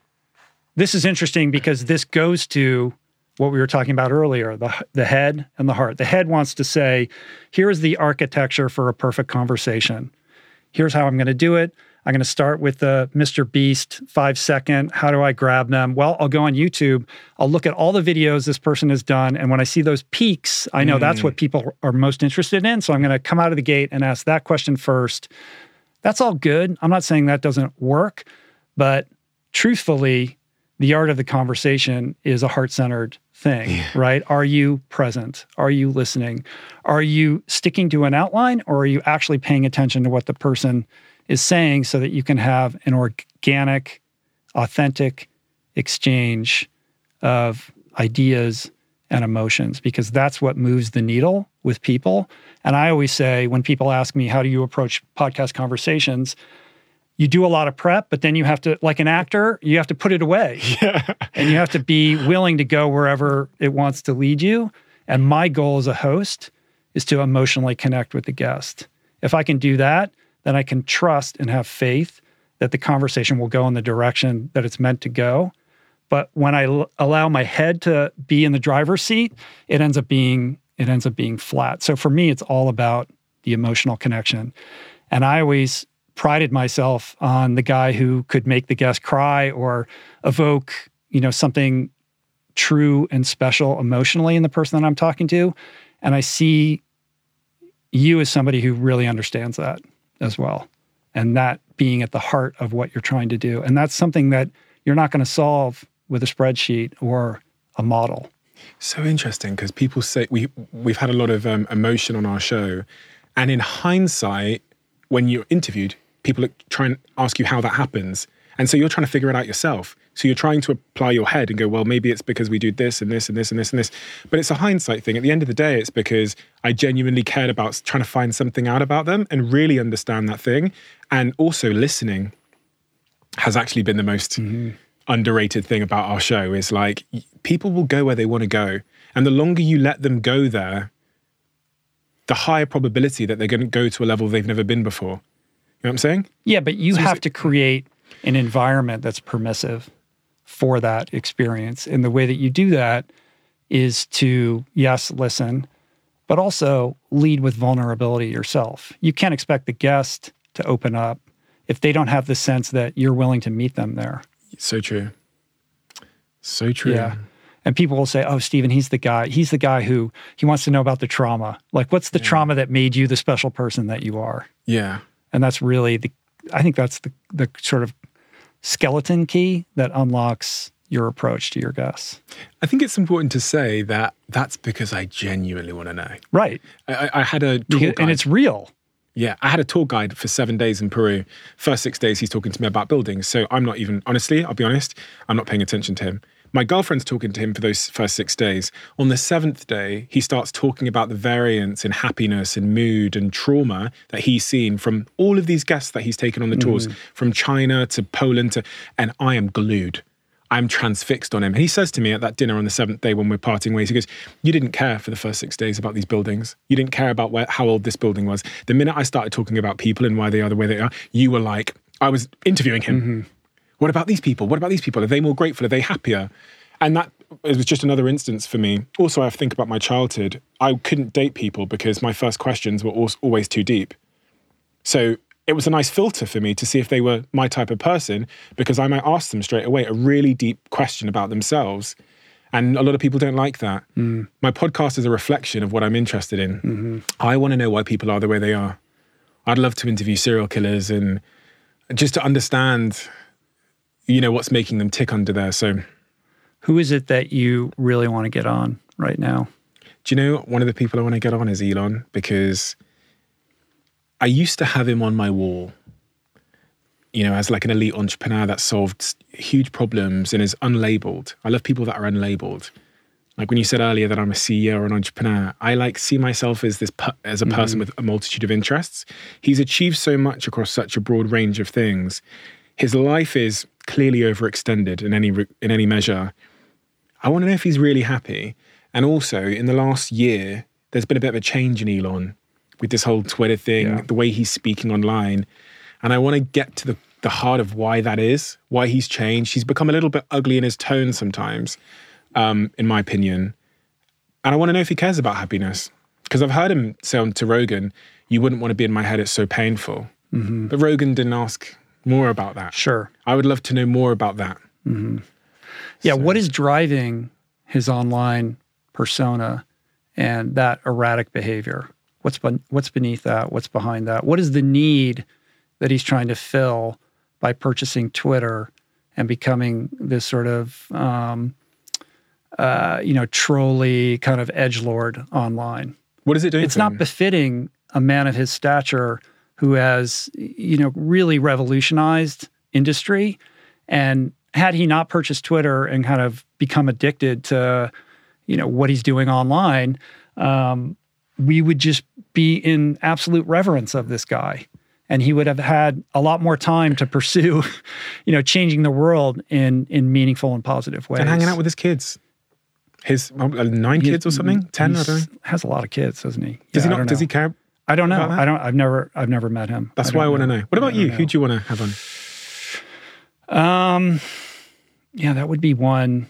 is interesting because this goes to what we were talking about earlier, the head and the heart. The head wants to say, here's the architecture for a perfect conversation. Here's how I'm going to do it. I'm going to start with the Mr. Beast 5-second. How do I grab them? Well, I'll go on YouTube. I'll look at all the videos this person has done. And when I see those peaks, I know that's what people are most interested in. So I'm going to come out of the gate and ask that question first. That's all good. I'm not saying that doesn't work, but truthfully, the art of the conversation is a heart-centered thing, right? Are you present? Are you listening? Are you sticking to an outline or are you actually paying attention to what the person is saying so that you can have an organic, authentic exchange of ideas and emotions, because that's what moves the needle with people. And I always say, when people ask me, how do you approach podcast conversations? You do a lot of prep, but then you have to, like an actor, you have to put it away. And you have to be willing to go wherever it wants to lead you. And my goal as a host is to emotionally connect with the guest. If I can do that, then I can trust and have faith that the conversation will go in the direction that it's meant to go. But when I allow my head to be in the driver's seat, it ends up being flat. So for me, it's all about the emotional connection. And I always prided myself on the guy who could make the guest cry or evoke, something true and special emotionally in the person that I'm talking to. And I see you as somebody who really understands that as well. And that being at the heart of what you're trying to do. And that's something that you're not going to solve with a spreadsheet or a model. So interesting, because people say we've had a lot of emotion on our show. And in hindsight, when you're interviewed, people try and ask you how that happens. And so you're trying to figure it out yourself. So you're trying to apply your head and go, well, maybe it's because we do this and this and this and this and this. But it's a hindsight thing. At the end of the day, it's because I genuinely cared about trying to find something out about them and really understand that thing. And also listening has actually been the most underrated thing about our show is like, people will go where they want to go. And the longer you let them go there, the higher probability that they're going to go to a level they've never been before. You know what I'm saying? Yeah, but you have to create an environment that's permissive for that experience. And the way that you do that is to, yes, listen, but also lead with vulnerability yourself. You can't expect the guest to open up if they don't have the sense that you're willing to meet them there. So true. So true. Yeah. And people will say, oh, Steven, he's the guy who, he wants to know about the trauma. Like, what's the trauma that made you the special person that you are? Yeah. And that's really I think that's the sort of skeleton key that unlocks your approach to your guests. I think it's important to say that that's because I genuinely want to know. Right. I had a tour guide. And it's real. Yeah, I had a tour guide for 7 days in Peru. First 6 days, he's talking to me about buildings. So I'm not even, honestly, I'll be honest, I'm not paying attention to him. My girlfriend's talking to him for those first 6 days. On the seventh day, he starts talking about the variance in happiness and mood and trauma that he's seen from all of these guests that he's taken on the tours, from China to Poland to, and I am glued. I'm transfixed on him. And he says to me at that dinner on the seventh day when we're parting ways, he goes, you didn't care for the first 6 days about these buildings. You didn't care about how old this building was. The minute I started talking about people and why they are the way they are, you were like, I was interviewing him. What about these people? What about these people? Are they more grateful? Are they happier? And that was just another instance for me. Also, I have to think about my childhood. I couldn't date people because my first questions were always too deep. So it was a nice filter for me to see if they were my type of person, because I might ask them straight away a really deep question about themselves. And a lot of people don't like that. My podcast is a reflection of what I'm interested in. I want to know why people are the way they are. I'd love to interview serial killers and just to understand, you know, what's making them tick under there. So who is it that you really want to get on right now? Do you know, one of the people I want to get on is Elon, because I used to have him on my wall, you know, as like an elite entrepreneur that solved huge problems and is unlabeled. I love people that are unlabeled. Like when you said earlier that I'm a CEO or an entrepreneur, I like see myself as a person with a multitude of interests. He's achieved so much across such a broad range of things. His life is clearly overextended in any measure. I want to know if he's really happy. And also, in the last year, there's been a bit of a change in Elon with this whole Twitter thing, the way he's speaking online. And I want to get to the heart of why that is, why he's changed. He's become a little bit ugly in his tone sometimes, in my opinion. And I want to know if he cares about happiness. Because I've heard him say to Rogan, you wouldn't want to be in my head, it's so painful. But Rogan didn't ask more about that. Sure. I would love to know more about that. Yeah, so what is driving his online persona and that erratic behavior? What's beneath that? What's behind that? What is the need that he's trying to fill by purchasing Twitter and becoming this sort of, trolly kind of edgelord online? What is it doing? It's not befitting a man of his stature who has, you know, really revolutionized industry. And had he not purchased Twitter and kind of become addicted to, you know, what he's doing online, we would just be in absolute reverence of this guy. And he would have had a lot more time to pursue, you know, changing the world in meaningful and positive ways. And hanging out with his kids. His 9 kids or something? 10, I don't know. Has a lot of kids, doesn't he? Does he not? Does he care? I don't know. I've never met him. That's why I want to know. What about you? Who do you want to have on? Yeah, that would be one.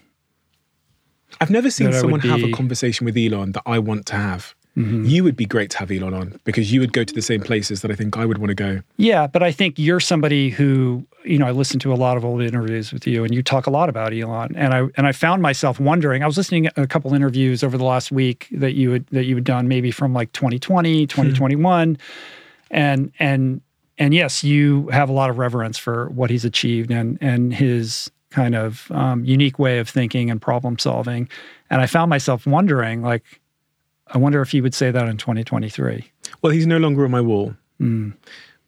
I've never seen someone have a conversation with Elon that I want to have. You would be great to have Elon on, because you would go to the same places that I think I would want to go. Yeah, but I think you're somebody who, you know, I listened to a lot of old interviews with you, and you talk a lot about Elon. And I found myself wondering, I was listening to a couple interviews over the last week that you had done, maybe from like 2020, 2021. And yes, you have a lot of reverence for what he's achieved and his kind of unique way of thinking and problem solving. And I found myself wondering, like, I wonder if he would say that in 2023. Well, he's no longer on my wall.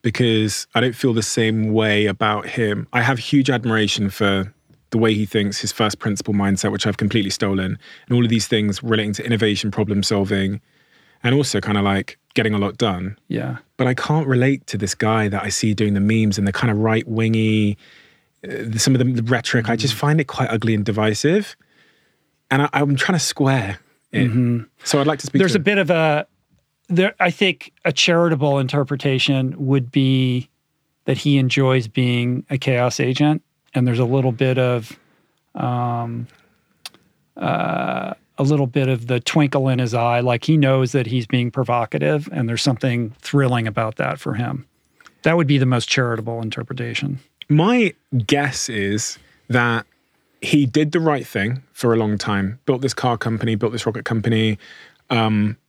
because I don't feel the same way about him. I have huge admiration for the way he thinks, his first principle mindset, which I've completely stolen, and all of these things relating to innovation, problem solving, and also kind of like getting a lot done. Yeah. But I can't relate to this guy that I see doing the memes and the kind of right-wingy, some of the rhetoric. Mm-hmm. I just find it quite ugly and divisive. And I'm trying to square it. Mm-hmm. So I'd like to speak There's to a bit of a... There, I think a charitable interpretation would be that he enjoys being a chaos agent, and there's a little bit of the twinkle in his eye, like he knows that he's being provocative, and there's something thrilling about that for him. That would be the most charitable interpretation. My guess is that he did the right thing for a long time, built this car company, built this rocket company.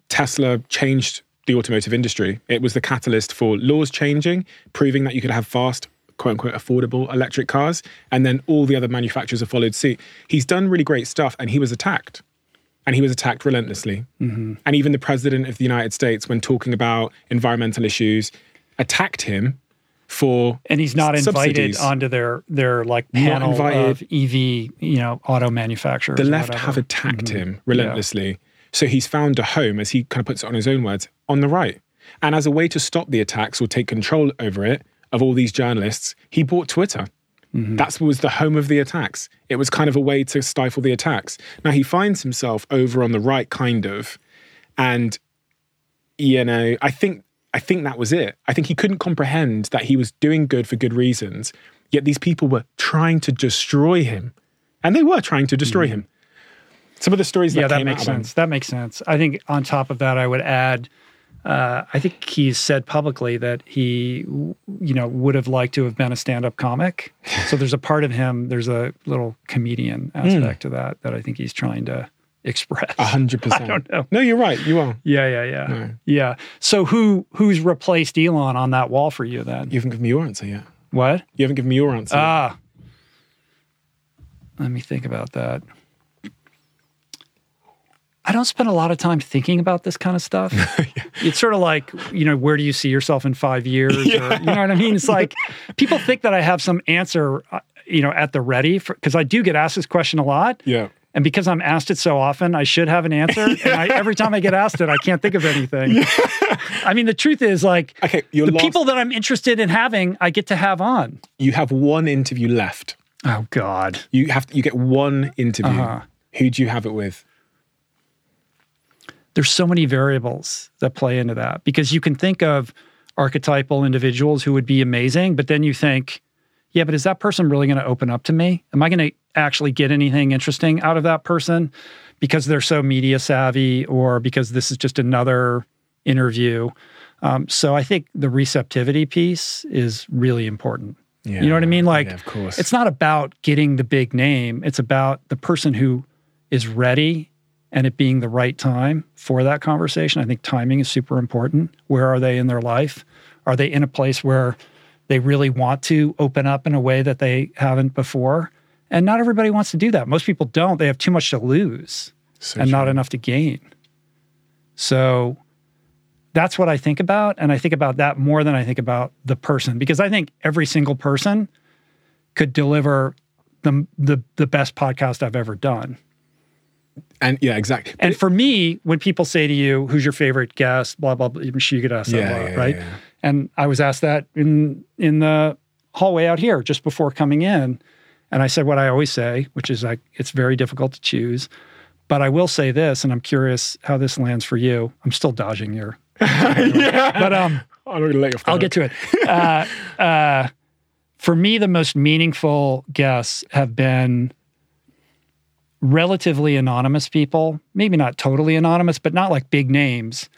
Tesla changed the automotive industry. It was the catalyst for laws changing, proving that you could have fast, quote-unquote, affordable electric cars, and then all the other manufacturers have followed suit. He's done really great stuff, and he was attacked. And he was attacked relentlessly. Mm-hmm. And even the president of the United States, when talking about environmental issues, attacked him for And he's not invited onto their like panel of EV, auto manufacturers. The left have attacked mm-hmm. him relentlessly. Yeah. So he's found a home, as he kind of puts it on his own words, on the right. And as a way to stop the attacks or take control over it of all these journalists, he bought Twitter. Mm-hmm. That was the home of the attacks. It was kind of a way to stifle the attacks. Now he finds himself over on the right, kind of. And, I think that was it. I think he couldn't comprehend that he was doing good for good reasons, yet these people were trying to destroy him. And they were trying to destroy mm-hmm. him. Some of the stories that came out. Yeah, that makes sense. That makes sense. I think on top of that, I would add, I think he's said publicly that he, would have liked to have been a stand-up comic. So there's a part of him, there's a little comedian aspect to that I think he's trying to express. 100%. I don't know. No, you're right. You are. Yeah. No. Yeah. So who's replaced Elon on that wall for you then? You haven't given me your answer yet. What? You haven't given me your answer yet. Let me think about that. I don't spend a lot of time thinking about this kind of stuff. Yeah. It's sort of like, where do you see yourself in 5 years? Yeah. Or, you know what I mean? It's like people think that I have some answer, at the ready, because I do get asked this question a lot. Yeah. And because I'm asked it so often, I should have an answer. Yeah. And every time I get asked it, I can't think of anything. Yeah. I mean, the truth is people that I'm interested in having, I get to have on. You have one interview left. Oh, God. You get one interview. Uh-huh. Who do you have it with? There's so many variables that play into that, because you can think of archetypal individuals who would be amazing, but then you think, yeah, but is that person really going to open up to me? Am I going to actually get anything interesting out of that person because they're so media savvy or because this is just another interview? So I think the receptivity piece is really important. Yeah, you know what I mean? Like, yeah, of course. It's not about getting the big name. It's about the person who is ready and it being the right time for that conversation. I think timing is super important. Where are they in their life? Are they in a place where they really want to open up in a way that they haven't before? And not everybody wants to do that. Most people don't. They have too much to lose not enough to gain. So that's what I think about. And I think about that more than I think about the person, because I think every single person could deliver the best podcast I've ever done. And yeah, exactly. And for me, when people say to you, who's your favorite guest, blah, blah, blah, you get asked that a lot, right? Yeah. And I was asked that in the hallway out here just before coming in. And I said what I always say, which is like, it's very difficult to choose. But I will say this, and I'm curious how this lands for you. I'm still dodging your... yeah. But I'm gonna let you off I'll get to it. For me, the most meaningful guests have been... relatively anonymous people, maybe not totally anonymous, but not like big names,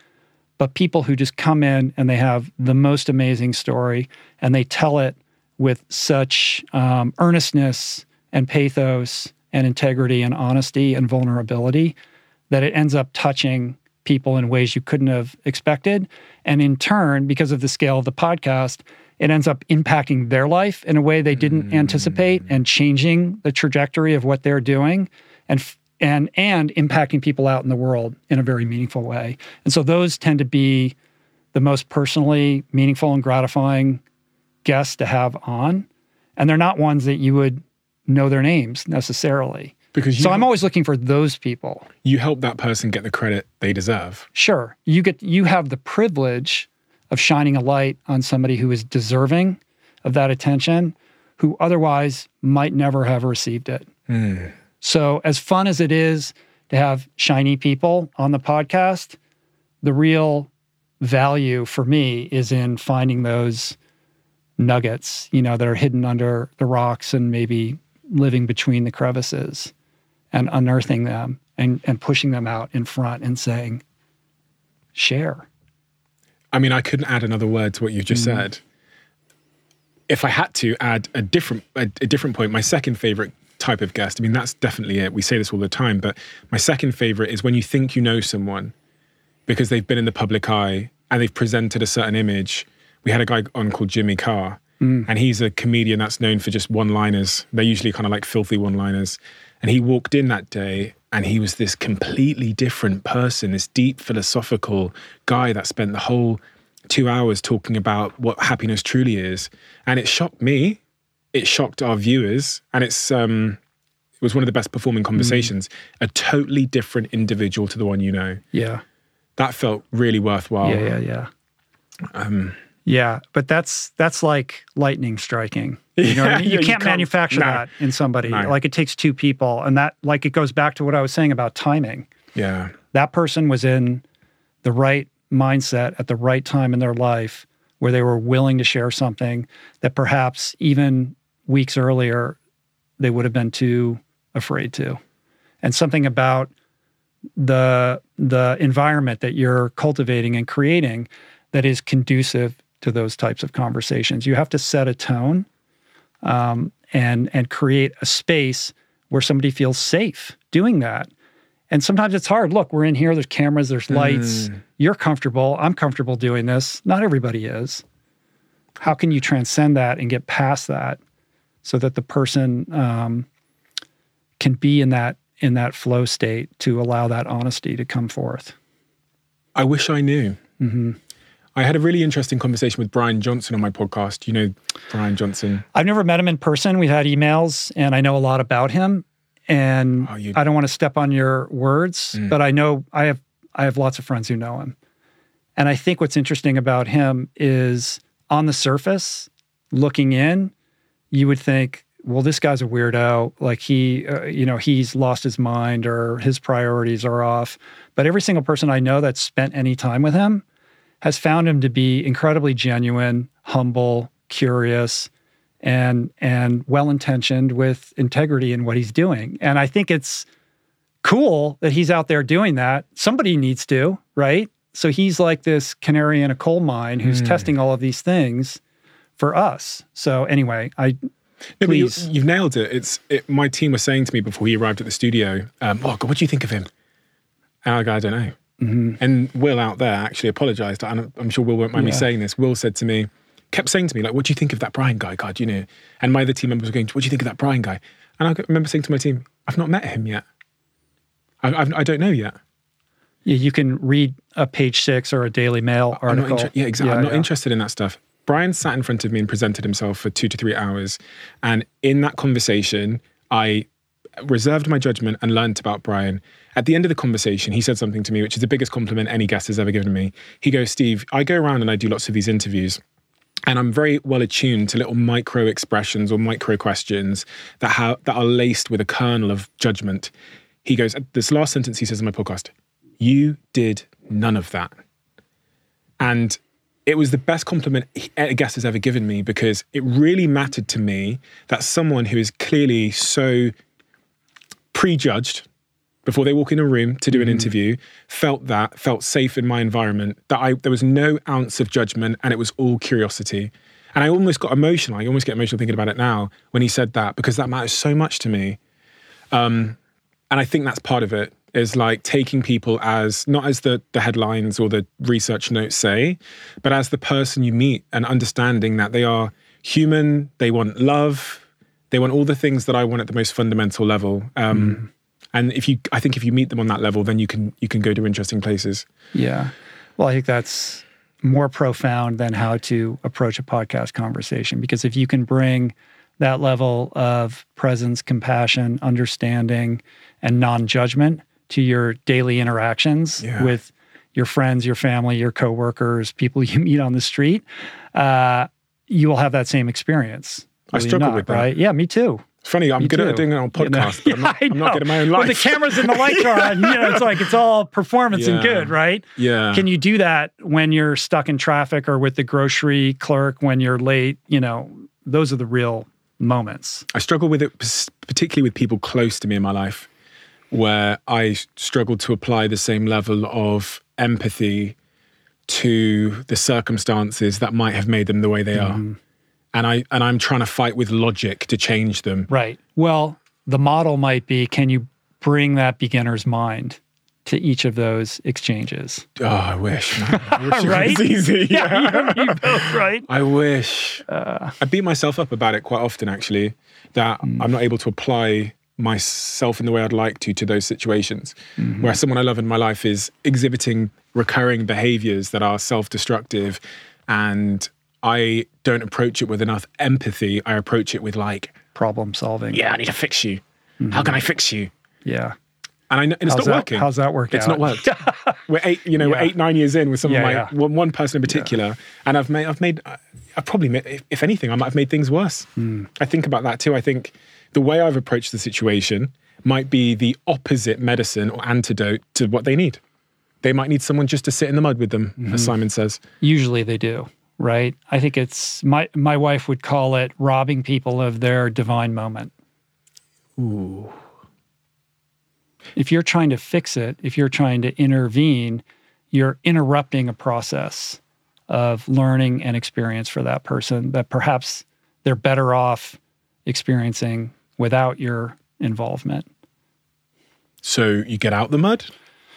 but people who just come in and they have the most amazing story and they tell it with such earnestness and pathos and integrity and honesty and vulnerability that it ends up touching people in ways you couldn't have expected. And in turn, because of the scale of the podcast, it ends up impacting their life in a way they didn't anticipate and changing the trajectory of what they're doing. And impacting people out in the world in a very meaningful way. And so those tend to be the most personally meaningful and gratifying guests to have on. And they're not ones that you would know their names necessarily. So I'm always looking for those people. You help that person get the credit they deserve. Sure. You have the privilege of shining a light on somebody who is deserving of that attention, who otherwise might never have received it. Mm. So as fun as it is to have shiny people on the podcast, the real value for me is in finding those nuggets, you know, that are hidden under the rocks and maybe living between the crevices, and unearthing them and pushing them out in front and saying, share. I mean, I couldn't add another word to what you just said. If I had to add a different point, my second favorite type of guest, I mean, that's definitely it. We say this all the time, but my second favorite is when you think you know someone because they've been in the public eye and they've presented a certain image. We had a guy on called Jimmy Carr, and he's a comedian that's known for just one-liners. They're usually kind of like filthy one-liners. And he walked in that day and he was this completely different person, this deep philosophical guy that spent the whole 2 hours talking about what happiness truly is. And it shocked me. It shocked our viewers. And it was one of the best performing conversations. A totally different individual to the one you know. Yeah. That felt really worthwhile. Yeah. Yeah, but that's like lightning striking. You know what I mean? You can't manufacture that in somebody. No. Like, it takes two people. And that, like, it goes back to what I was saying about timing. Yeah. That person was in the right mindset at the right time in their life where they were willing to share something that perhaps even weeks earlier they would have been too afraid to. And something about the environment that you're cultivating and creating that is conducive to those types of conversations. You have to set a tone and create a space where somebody feels safe doing that. And sometimes it's hard. Look, we're in here, there's cameras, there's lights. You're comfortable, I'm comfortable doing this. Not everybody is. How can you transcend that and get past that so that the person can be in that flow state to allow that honesty to come forth? I wish I knew. Mm-hmm. I had a really interesting conversation with Brian Johnson on my podcast. You know Brian Johnson? I've never met him in person. We've had emails, and I know a lot about him. And I don't want to step on your words, but I know I have lots of friends who know him. And I think what's interesting about him is, on the surface, looking in, you would think, well, this guy's a weirdo. Like, he's lost his mind, or his priorities are off. But every single person I know that's spent any time with him has found him to be incredibly genuine, humble, curious, and well-intentioned, with integrity in what he's doing. And I think it's cool that he's out there doing that. Somebody needs to, right? So he's like this canary in a coal mine who's testing all of these things for us. So anyway, please. You've nailed it. My team was saying to me before he arrived at the studio, oh God, what do you think of him? And I go, I don't know. Mm-hmm. And Will out there actually apologized. I'm sure Will won't mind me saying this. Will said to me, kept saying to me, like, what do you think of that Brian guy, God, you know? And my other team members were going, what do you think of that Brian guy? And I remember saying to my team, I've not met him yet. I don't know yet. Yeah, you can read a Page Six or a Daily Mail article. I'm not interested in that stuff. Brian sat in front of me and presented himself for 2 to 3 hours. And in that conversation, I reserved my judgment and learned about Brian. At the end of the conversation, he said something to me, which is the biggest compliment any guest has ever given me. He goes, Steve, I go around and I do lots of these interviews, and I'm very well attuned to little micro expressions or micro questions that are laced with a kernel of judgment. He goes, this last sentence he says in my podcast, you did none of that. And it was the best compliment a guest has ever given me, because it really mattered to me that someone who is clearly so prejudged before they walk in a room to do an interview, felt safe in my environment, that there was no ounce of judgment, and it was all curiosity. And I almost got emotional. I almost get emotional thinking about it now when he said that, because that matters so much to me. And I think that's part of it, is like taking people as, not as the headlines or the research notes say, but as the person you meet, and understanding that they are human, they want love, they want all the things that I want at the most fundamental level. And if you meet them on that level, then you can go to interesting places. Yeah. Well, I think that's more profound than how to approach a podcast conversation. Because if you can bring that level of presence, compassion, understanding, and non-judgment to your daily interactions with your friends, your family, your coworkers, people you meet on the street, you will have that same experience. I struggle with that. Right? Yeah, me too. It's funny, I'm good at doing it on podcasts, you know? But I'm not good at my own life. When the cameras and the lights are on, you know, it's like it's all performance and good, right? Yeah. Can you do that when you're stuck in traffic or with the grocery clerk when you're late? You know, those are the real moments. I struggle with it, particularly with people close to me in my life, where I struggle to apply the same level of empathy to the circumstances that might have made them the way they are. And I'm trying to fight with logic to change them. Right. Well, the model might be, can you bring that beginner's mind to each of those exchanges? Oh, I wish. I wish right? It was easy. Yeah, you both, right? I wish. I beat myself up about it quite often, actually, that I'm not able to apply myself in the way I'd like to those situations where someone I love in my life is exhibiting recurring behaviors that are self-destructive, and I don't approach it with enough empathy. I approach it with like... problem solving. Yeah, I need to fix you. Mm-hmm. How can I fix you? Yeah. And it's not working. How's that working? It's not worked. We're 8-9 years in with some of my... Yeah. One person in particular. Yeah. And I might have made things worse. Mm. I think about that too. I think the way I've approached the situation might be the opposite medicine or antidote to what they need. They might need someone just to sit in the mud with them, as Simon says. Usually they do. Right? I think it's, my wife would call it robbing people of their divine moment. Ooh. If you're trying to fix it, if you're trying to intervene, you're interrupting a process of learning and experience for that person that perhaps they're better off experiencing without your involvement. So you get out the mud,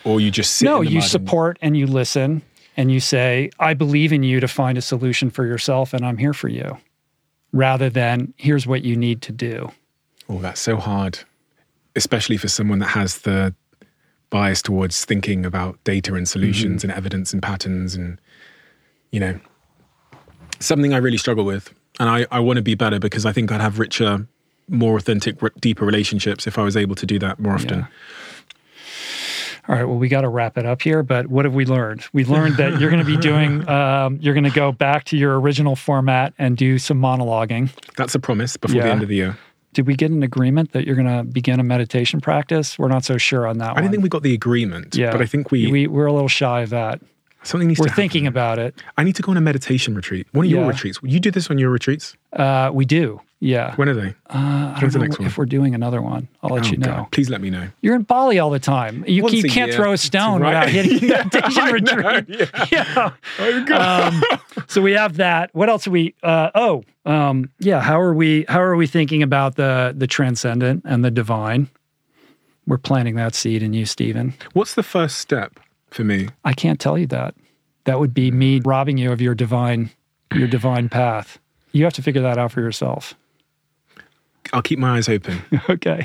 or you just sit in the mud? No, you support and you listen. And you say, I believe in you to find a solution for yourself, and I'm here for you, rather than here's what you need to do. Oh, that's so hard, especially for someone that has the bias towards thinking about data and solutions and evidence and patterns and, you know, something I really struggle with. And I want to be better, because I think I'd have richer, more authentic, deeper relationships if I was able to do that more often. Yeah. All right, well, we got to wrap it up here, but what have we learned? We learned that you're going to be doing, you're going to go back to your original format and do some monologuing. That's a promise before the end of the year. Did we get an agreement that you're going to begin a meditation practice? We're not so sure on that one. I don't think we got the agreement, but I think we're a little shy of that. Something needs to happen. We're thinking about it. I need to go on a meditation retreat. One of your retreats. You do this on your retreats? We do, yeah. When are they? I don't know if we're doing another one. I'll let you know. God. Please let me know. You're in Bali all the time. You can't throw a stone without hitting a meditation retreat. Yeah. Oh, God. So we have that. What else are we? How are we thinking about the transcendent and the divine? We're planting that seed in you, Steven. What's the first step? For me, I can't tell you that. That would be me robbing you of your divine path. You have to figure that out for yourself. I'll keep my eyes open. Okay.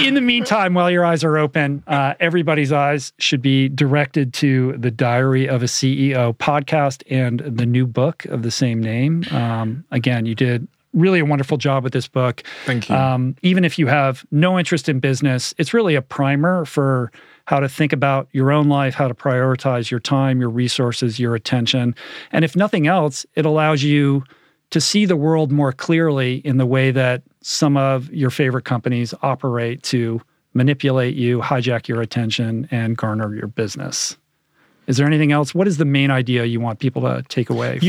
In the meantime, while your eyes are open, everybody's eyes should be directed to the Diary of a CEO podcast and the new book of the same name. Again, you did really a wonderful job with this book. Thank you. Even if you have no interest in business, it's really a primer for how to think about your own life, how to prioritize your time, your resources, your attention. And if nothing else, it allows you to see the world more clearly in the way that some of your favorite companies operate to manipulate you, hijack your attention, and garner your business. Is there anything else? What is the main idea you want people to take away from this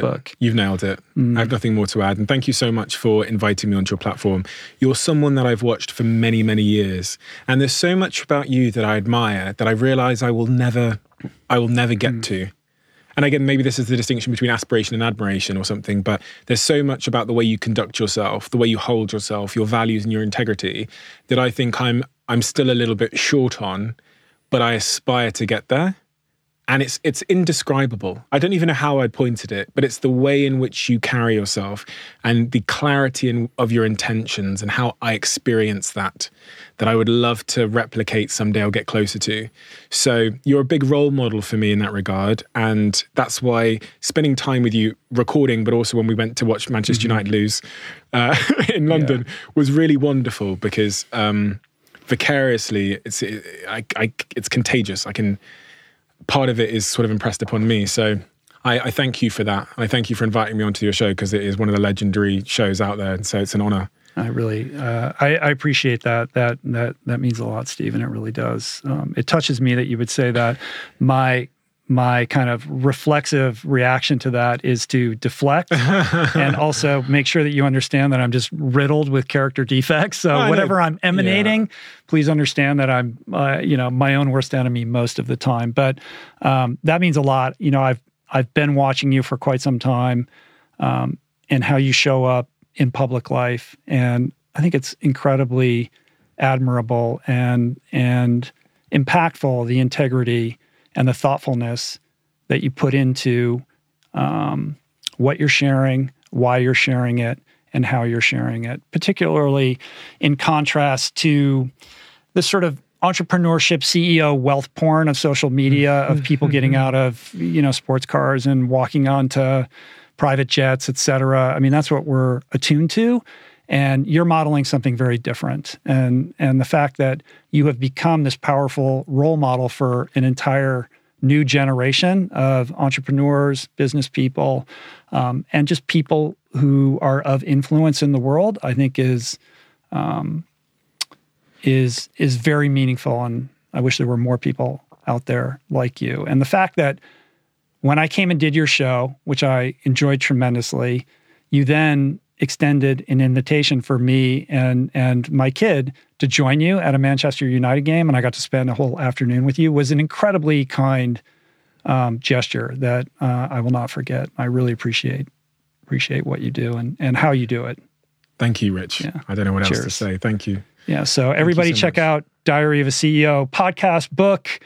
book? You've nailed it. I have nothing more to add. And thank you so much for inviting me onto your platform. You're someone that I've watched for many, many years. And there's so much about you that I admire that I realize I will never get to. And again, maybe this is the distinction between aspiration and admiration or something, but there's so much about the way you conduct yourself, the way you hold yourself, your values and your integrity, that I think I'm still a little bit short on, but I aspire to get there. And it's indescribable. I don't even know how I pointed it, but it's the way in which you carry yourself and the clarity of your intentions and how I experience that I would love to replicate someday or get closer to. So you're a big role model for me in that regard. And that's why spending time with you recording, but also when we went to watch Manchester United lose in London was really wonderful because vicariously, it's contagious. Part of it is sort of impressed upon me. So I thank you for that. I thank you for inviting me onto your show because it is one of the legendary shows out there. And so it's an honor. I really, I appreciate that. That means a lot, Steven. It really does. It touches me that you would say that. My kind of reflexive reaction to that is to deflect and also make sure that you understand that I'm just riddled with character defects. So whatever I'm emanating, please understand that I'm, my own worst enemy most of the time. But that means a lot. You know, I've been watching you for quite some time and how you show up in public life, and I think it's incredibly admirable and impactful. The integrity and the thoughtfulness that you put into what you're sharing, why you're sharing it, and how you're sharing it, particularly in contrast to this sort of entrepreneurship CEO wealth porn of social media, of people getting out of, sports cars and walking onto private jets, et cetera. I mean, that's what we're attuned to. And you're modeling something very different. And the fact that you have become this powerful role model for an entire new generation of entrepreneurs, business people, and just people who are of influence in the world, I think is very meaningful. And I wish there were more people out there like you. And the fact that when I came and did your show, which I enjoyed tremendously, you then extended an invitation for me and my kid to join you at a Manchester United game, and I got to spend a whole afternoon with you, was an incredibly kind gesture that I will not forget. I really appreciate what you do and how you do it. Thank you, Rich. Yeah. I don't know what else to say. Thank you. Yeah, so everybody check out Diary of a CEO podcast, book,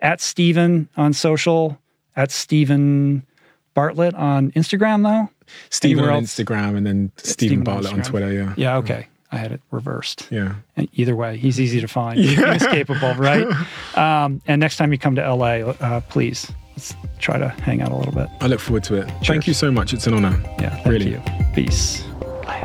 at Steven on social, at Steven Bartlett on Instagram, though? Steven on Instagram and then Steven Bartlett on Twitter, yeah. Yeah, okay. I had it reversed. Yeah. And either way, he's easy to find. Yeah. He's inescapable, right? And next time you come to LA, please, let's try to hang out a little bit. I look forward to it. Cheers. Thank you so much. It's an honor. Yeah, thank you. Peace. Bye.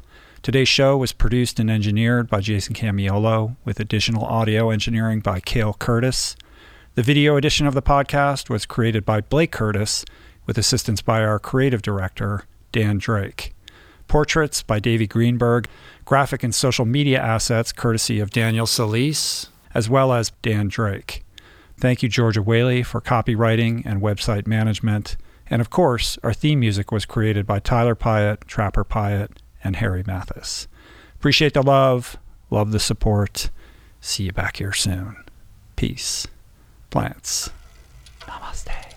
Today's show was produced and engineered by Jason Camiolo, with additional audio engineering by Cale Curtis. The video edition of the podcast was created by Blake Curtis, with assistance by our creative director, Dan Drake. Portraits by Davey Greenberg. Graphic and social media assets courtesy of Daniel Solis, as well as Dan Drake. Thank you, Georgia Whaley, for copywriting and website management. And of course, our theme music was created by Tyler Pyatt, Trapper Pyatt, and Harry Mathis. Appreciate the love the support. See you back here soon. Peace. Plants. Namaste.